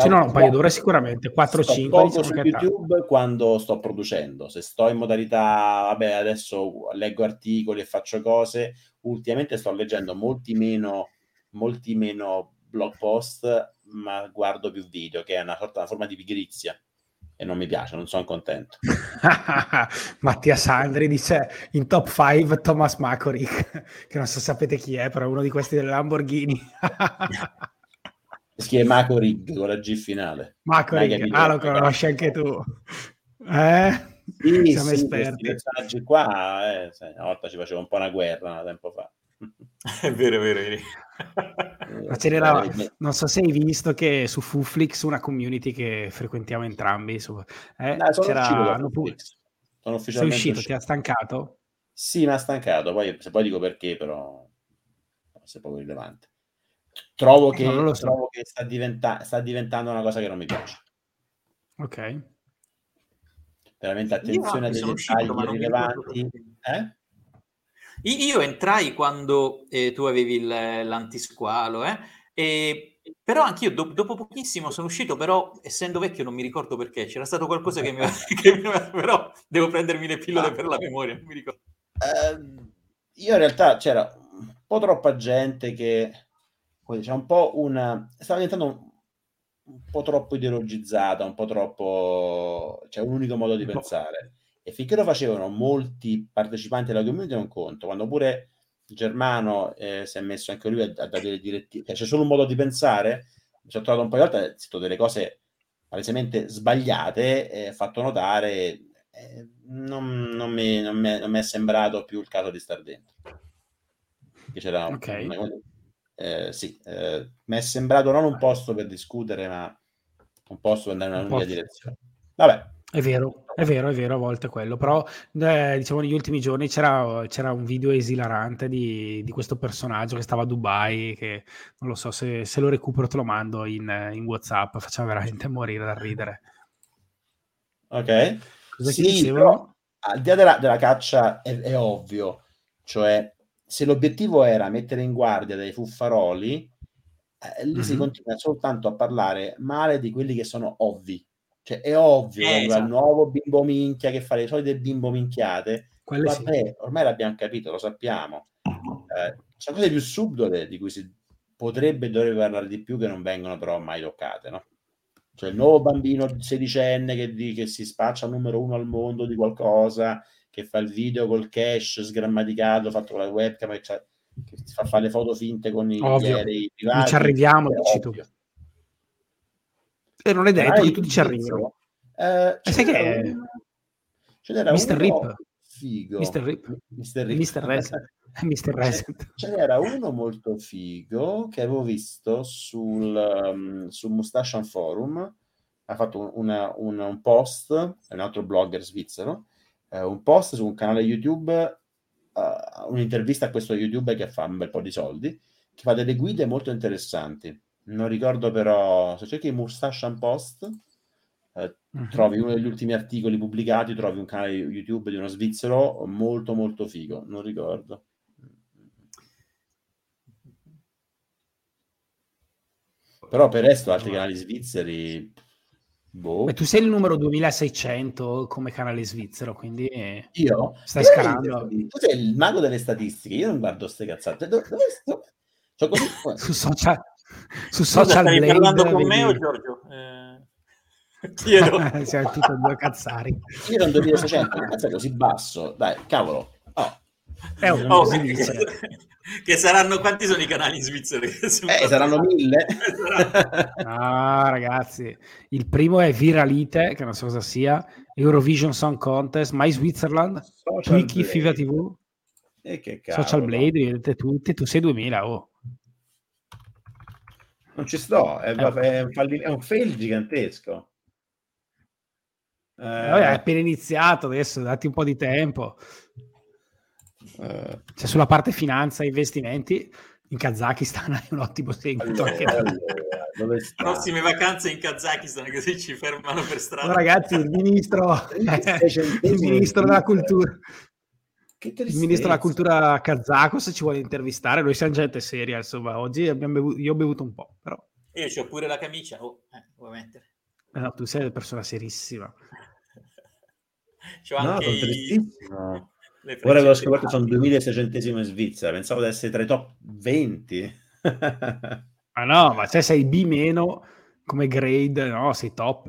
Un paio d'ore sicuramente, 4-5. Poco su YouTube quando sto producendo. Se sto in modalità, vabbè, adesso leggo articoli e faccio cose, ultimamente sto leggendo molti meno blog post, ma guardo più video, che è una forma di pigrizia. E non mi piace, non sono contento. Mattia Sandri dice in top 5 Thomas Macori, che non so sapete chi è, però è uno di questi delle Lamborghini. Chi è Macori con la G finale? Macori, lo conosci anche tu. Siamo esperti. Questi qua, una volta ci facevo un po' una guerra, un tempo fa. È vero. Ma non so se hai visto che su Fuflix, una community che frequentiamo entrambi, sono ufficialmente uscito. Ti ha stancato? Sì, mi ha stancato, poi dico perché, però è poco rilevante. Trovo che sta diventando una cosa che non mi piace. Ok, veramente attenzione ai dettagli rilevanti. Io entrai quando tu avevi l'antisqualo, però anch'io dopo pochissimo sono uscito, però essendo vecchio non mi ricordo perché, c'era stato qualcosa però devo prendermi le pillole per la memoria, non mi ricordo. Io in realtà c'era un po' troppa gente che, diciamo, stava diventando un po' troppo ideologizzata, un po' troppo, cioè un unico modo di pensare. E finché lo facevano molti partecipanti della community non conto, quando pure Germano si è messo anche lui a dare le direttive, c'è solo un modo di pensare, mi sono trovato un paio di volte, ho detto delle cose palesemente sbagliate, fatto notare, non mi è sembrato più il caso di star dentro, che c'era mi è sembrato non un posto per discutere, ma un posto per andare in una lunga direzione. Vabbè. È vero, a volte quello, però diciamo negli ultimi giorni c'era un video esilarante di questo personaggio che stava a Dubai, che non lo so, se lo recupero te lo mando in WhatsApp, faceva veramente morire dal ridere. Ok, sì, però al di là della caccia è ovvio, cioè se l'obiettivo era mettere in guardia dei fuffaroli, lì si continua soltanto a parlare male di quelli che sono ovvi. Cioè, è ovvio, esatto. Il nuovo bimbo minchia che fa le solite bimbo minchiate, ormai l'abbiamo capito, lo sappiamo. C'è cose più subdole di cui si potrebbe e dovrebbe parlare di più, che non vengono però mai toccate, no? Cioè il nuovo bambino sedicenne che si spaccia numero 1 al mondo di qualcosa, che fa il video col cash sgrammaticato fatto con la webcam, che fa fare le foto finte con i aerei privati. Non ci arriviamo, dici tu. E non è detto che tutti ci arrivano. Sai che è? Mr. Rip. Figo. Mr. Reset. C'era uno molto figo che avevo visto sul Mustache Forum, ha fatto un post, è un altro blogger svizzero, un post su un canale YouTube, un'intervista a questo YouTuber che fa un bel po' di soldi, che fa delle guide molto interessanti. Non ricordo però, se cerchi Mustache and Post, trovi uno degli ultimi articoli pubblicati, trovi un canale YouTube di uno svizzero molto molto figo, non ricordo. Però per il resto altri canali svizzeri, boh. Beh, tu sei il numero 2600 come canale svizzero, quindi io stai scalando. Tu sei il mago delle statistiche, io non guardo ste cazzate. Su social stai parlando con me o Giorgio? Chiedo. Siamo tutti due cazzari. Io non 2600, cazzo è così basso, dai, cavolo. Che saranno, quanti sono i canali svizzeri? Saranno 1000. No, ragazzi, il primo è Viralite, che non so cosa sia, Eurovision Song Contest, My Switzerland, Wiki, Fiva TV, che cavolo, Social Blade, vedete tutti, tu sei 2000, oh. Non ci sto, è un fail gigantesco. È appena iniziato, adesso datti un po' di tempo. C'è sulla parte finanza e investimenti in Kazakistan è un ottimo seguito. Dove sta? Prossime vacanze in Kazakistan, così ci fermano per strada. No, ragazzi, il ministro della cultura, il ministro della cultura kazako, se ci vuole intervistare, noi siamo gente seria, insomma. Oggi io ho bevuto un po', però io c'ho pure la camicia, vuoi mettere? No, tu sei una persona serissima. C'ho anche ora che ho scoperto sono 2600esimo in Svizzera, pensavo di essere tra i top 20. Ah no, ma cioè sei B meno come grade, no, sei top.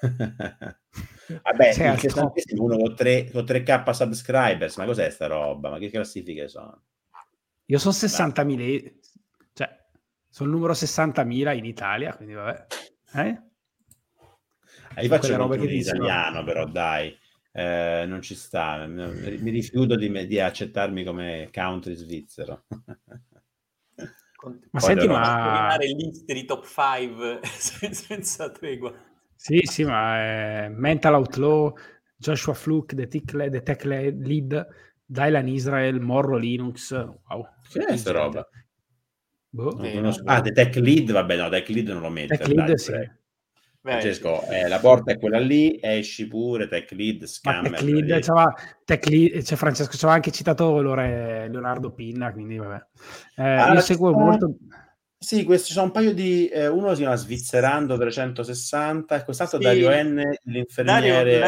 Vabbè, sei il 60esimo, uno con 3k subscribers, ma cos'è sta roba? Ma che classifiche sono? Io sono 60.000, cioè sono il numero 60.000 in Italia, quindi vabbè. Io faccio roba che in italiano, però dai. Non ci sta, mi rifiuto di accettarmi come country svizzero. Ma senti, ma liste di top 5 senza tregua. Sì, ma Mental Outlaw, Joshua Fluke, The Tech Lead, Dylan Israel, Morro Linux. Wow, che è sta roba? Boh. The Tech Lead, vabbè, no, Tech Lead non lo metto. Tech Lead, dai, sì. Francesco, la porta è quella lì, esci pure, Tech Lead, Scammer. Tech Lead, cioè Francesco ci aveva anche citato Leonardo Pinna, quindi vabbè. Io seguo molto... Sì, questi sono un paio di... uno si chiama Svizzerando 360, e quest'altro sì. Dario N, l'infermiere...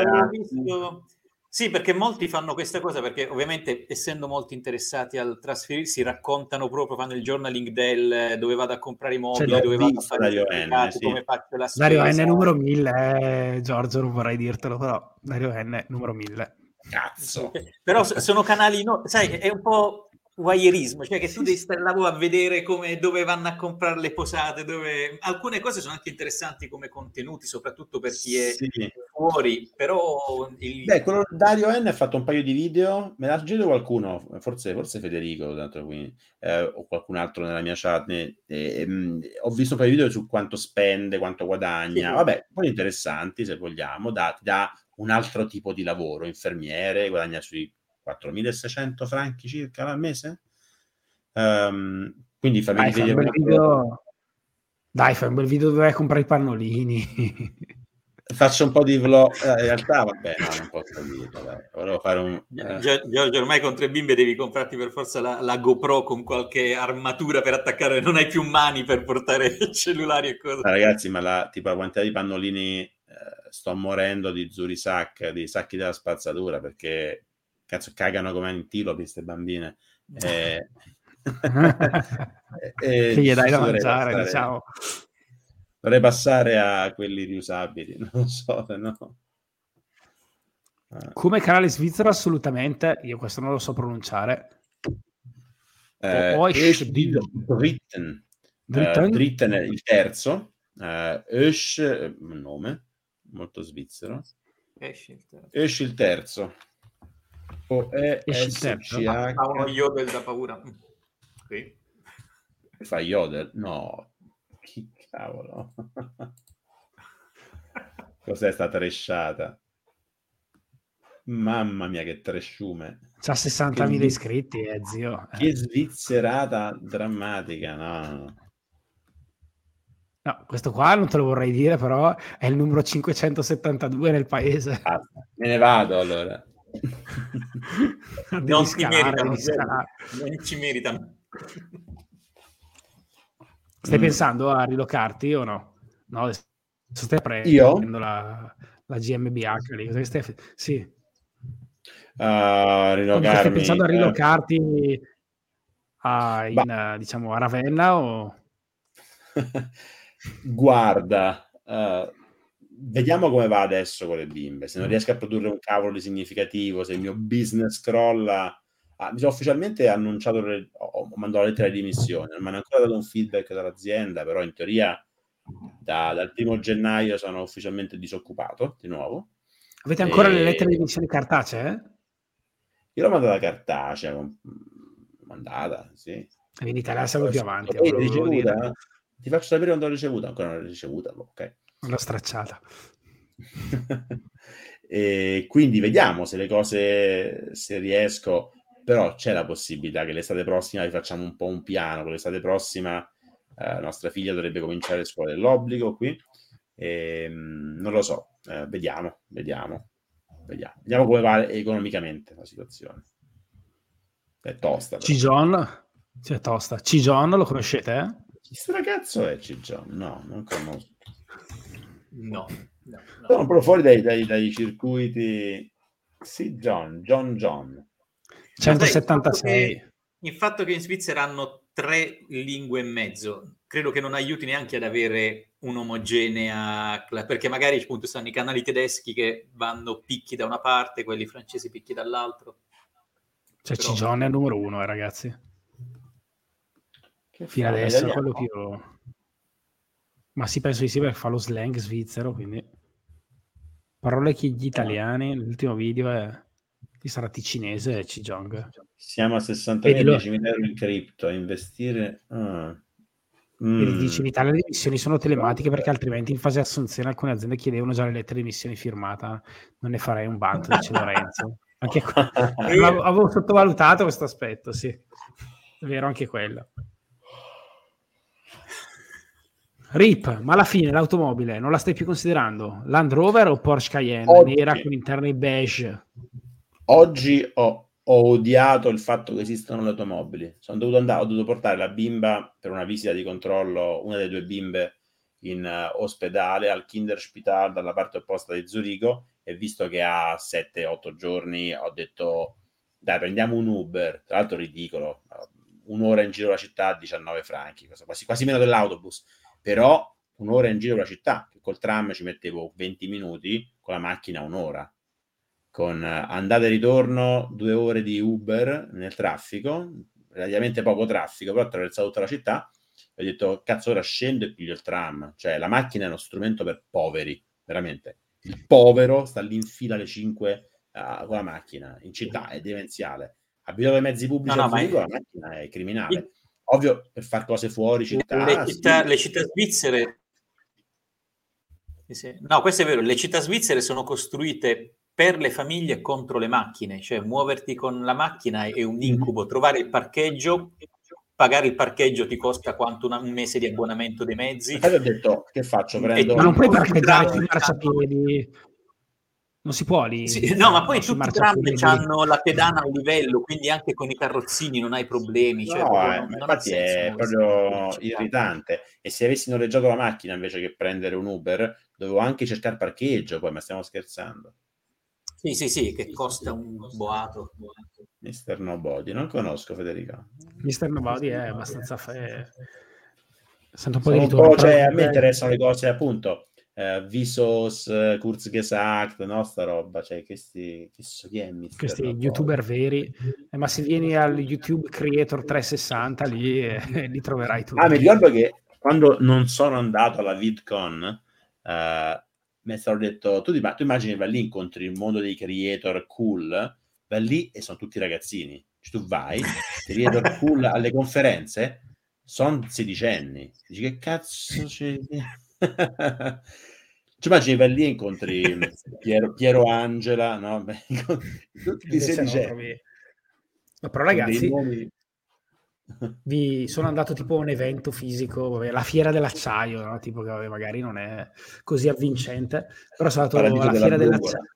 Sì, perché molti fanno questa cosa, perché ovviamente essendo molti interessati al trasferirsi, raccontano proprio, fanno il journaling del dove vado a comprare i mobili, cioè, dove vado a fare il mercato, come faccio la spesa. Dario N numero 1000, Giorgio, non vorrei dirtelo, però Dario N numero 1000. Cazzo! Però sono canali, no, sai, è un po' voyeurismo, cioè che tu devi stare là a vedere come, dove vanno a comprare le posate, dove... Alcune cose sono anche interessanti come contenuti, soprattutto per chi è fuori, però... quello Dario N ha fatto un paio di video, me l'ha girato qualcuno, forse Federico, tanto qui, o qualcun altro nella mia chat, ho visto un paio di video su quanto spende, quanto guadagna, sì. Vabbè, un po' interessanti se vogliamo, da un altro tipo di lavoro, infermiere, guadagna sui... 4.600 franchi circa al mese, quindi fammi vedere un video. Dai, fai un bel video dove comprare i pannolini. Faccio un po' di vlog, in realtà vabbè, no, non posso dirlo, dai. Volevo fare un Giorgio, ormai con 3 bimbe devi comprarti per forza la GoPro con qualche armatura per attaccare, non hai più mani per portare il cellulare e cose. Ragazzi, ma la quantità di pannolini, sto morendo di Zurisac, di sacchi della spazzatura, perché cazzo, cagano come antilopi queste bambine. Che gli dai da mangiare, diciamo. Dovrei passare a quelli riusabili, non lo so, no. Come canale svizzero assolutamente, io questo non lo so pronunciare. Dritten è il terzo. Esch, un nome molto svizzero. Esch il terzo. Fa uno yodel da paura. Okay. Fa yodel? No, chi cavolo. Cos'è sta tresciata? Mamma mia, che tresciume. C'ha 60.000 iscritti, zio. Che svizzerata drammatica, no? No, questo qua non te lo vorrei dire, però è il numero 572 nel paese. Ah, me ne vado, allora. Non ci meritano. Non ci meritano. Stai pensando a rilocarti o no? No, stai prendendo la GmbH lì. Sì. Stai pensando a rilocarti diciamo, a Ravenna o... Guarda, vediamo come va adesso con le bimbe. Se non riesco a produrre un cavolo di significativo, se il mio business crolla... mi sono ufficialmente annunciato, ho mandato la lettera di dimissione, non mi hanno ancora dato un feedback dall'azienda, però in teoria dal 1° gennaio sono ufficialmente disoccupato di nuovo. Avete ancora le lettere di dimissione cartacee? Io l'ho mandata cartacea, mandata, sì. E in Italia siamo più avanti. Ti faccio sapere quando l'ho ricevuta, ancora non l'ho ricevuta, ok. L'ho stracciata. E quindi vediamo se le cose, se riesco... Però c'è la possibilità che l'estate prossima vi facciamo un po' un piano, con l'estate prossima nostra figlia dovrebbe cominciare scuola dell'obbligo qui, e, non lo so, vediamo come va economicamente la situazione. È tosta. Cijon lo conoscete? Chi sto ragazzo è Cijon? No, non conosco. No. Sono proprio fuori dai circuiti. Sì, John. 176. Il fatto che in Svizzera hanno 3,5 lingue, credo che non aiuti neanche ad avere un'omogenea, perché magari appunto stanno i canali tedeschi che vanno picchi da una parte, quelli francesi picchi dall'altro. Cioè però... Cijon è il numero 1, ragazzi. Che fino adesso è quello più... Ma sì, penso di sì, perché fa lo slang svizzero, quindi... Parole che gli italiani, l'ultimo video è... sarà ticinese e Cijon. Siamo a 60.000 €, 10.000 € in cripto, a investire... E dice, in Italia le missioni sono telematiche perché altrimenti in fase assunzione alcune aziende chiedevano già le lettere di missione firmata. Non ne farei un vanto, dice Lorenzo. Anche avevo sottovalutato questo aspetto, sì. È vero anche quello. Rip, ma alla fine l'automobile non la stai più considerando? Land Rover o Porsche Cayenne? Oggi. Nera con interni beige? Oggi ho odiato il fatto che esistano le automobili. Ho dovuto portare la bimba per una visita di controllo, una delle due bimbe in ospedale al Kinderspital dalla parte opposta di Zurigo, e visto che ha 7-8 giorni ho detto dai, prendiamo un Uber, tra l'altro ridicolo, un'ora in giro la città, 19 franchi, quasi meno dell'autobus, però un'ora in giro la città, col tram ci mettevo 20 minuti, con la macchina un'ora, con andata e ritorno 2 ore di Uber nel traffico, relativamente poco traffico, però ho attraversato tutta la città, e ho detto cazzo, ora scendo e piglio il tram. Cioè la macchina è uno strumento per poveri, veramente. Il povero sta lì in fila alle 5 con la macchina, in città è demenziale. Abituato ai mezzi pubblici, la macchina è criminale. Ovvio, per far cose fuori città... Le città svizzere... No, questo è vero, le città svizzere sono costruite... per le famiglie contro le macchine, cioè muoverti con la macchina è un incubo, trovare il parcheggio, pagare il parcheggio ti costa quanto un mese di abbonamento dei mezzi. Allora ho detto, che faccio? Ma non puoi parcheggiare sui marciapiedi, non si può lì. Sì, no, ma poi tutti i tram hanno la pedana a livello, quindi anche con i carrozzini non hai problemi. Cioè, non infatti è proprio irritante. E se avessi noleggiato la macchina invece che prendere un Uber, dovevo anche cercare parcheggio poi, ma stiamo scherzando. Sì, che costa un boato. Mister Nobody, non conosco Federico. Mister Nobody è abbastanza... a me interessano le cose, appunto, Vsauce, Kurzgesagt, no, sta roba, cioè chi è Mister Questi Nobody. YouTuber veri, ma se vieni al YouTube Creator 360, lì li troverai tutti. Mi ricordo che quando non sono andato alla VidCon... mi è stato detto, tu immagini, vai lì, incontri il mondo dei creator cool, vai lì e sono tutti ragazzini. Cioè, tu vai, creator cool alle conferenze, sono sedicenni. Dici, che cazzo c'è? Ci immagini, vai lì e incontri Piero Angela, no? Tutti i no, però ragazzi, vi sono andato tipo a un evento fisico, vabbè, la fiera dell'acciaio, no? Tipo che vabbè, magari non è così avvincente, però sono andato alla fiera dell'acciaio.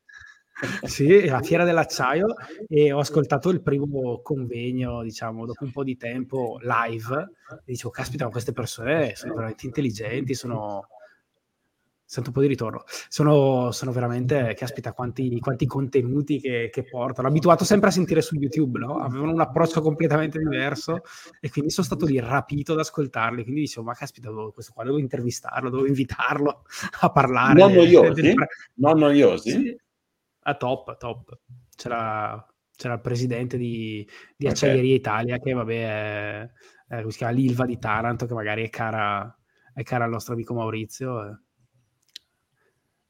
Sì, la fiera dell'acciaio, e ho ascoltato il primo convegno, diciamo, dopo un po' di tempo, live, e dicevo, caspita, ma queste persone sono veramente intelligenti, sono... Sento un po' di ritorno. Sono veramente, caspita, quanti contenuti che portano. Abituato sempre a sentire su YouTube, no? Avevano un approccio completamente diverso, e quindi sono stato lì rapito ad ascoltarli. Quindi dicevo, ma caspita, questo qua devo intervistarlo, devo invitarlo a parlare. Non noiosi? Sì. Ah, top. C'era il presidente di Acciaieria Italia, che vabbè, si chiama l'Ilva di Taranto, che magari è cara al nostro amico Maurizio,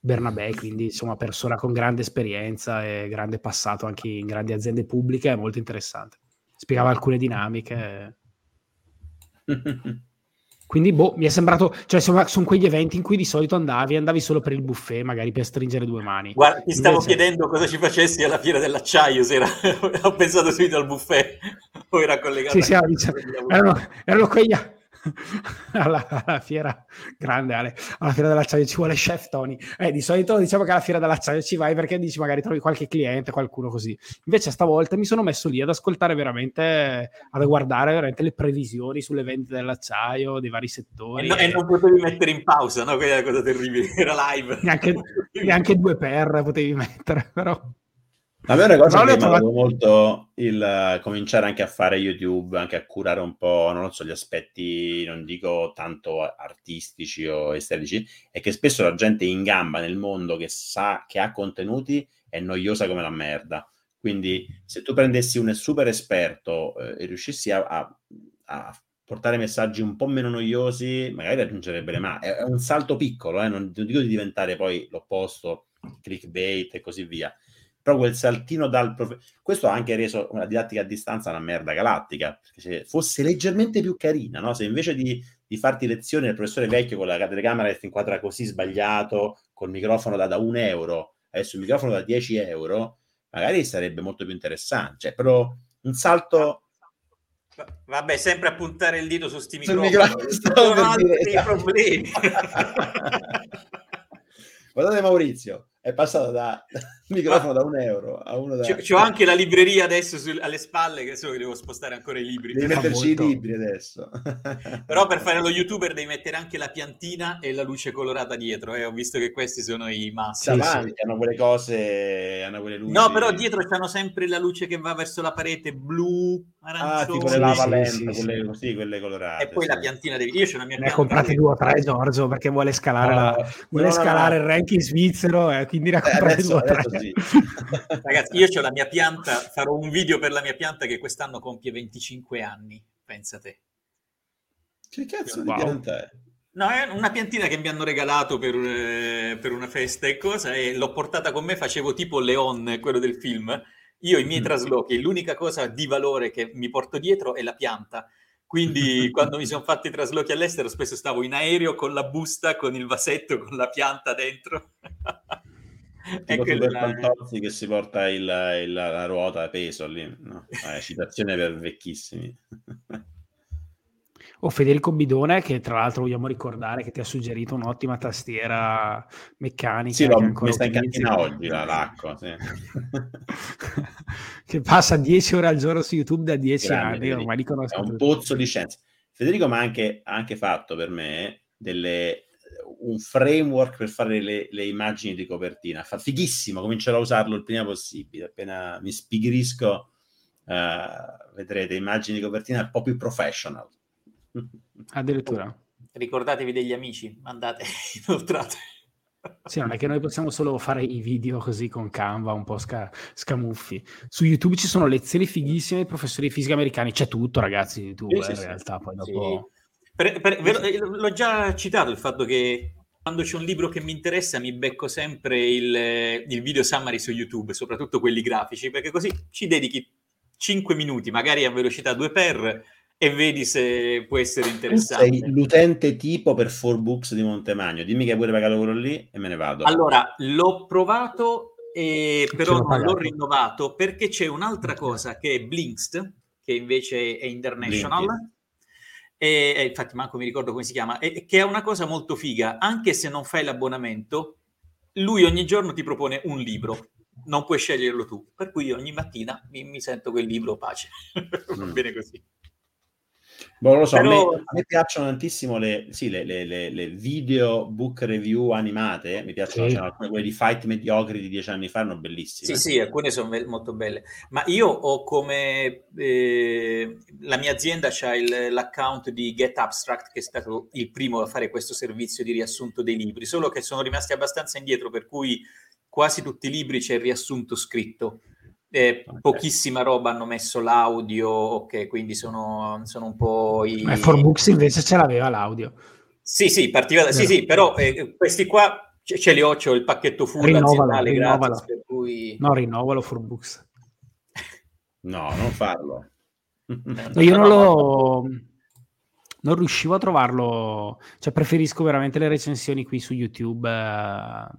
Bernabé, quindi insomma persona con grande esperienza e grande passato anche in grandi aziende pubbliche, è molto interessante. Spiegava alcune dinamiche. Quindi mi è sembrato, cioè sono quegli eventi in cui di solito andavi solo per il buffet, magari per stringere due mani. Guarda, ti stavo chiedendo cosa ci facessi alla fiera dell'acciaio, se era... ho pensato subito al buffet, o era collegato. Erano quegli... alla fiera grande, Ale, alla fiera dell'acciaio ci vuole chef Tony. Di solito diciamo che alla fiera dell'acciaio ci vai perché dici magari trovi qualche cliente, qualcuno così. Invece stavolta mi sono messo lì ad ascoltare veramente, ad guardare veramente le previsioni sulle vendite dell'acciaio dei vari settori, e non potevi mettere in pausa, no? Quella è la cosa terribile, era live, neanche due per potevi mettere. Però a me è una cosa che mi ha dato molto il cominciare anche a fare YouTube, anche a curare un po', non lo so, gli aspetti, non dico tanto artistici o estetici, è che spesso la gente in gamba nel mondo che sa, che ha contenuti, è noiosa come la merda. Quindi se tu prendessi un super esperto e riuscissi a portare messaggi un po' meno noiosi, magari raggiungerebbe le mani. È un salto piccolo, non dico di diventare poi l'opposto, clickbait e così via. Però quel saltino questo ha anche reso una didattica a distanza una merda galattica, perché se fosse leggermente più carina, no? Se invece di farti lezioni del professore vecchio con la telecamera che ti inquadra così sbagliato, col microfono da €1, adesso il microfono da €10, magari sarebbe molto più interessante. Cioè, però un salto... Vabbè, sempre a puntare il dito su sti microfoni. Sono altri problemi. Guardate Maurizio, è passato da microfono da €1 a uno da... C'ho anche la libreria adesso alle spalle, che so che devo spostare ancora i libri. Devi metterci i libri adesso. Però per fare lo youtuber devi mettere anche la piantina e la luce colorata dietro, Ho visto che questi sono i massimi. Hanno quelle cose, hanno quelle luci. No, però dietro c'hanno sempre la luce che va verso la parete, blu, arancione. Ah, tipo le lavalamp, quelle colorate. E poi la piantina dei video, c'è una mia piantina. Ne ha comprati 2 o 3, Giorgio, perché vuole scalare il ranking svizzero, quindi adesso sì. Ragazzi, io c'ho la mia pianta, farò un video per la mia pianta che quest'anno compie 25 anni, pensa te. Che cazzo di pianta è? No, è una piantina che mi hanno regalato per una festa e cosa, e l'ho portata con me, facevo tipo Leon, quello del film. Io i miei traslochi, l'unica cosa di valore che mi porto dietro è la pianta. Quindi quando mi sono fatti i traslochi all'estero spesso stavo in aereo con la busta, con il vasetto, con la pianta dentro. Tipo Fantozzi che si porta la ruota a peso lì, no? Citazione per vecchissimi. Federico Bidone, che tra l'altro vogliamo ricordare che ti ha suggerito un'ottima tastiera meccanica. Sì, questa in cantina oggi, la Lacco, sì. Che passa 10 ore al giorno su YouTube da 10 anni. Ormai li conosco. È un pozzo di scienza. Federico mi ha anche fatto per me un framework per fare le immagini di copertina. Fa fighissimo, comincerò a usarlo il prima possibile. Appena mi spigrisco, vedrete immagini di copertina un po' più professional. Addirittura. Ricordatevi degli amici, andate inoltrate. Sì, non è che noi possiamo solo fare i video così con Canva, un po' scamuffi. Su YouTube ci sono lezioni fighissime dei professori di fisica americani, c'è tutto, ragazzi, YouTube, sì, in realtà. Sì. Poi dopo... Sì. L'ho già citato il fatto che quando c'è un libro che mi interessa mi becco sempre il video summary su YouTube, soprattutto quelli grafici, perché così ci dedichi 5 minuti, magari a velocità 2x, e vedi se può essere interessante. Sei l'utente tipo per Four Books di Montemagno, dimmi che hai pure pagato quello lì e me ne vado. Allora, l'ho provato però non l'ho rinnovato perché c'è un'altra cosa che è Blinkst, che invece è international. Blinky. E infatti manco mi ricordo come si chiama, che è una cosa molto figa, anche se non fai l'abbonamento lui ogni giorno ti propone un libro, non puoi sceglierlo tu, per cui io ogni mattina mi sento quel libro, pace. Va bene così. Boh, non lo so, però... a me piacciono tantissimo le video book review animate, mi piacciono, sì. Cioè, alcune, quelle di Fight mediocri di 10 anni fa erano bellissime. Sì, sì, alcune sono molto belle. Ma io ho come la mia azienda c'ha l'account di Get Abstract, che è stato il primo a fare questo servizio di riassunto dei libri, solo che sono rimasti abbastanza indietro, per cui quasi tutti i libri c'è il riassunto scritto. Pochissima roba hanno messo l'audio, ok, quindi sono un po' i... Ma Four Books invece ce l'aveva l'audio. Sì, sì, partiva da... Sì, sì, però questi qua ce li ho, c'ho il pacchetto full aziendale, gratis, per cui... No, rinnovalo Four Books. No, non farlo. No, io non riuscivo a trovarlo, cioè preferisco veramente le recensioni qui su YouTube, non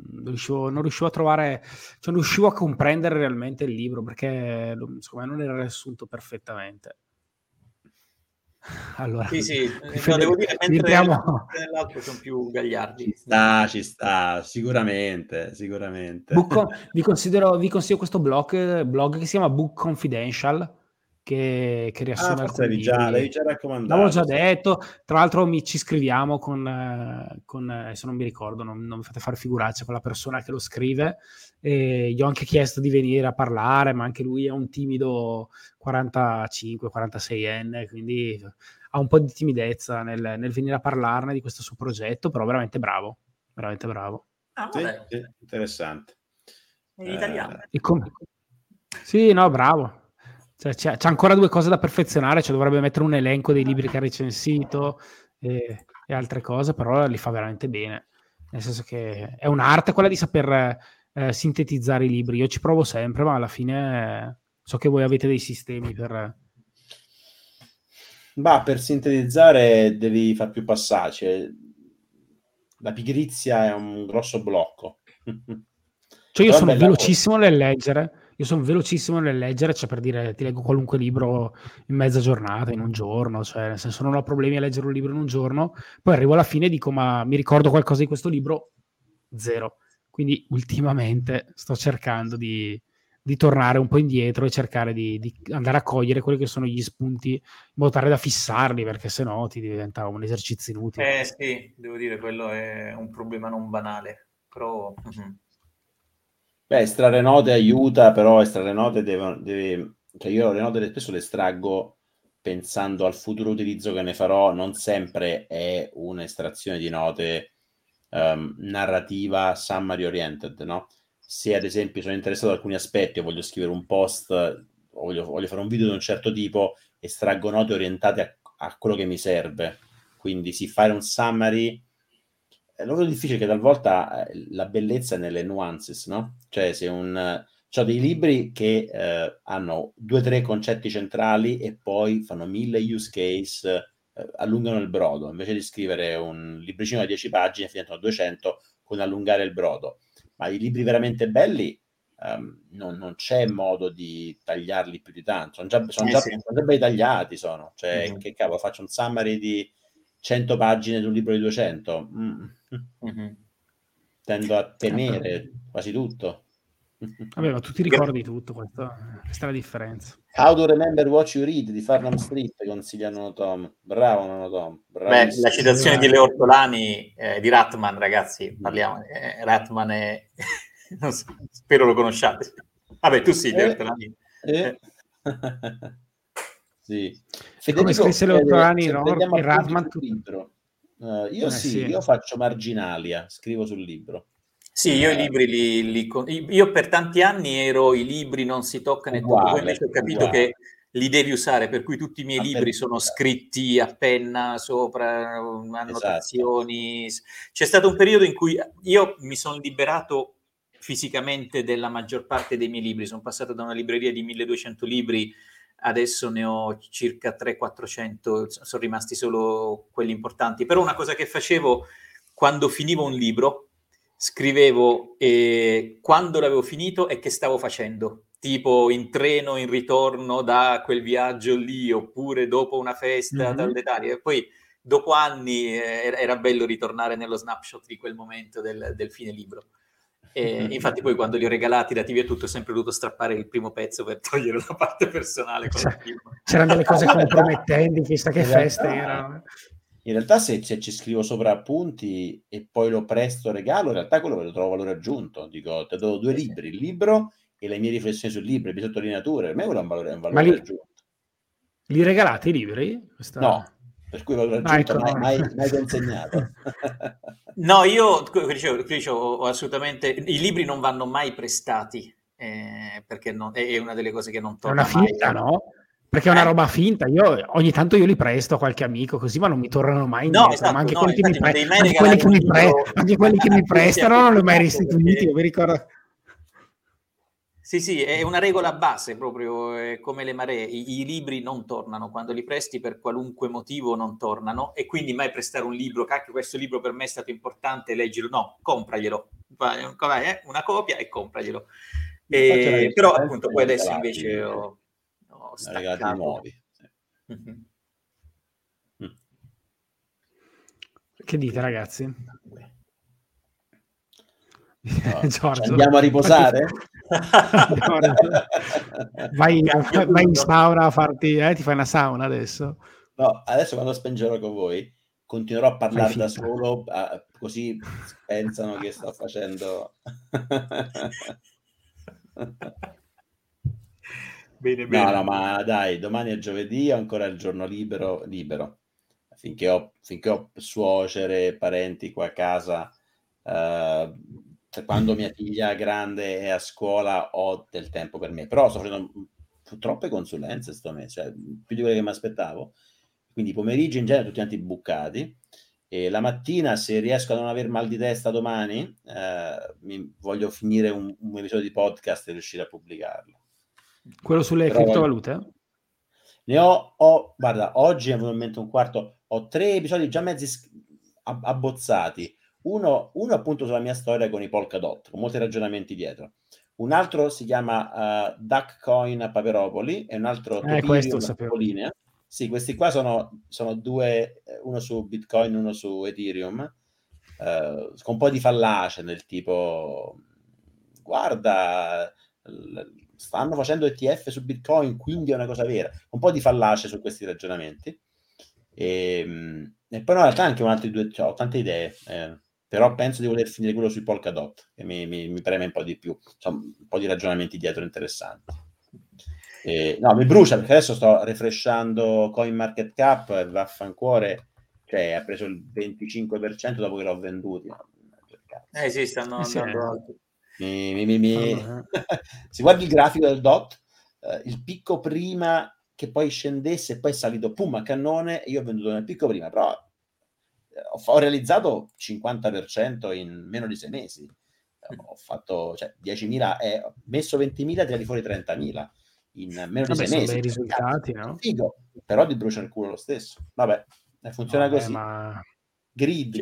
riuscivo a trovare, cioè non riuscivo a comprendere realmente il libro, perché secondo me non era riassunto perfettamente. Allora, sì, sì, no, devo dire, mentre l'altro sono più gagliardi. Ci sta, sicuramente. Vi consiglio questo blog che si chiama Book Confidential, che riassume alcuni libri. L'avevi già raccomandato. L'avevo già detto, tra l'altro ci scriviamo con se non mi ricordo, non mi fate fare figuracce, con la persona che lo scrive, e gli ho anche chiesto di venire a parlare, ma anche lui è un timido 45-46enne, quindi ha un po' di timidezza nel venire a parlarne di questo suo progetto, però veramente bravo. Sì, interessante. In italiano. Sì, no, bravo. Cioè, c'è ancora 2 cose da perfezionare, cioè dovrebbe mettere un elenco dei libri che ha recensito e altre cose, però li fa veramente bene, nel senso che è un'arte quella di saper sintetizzare i libri. Io ci provo sempre, ma alla fine so che voi avete dei sistemi per sintetizzare devi far più passaggi, la pigrizia è un grosso blocco. Cioè io sono velocissimo nel leggere. Cioè per dire, ti leggo qualunque libro in mezza giornata, in un giorno, cioè nel senso non ho problemi a leggere un libro in un giorno, poi arrivo alla fine e dico, ma mi ricordo qualcosa di questo libro? Zero. Quindi ultimamente sto cercando di tornare un po' indietro e cercare di andare a cogliere quelli che sono gli spunti, in modo tale da fissarli, perché sennò ti diventa un esercizio inutile. Sì, devo dire, quello è un problema non banale, però... Mm-hmm. Beh, estrarre note aiuta, però estrarre note cioè io le note spesso le estraggo pensando al futuro utilizzo che ne farò, non sempre è un'estrazione di note narrativa summary oriented, no? Se ad esempio sono interessato ad alcuni aspetti o voglio scrivere un post o voglio fare un video di un certo tipo, estraggo note orientate a quello che mi serve, quindi sì, fare un summary. È molto difficile, che talvolta la bellezza è nelle nuances, no? Cioè, c'ho dei libri che hanno 2-3 concetti centrali e poi fanno 1000 use case, allungano il brodo. Invece di scrivere un libricino da 10 pagine, finiscono a 200 con allungare il brodo. Ma i libri veramente belli non c'è modo di tagliarli più di tanto. Sono già ben tagliati, sono. Cioè, che cavolo, faccio un summary di 100 pagine di un libro di 200. Mm-hmm. Tendo a temere quasi tutto. Vabbè, ma tu ti ricordi tutto, questa è la differenza. How to Remember What You Read di Farnham Street, consiglia Nono Tom. Bravo Nono Tom. Beh, la citazione di Leo Ortolani di Ratman, ragazzi, parliamo. Ratman è... non so, spero lo conosciate. Vabbè, tu sì, Leo Ortolani. Sì. Come scrisse Leo Ortolani, no? E Ratman tutto libro. Io faccio marginalia, scrivo sul libro. Sì, io i libri io per tanti anni ero i libri non si toccano e tutto, poi invece ho capito che li devi usare, per cui tutti i miei libri sono scritti a penna sopra, annotazioni. Esatto. C'è stato un periodo in cui io mi sono liberato fisicamente della maggior parte dei miei libri, sono passato da una libreria di 1200 libri adesso ne ho circa 300-400, sono rimasti solo quelli importanti. Però una cosa che facevo quando finivo un libro, scrivevo quando l'avevo finito e che stavo facendo, tipo in treno, in ritorno da quel viaggio lì, oppure dopo una festa, tal dettaglio. E poi dopo anni era bello ritornare nello snapshot di quel momento del fine libro. E infatti poi quando li ho regalati da TV e tutto ho sempre dovuto strappare il primo pezzo per togliere la parte personale. C'erano delle cose compromettenti, chissà che feste erano. In realtà se ci scrivo sopra appunti e poi lo presto regalo, in realtà quello lo trovo valore aggiunto. Dico, ti do due libri, il libro e le mie riflessioni sul libro, le mie sottolineature. Per me quello è un valore aggiunto. Li regalate i libri? No. Per cui valore aggiunto mai consegnato. No, io dicevo assolutamente, i libri non vanno mai prestati, perché è una delle cose che non torna mai. È una finta, no? Perché è una roba finta. Io ogni tanto li presto a qualche amico così, ma non mi tornano mai indietro. No, esatto, ma anche quelli che mi prestano non li ho mai restituiti, io mi ricordo. Sì, è una regola base, proprio come le maree. I libri non tornano, quando li presti per qualunque motivo non tornano, e quindi mai prestare un libro, cacchio questo libro per me è stato importante, leggilo, no, compraglielo, vai, una copia e compraglielo. Però appunto poi adesso invece ho staccato. Nuovi. Che dite ragazzi? No, Giorgio, andiamo a riposare? vai in sauna a farti, ti fai una sauna adesso? No, adesso quando spengerò con voi continuerò a parlare da solo, così pensano che sto facendo. bene. No, ma dai, domani è giovedì, ho ancora il giorno libero finché ho suocere, parenti qua a casa. Quando mia figlia grande è a scuola ho del tempo per me, però sto facendo troppe consulenze sto mese, cioè più di quelle che mi aspettavo, quindi pomeriggio in genere tutti quanti bucati, e la mattina, se riesco a non aver mal di testa domani, voglio finire un episodio di podcast e riuscire a pubblicarlo, quello sulle criptovalute? Guarda, oggi è venuto in mente un quarto, ho 3 episodi già mezzi abbozzati. Uno appunto sulla mia storia con i Polkadot, con molti ragionamenti dietro. Un altro si chiama Duck Coin a Paperopoli e un altro Topolinia. Sì, questi qua sono 2, uno su Bitcoin, uno su Ethereum, con un po' di fallace del tipo guarda, stanno facendo ETF su Bitcoin, quindi è una cosa vera. Un po' di fallace su questi ragionamenti. E poi in realtà anche un altro 2, ho tante idee, però penso di voler finire quello sui Polkadot, che mi preme un po' di più, insomma, un po' di ragionamenti dietro interessanti. No, mi brucia, perché adesso sto refreshando CoinMarketCap e vaffancuore, cioè ha preso il 25% dopo che l'ho venduti. No? Sì, stanno andando alto. Se guardi il grafico del DOT, il picco prima che poi scendesse e poi è salito pum a cannone, e io ho venduto nel picco prima, però ho realizzato 50% in meno di 6 mesi, ho fatto 10.000, ho messo 20.000 e tirati fuori 30.000 in meno di 6 mesi, risultati, no? Figo, però ti brucia il culo lo stesso, vabbè, funziona così, ma... grid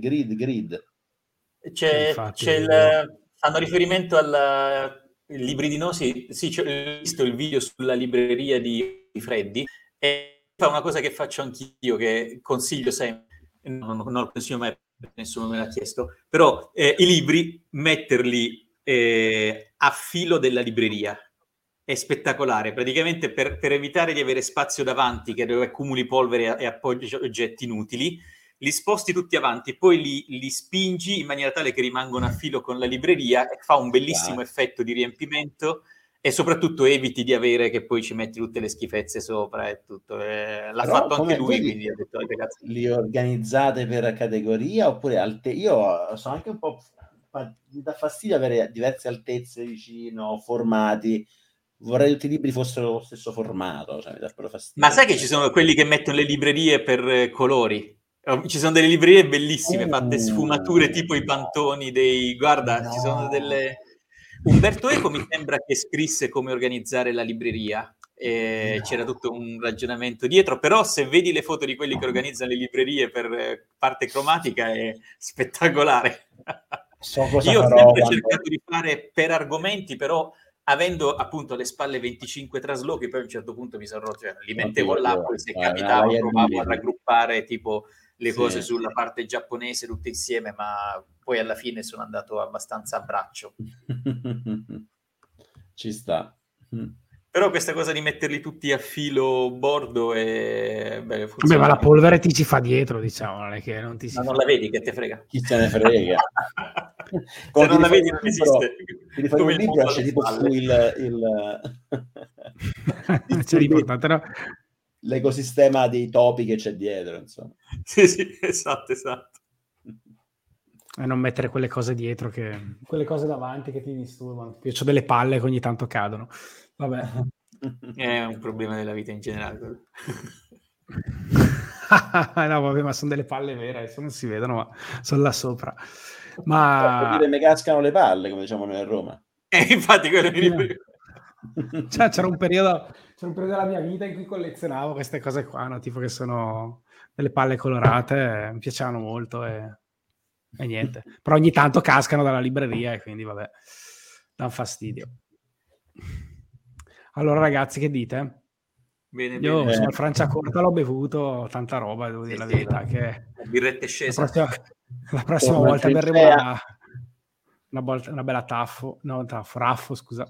fanno riferimento al libridinosi, sì, ho visto il video sulla libreria di Freddi, e fa una cosa che faccio anch'io, che consiglio sempre, non lo consiglio mai, nessuno me l'ha chiesto, però i libri metterli a filo della libreria è spettacolare, praticamente per evitare di avere spazio davanti che dove accumuli polvere e appoggi oggetti inutili, li sposti tutti avanti, poi li spingi in maniera tale che rimangano a filo con la libreria, e fa un bellissimo effetto di riempimento, e soprattutto eviti di avere che poi ci metti tutte le schifezze sopra e tutto. L'ha però fatto anche lui, quindi ha detto ragazzi. Li organizzate per categoria oppure io sono anche un po', mi dà fastidio avere diverse altezze vicino, formati. Vorrei che tutti i libri fossero lo stesso formato, cioè mi dà proprio fastidio. Ma sai che ci sono quelli che mettono le librerie per colori? Ci sono delle librerie bellissime, fatte sfumature tipo i pantoni dei... Guarda, no. Ci sono delle... Umberto Eco mi sembra che scrisse come organizzare la libreria, C'era tutto un ragionamento dietro, però se vedi le foto di quelli che organizzano le librerie per parte cromatica è spettacolare. Io ho sempre cercato di fare per argomenti, però avendo appunto alle spalle 25 traslochi, poi a un certo punto mi sono rotto, cioè, li mettevo là, poi se capitava provavo a raggruppare tipo le cose sulla parte giapponese tutte insieme, ma poi alla fine sono andato abbastanza a braccio. Ci sta. Però questa cosa di metterli tutti a filo bordo è... Beh, ma la polvere ti ci fa dietro, diciamo, non è che non ti si... Ma non la vedi, che te frega? Chi se ne frega? Se non la vedi non esiste. Ti rifai un libro, c'è tipo l'ecosistema dei topi che c'è dietro, insomma. Sì, esatto. E non mettere quelle cose dietro che... Quelle cose davanti che ti disturbano. Io ho delle palle che ogni tanto cadono. Vabbè, è un problema della vita in generale. No, vabbè, ma sono delle palle vere, adesso non si vedono, ma sono là sopra. Ma per dire, me cascano le palle, come diciamo noi a Roma. Infatti, quello mi... Cioè, c'era un periodo della mia vita in cui collezionavo queste cose qua, no? Tipo che sono delle palle colorate, mi piacevano molto e niente. Però ogni tanto cascano dalla libreria e quindi vabbè, dà un fastidio. Allora ragazzi, che dite? Bene. Sono Francia Corta, l'ho bevuto, tanta roba, devo dire la verità. Che birrette scese. La prossima volta berremo una bella taffo. No, raffo, scusa.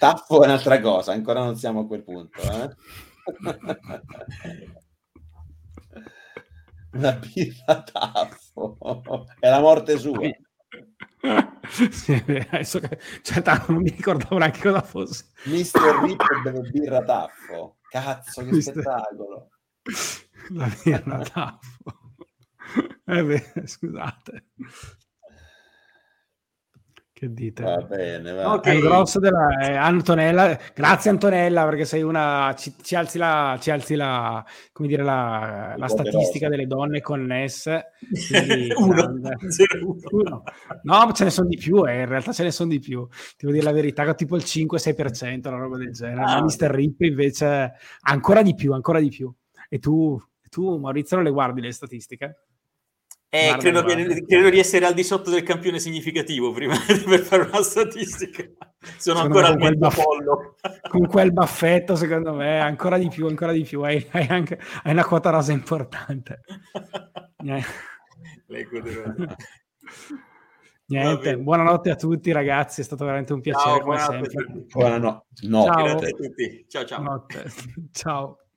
Taffo è un'altra cosa, ancora non siamo a quel punto. Una birra taffo. È la morte sua. Sì, adesso che... cioè, non mi ricordavo neanche cosa fosse Mr. Rip e beve birra taffo, cazzo, che spettacolo la birra taffo. Beh, scusate, che dite? Va bene, va. Okay. È il grosso della Antonella, grazie Antonella, perché sei una ci alzi la come dire la statistica delle donne connesse. Uno. No, ce ne sono di più, in realtà ce ne sono di più. Ti devo dire la verità, tipo il 5-6%, una roba del genere. Ah. Mr. Rip invece ancora di più. E tu Maurizio non le guardi le statistiche? Credo di essere al di sotto del campione significativo prima per fare una statistica. Sono ancora al pollo. Con quel baffetto, secondo me, ancora di più. Hai una quota rosa importante. Niente, buonanotte a tutti ragazzi, è stato veramente un piacere, ciao, come sempre. Buonanotte a tutti. Ciao. Notte. Ciao.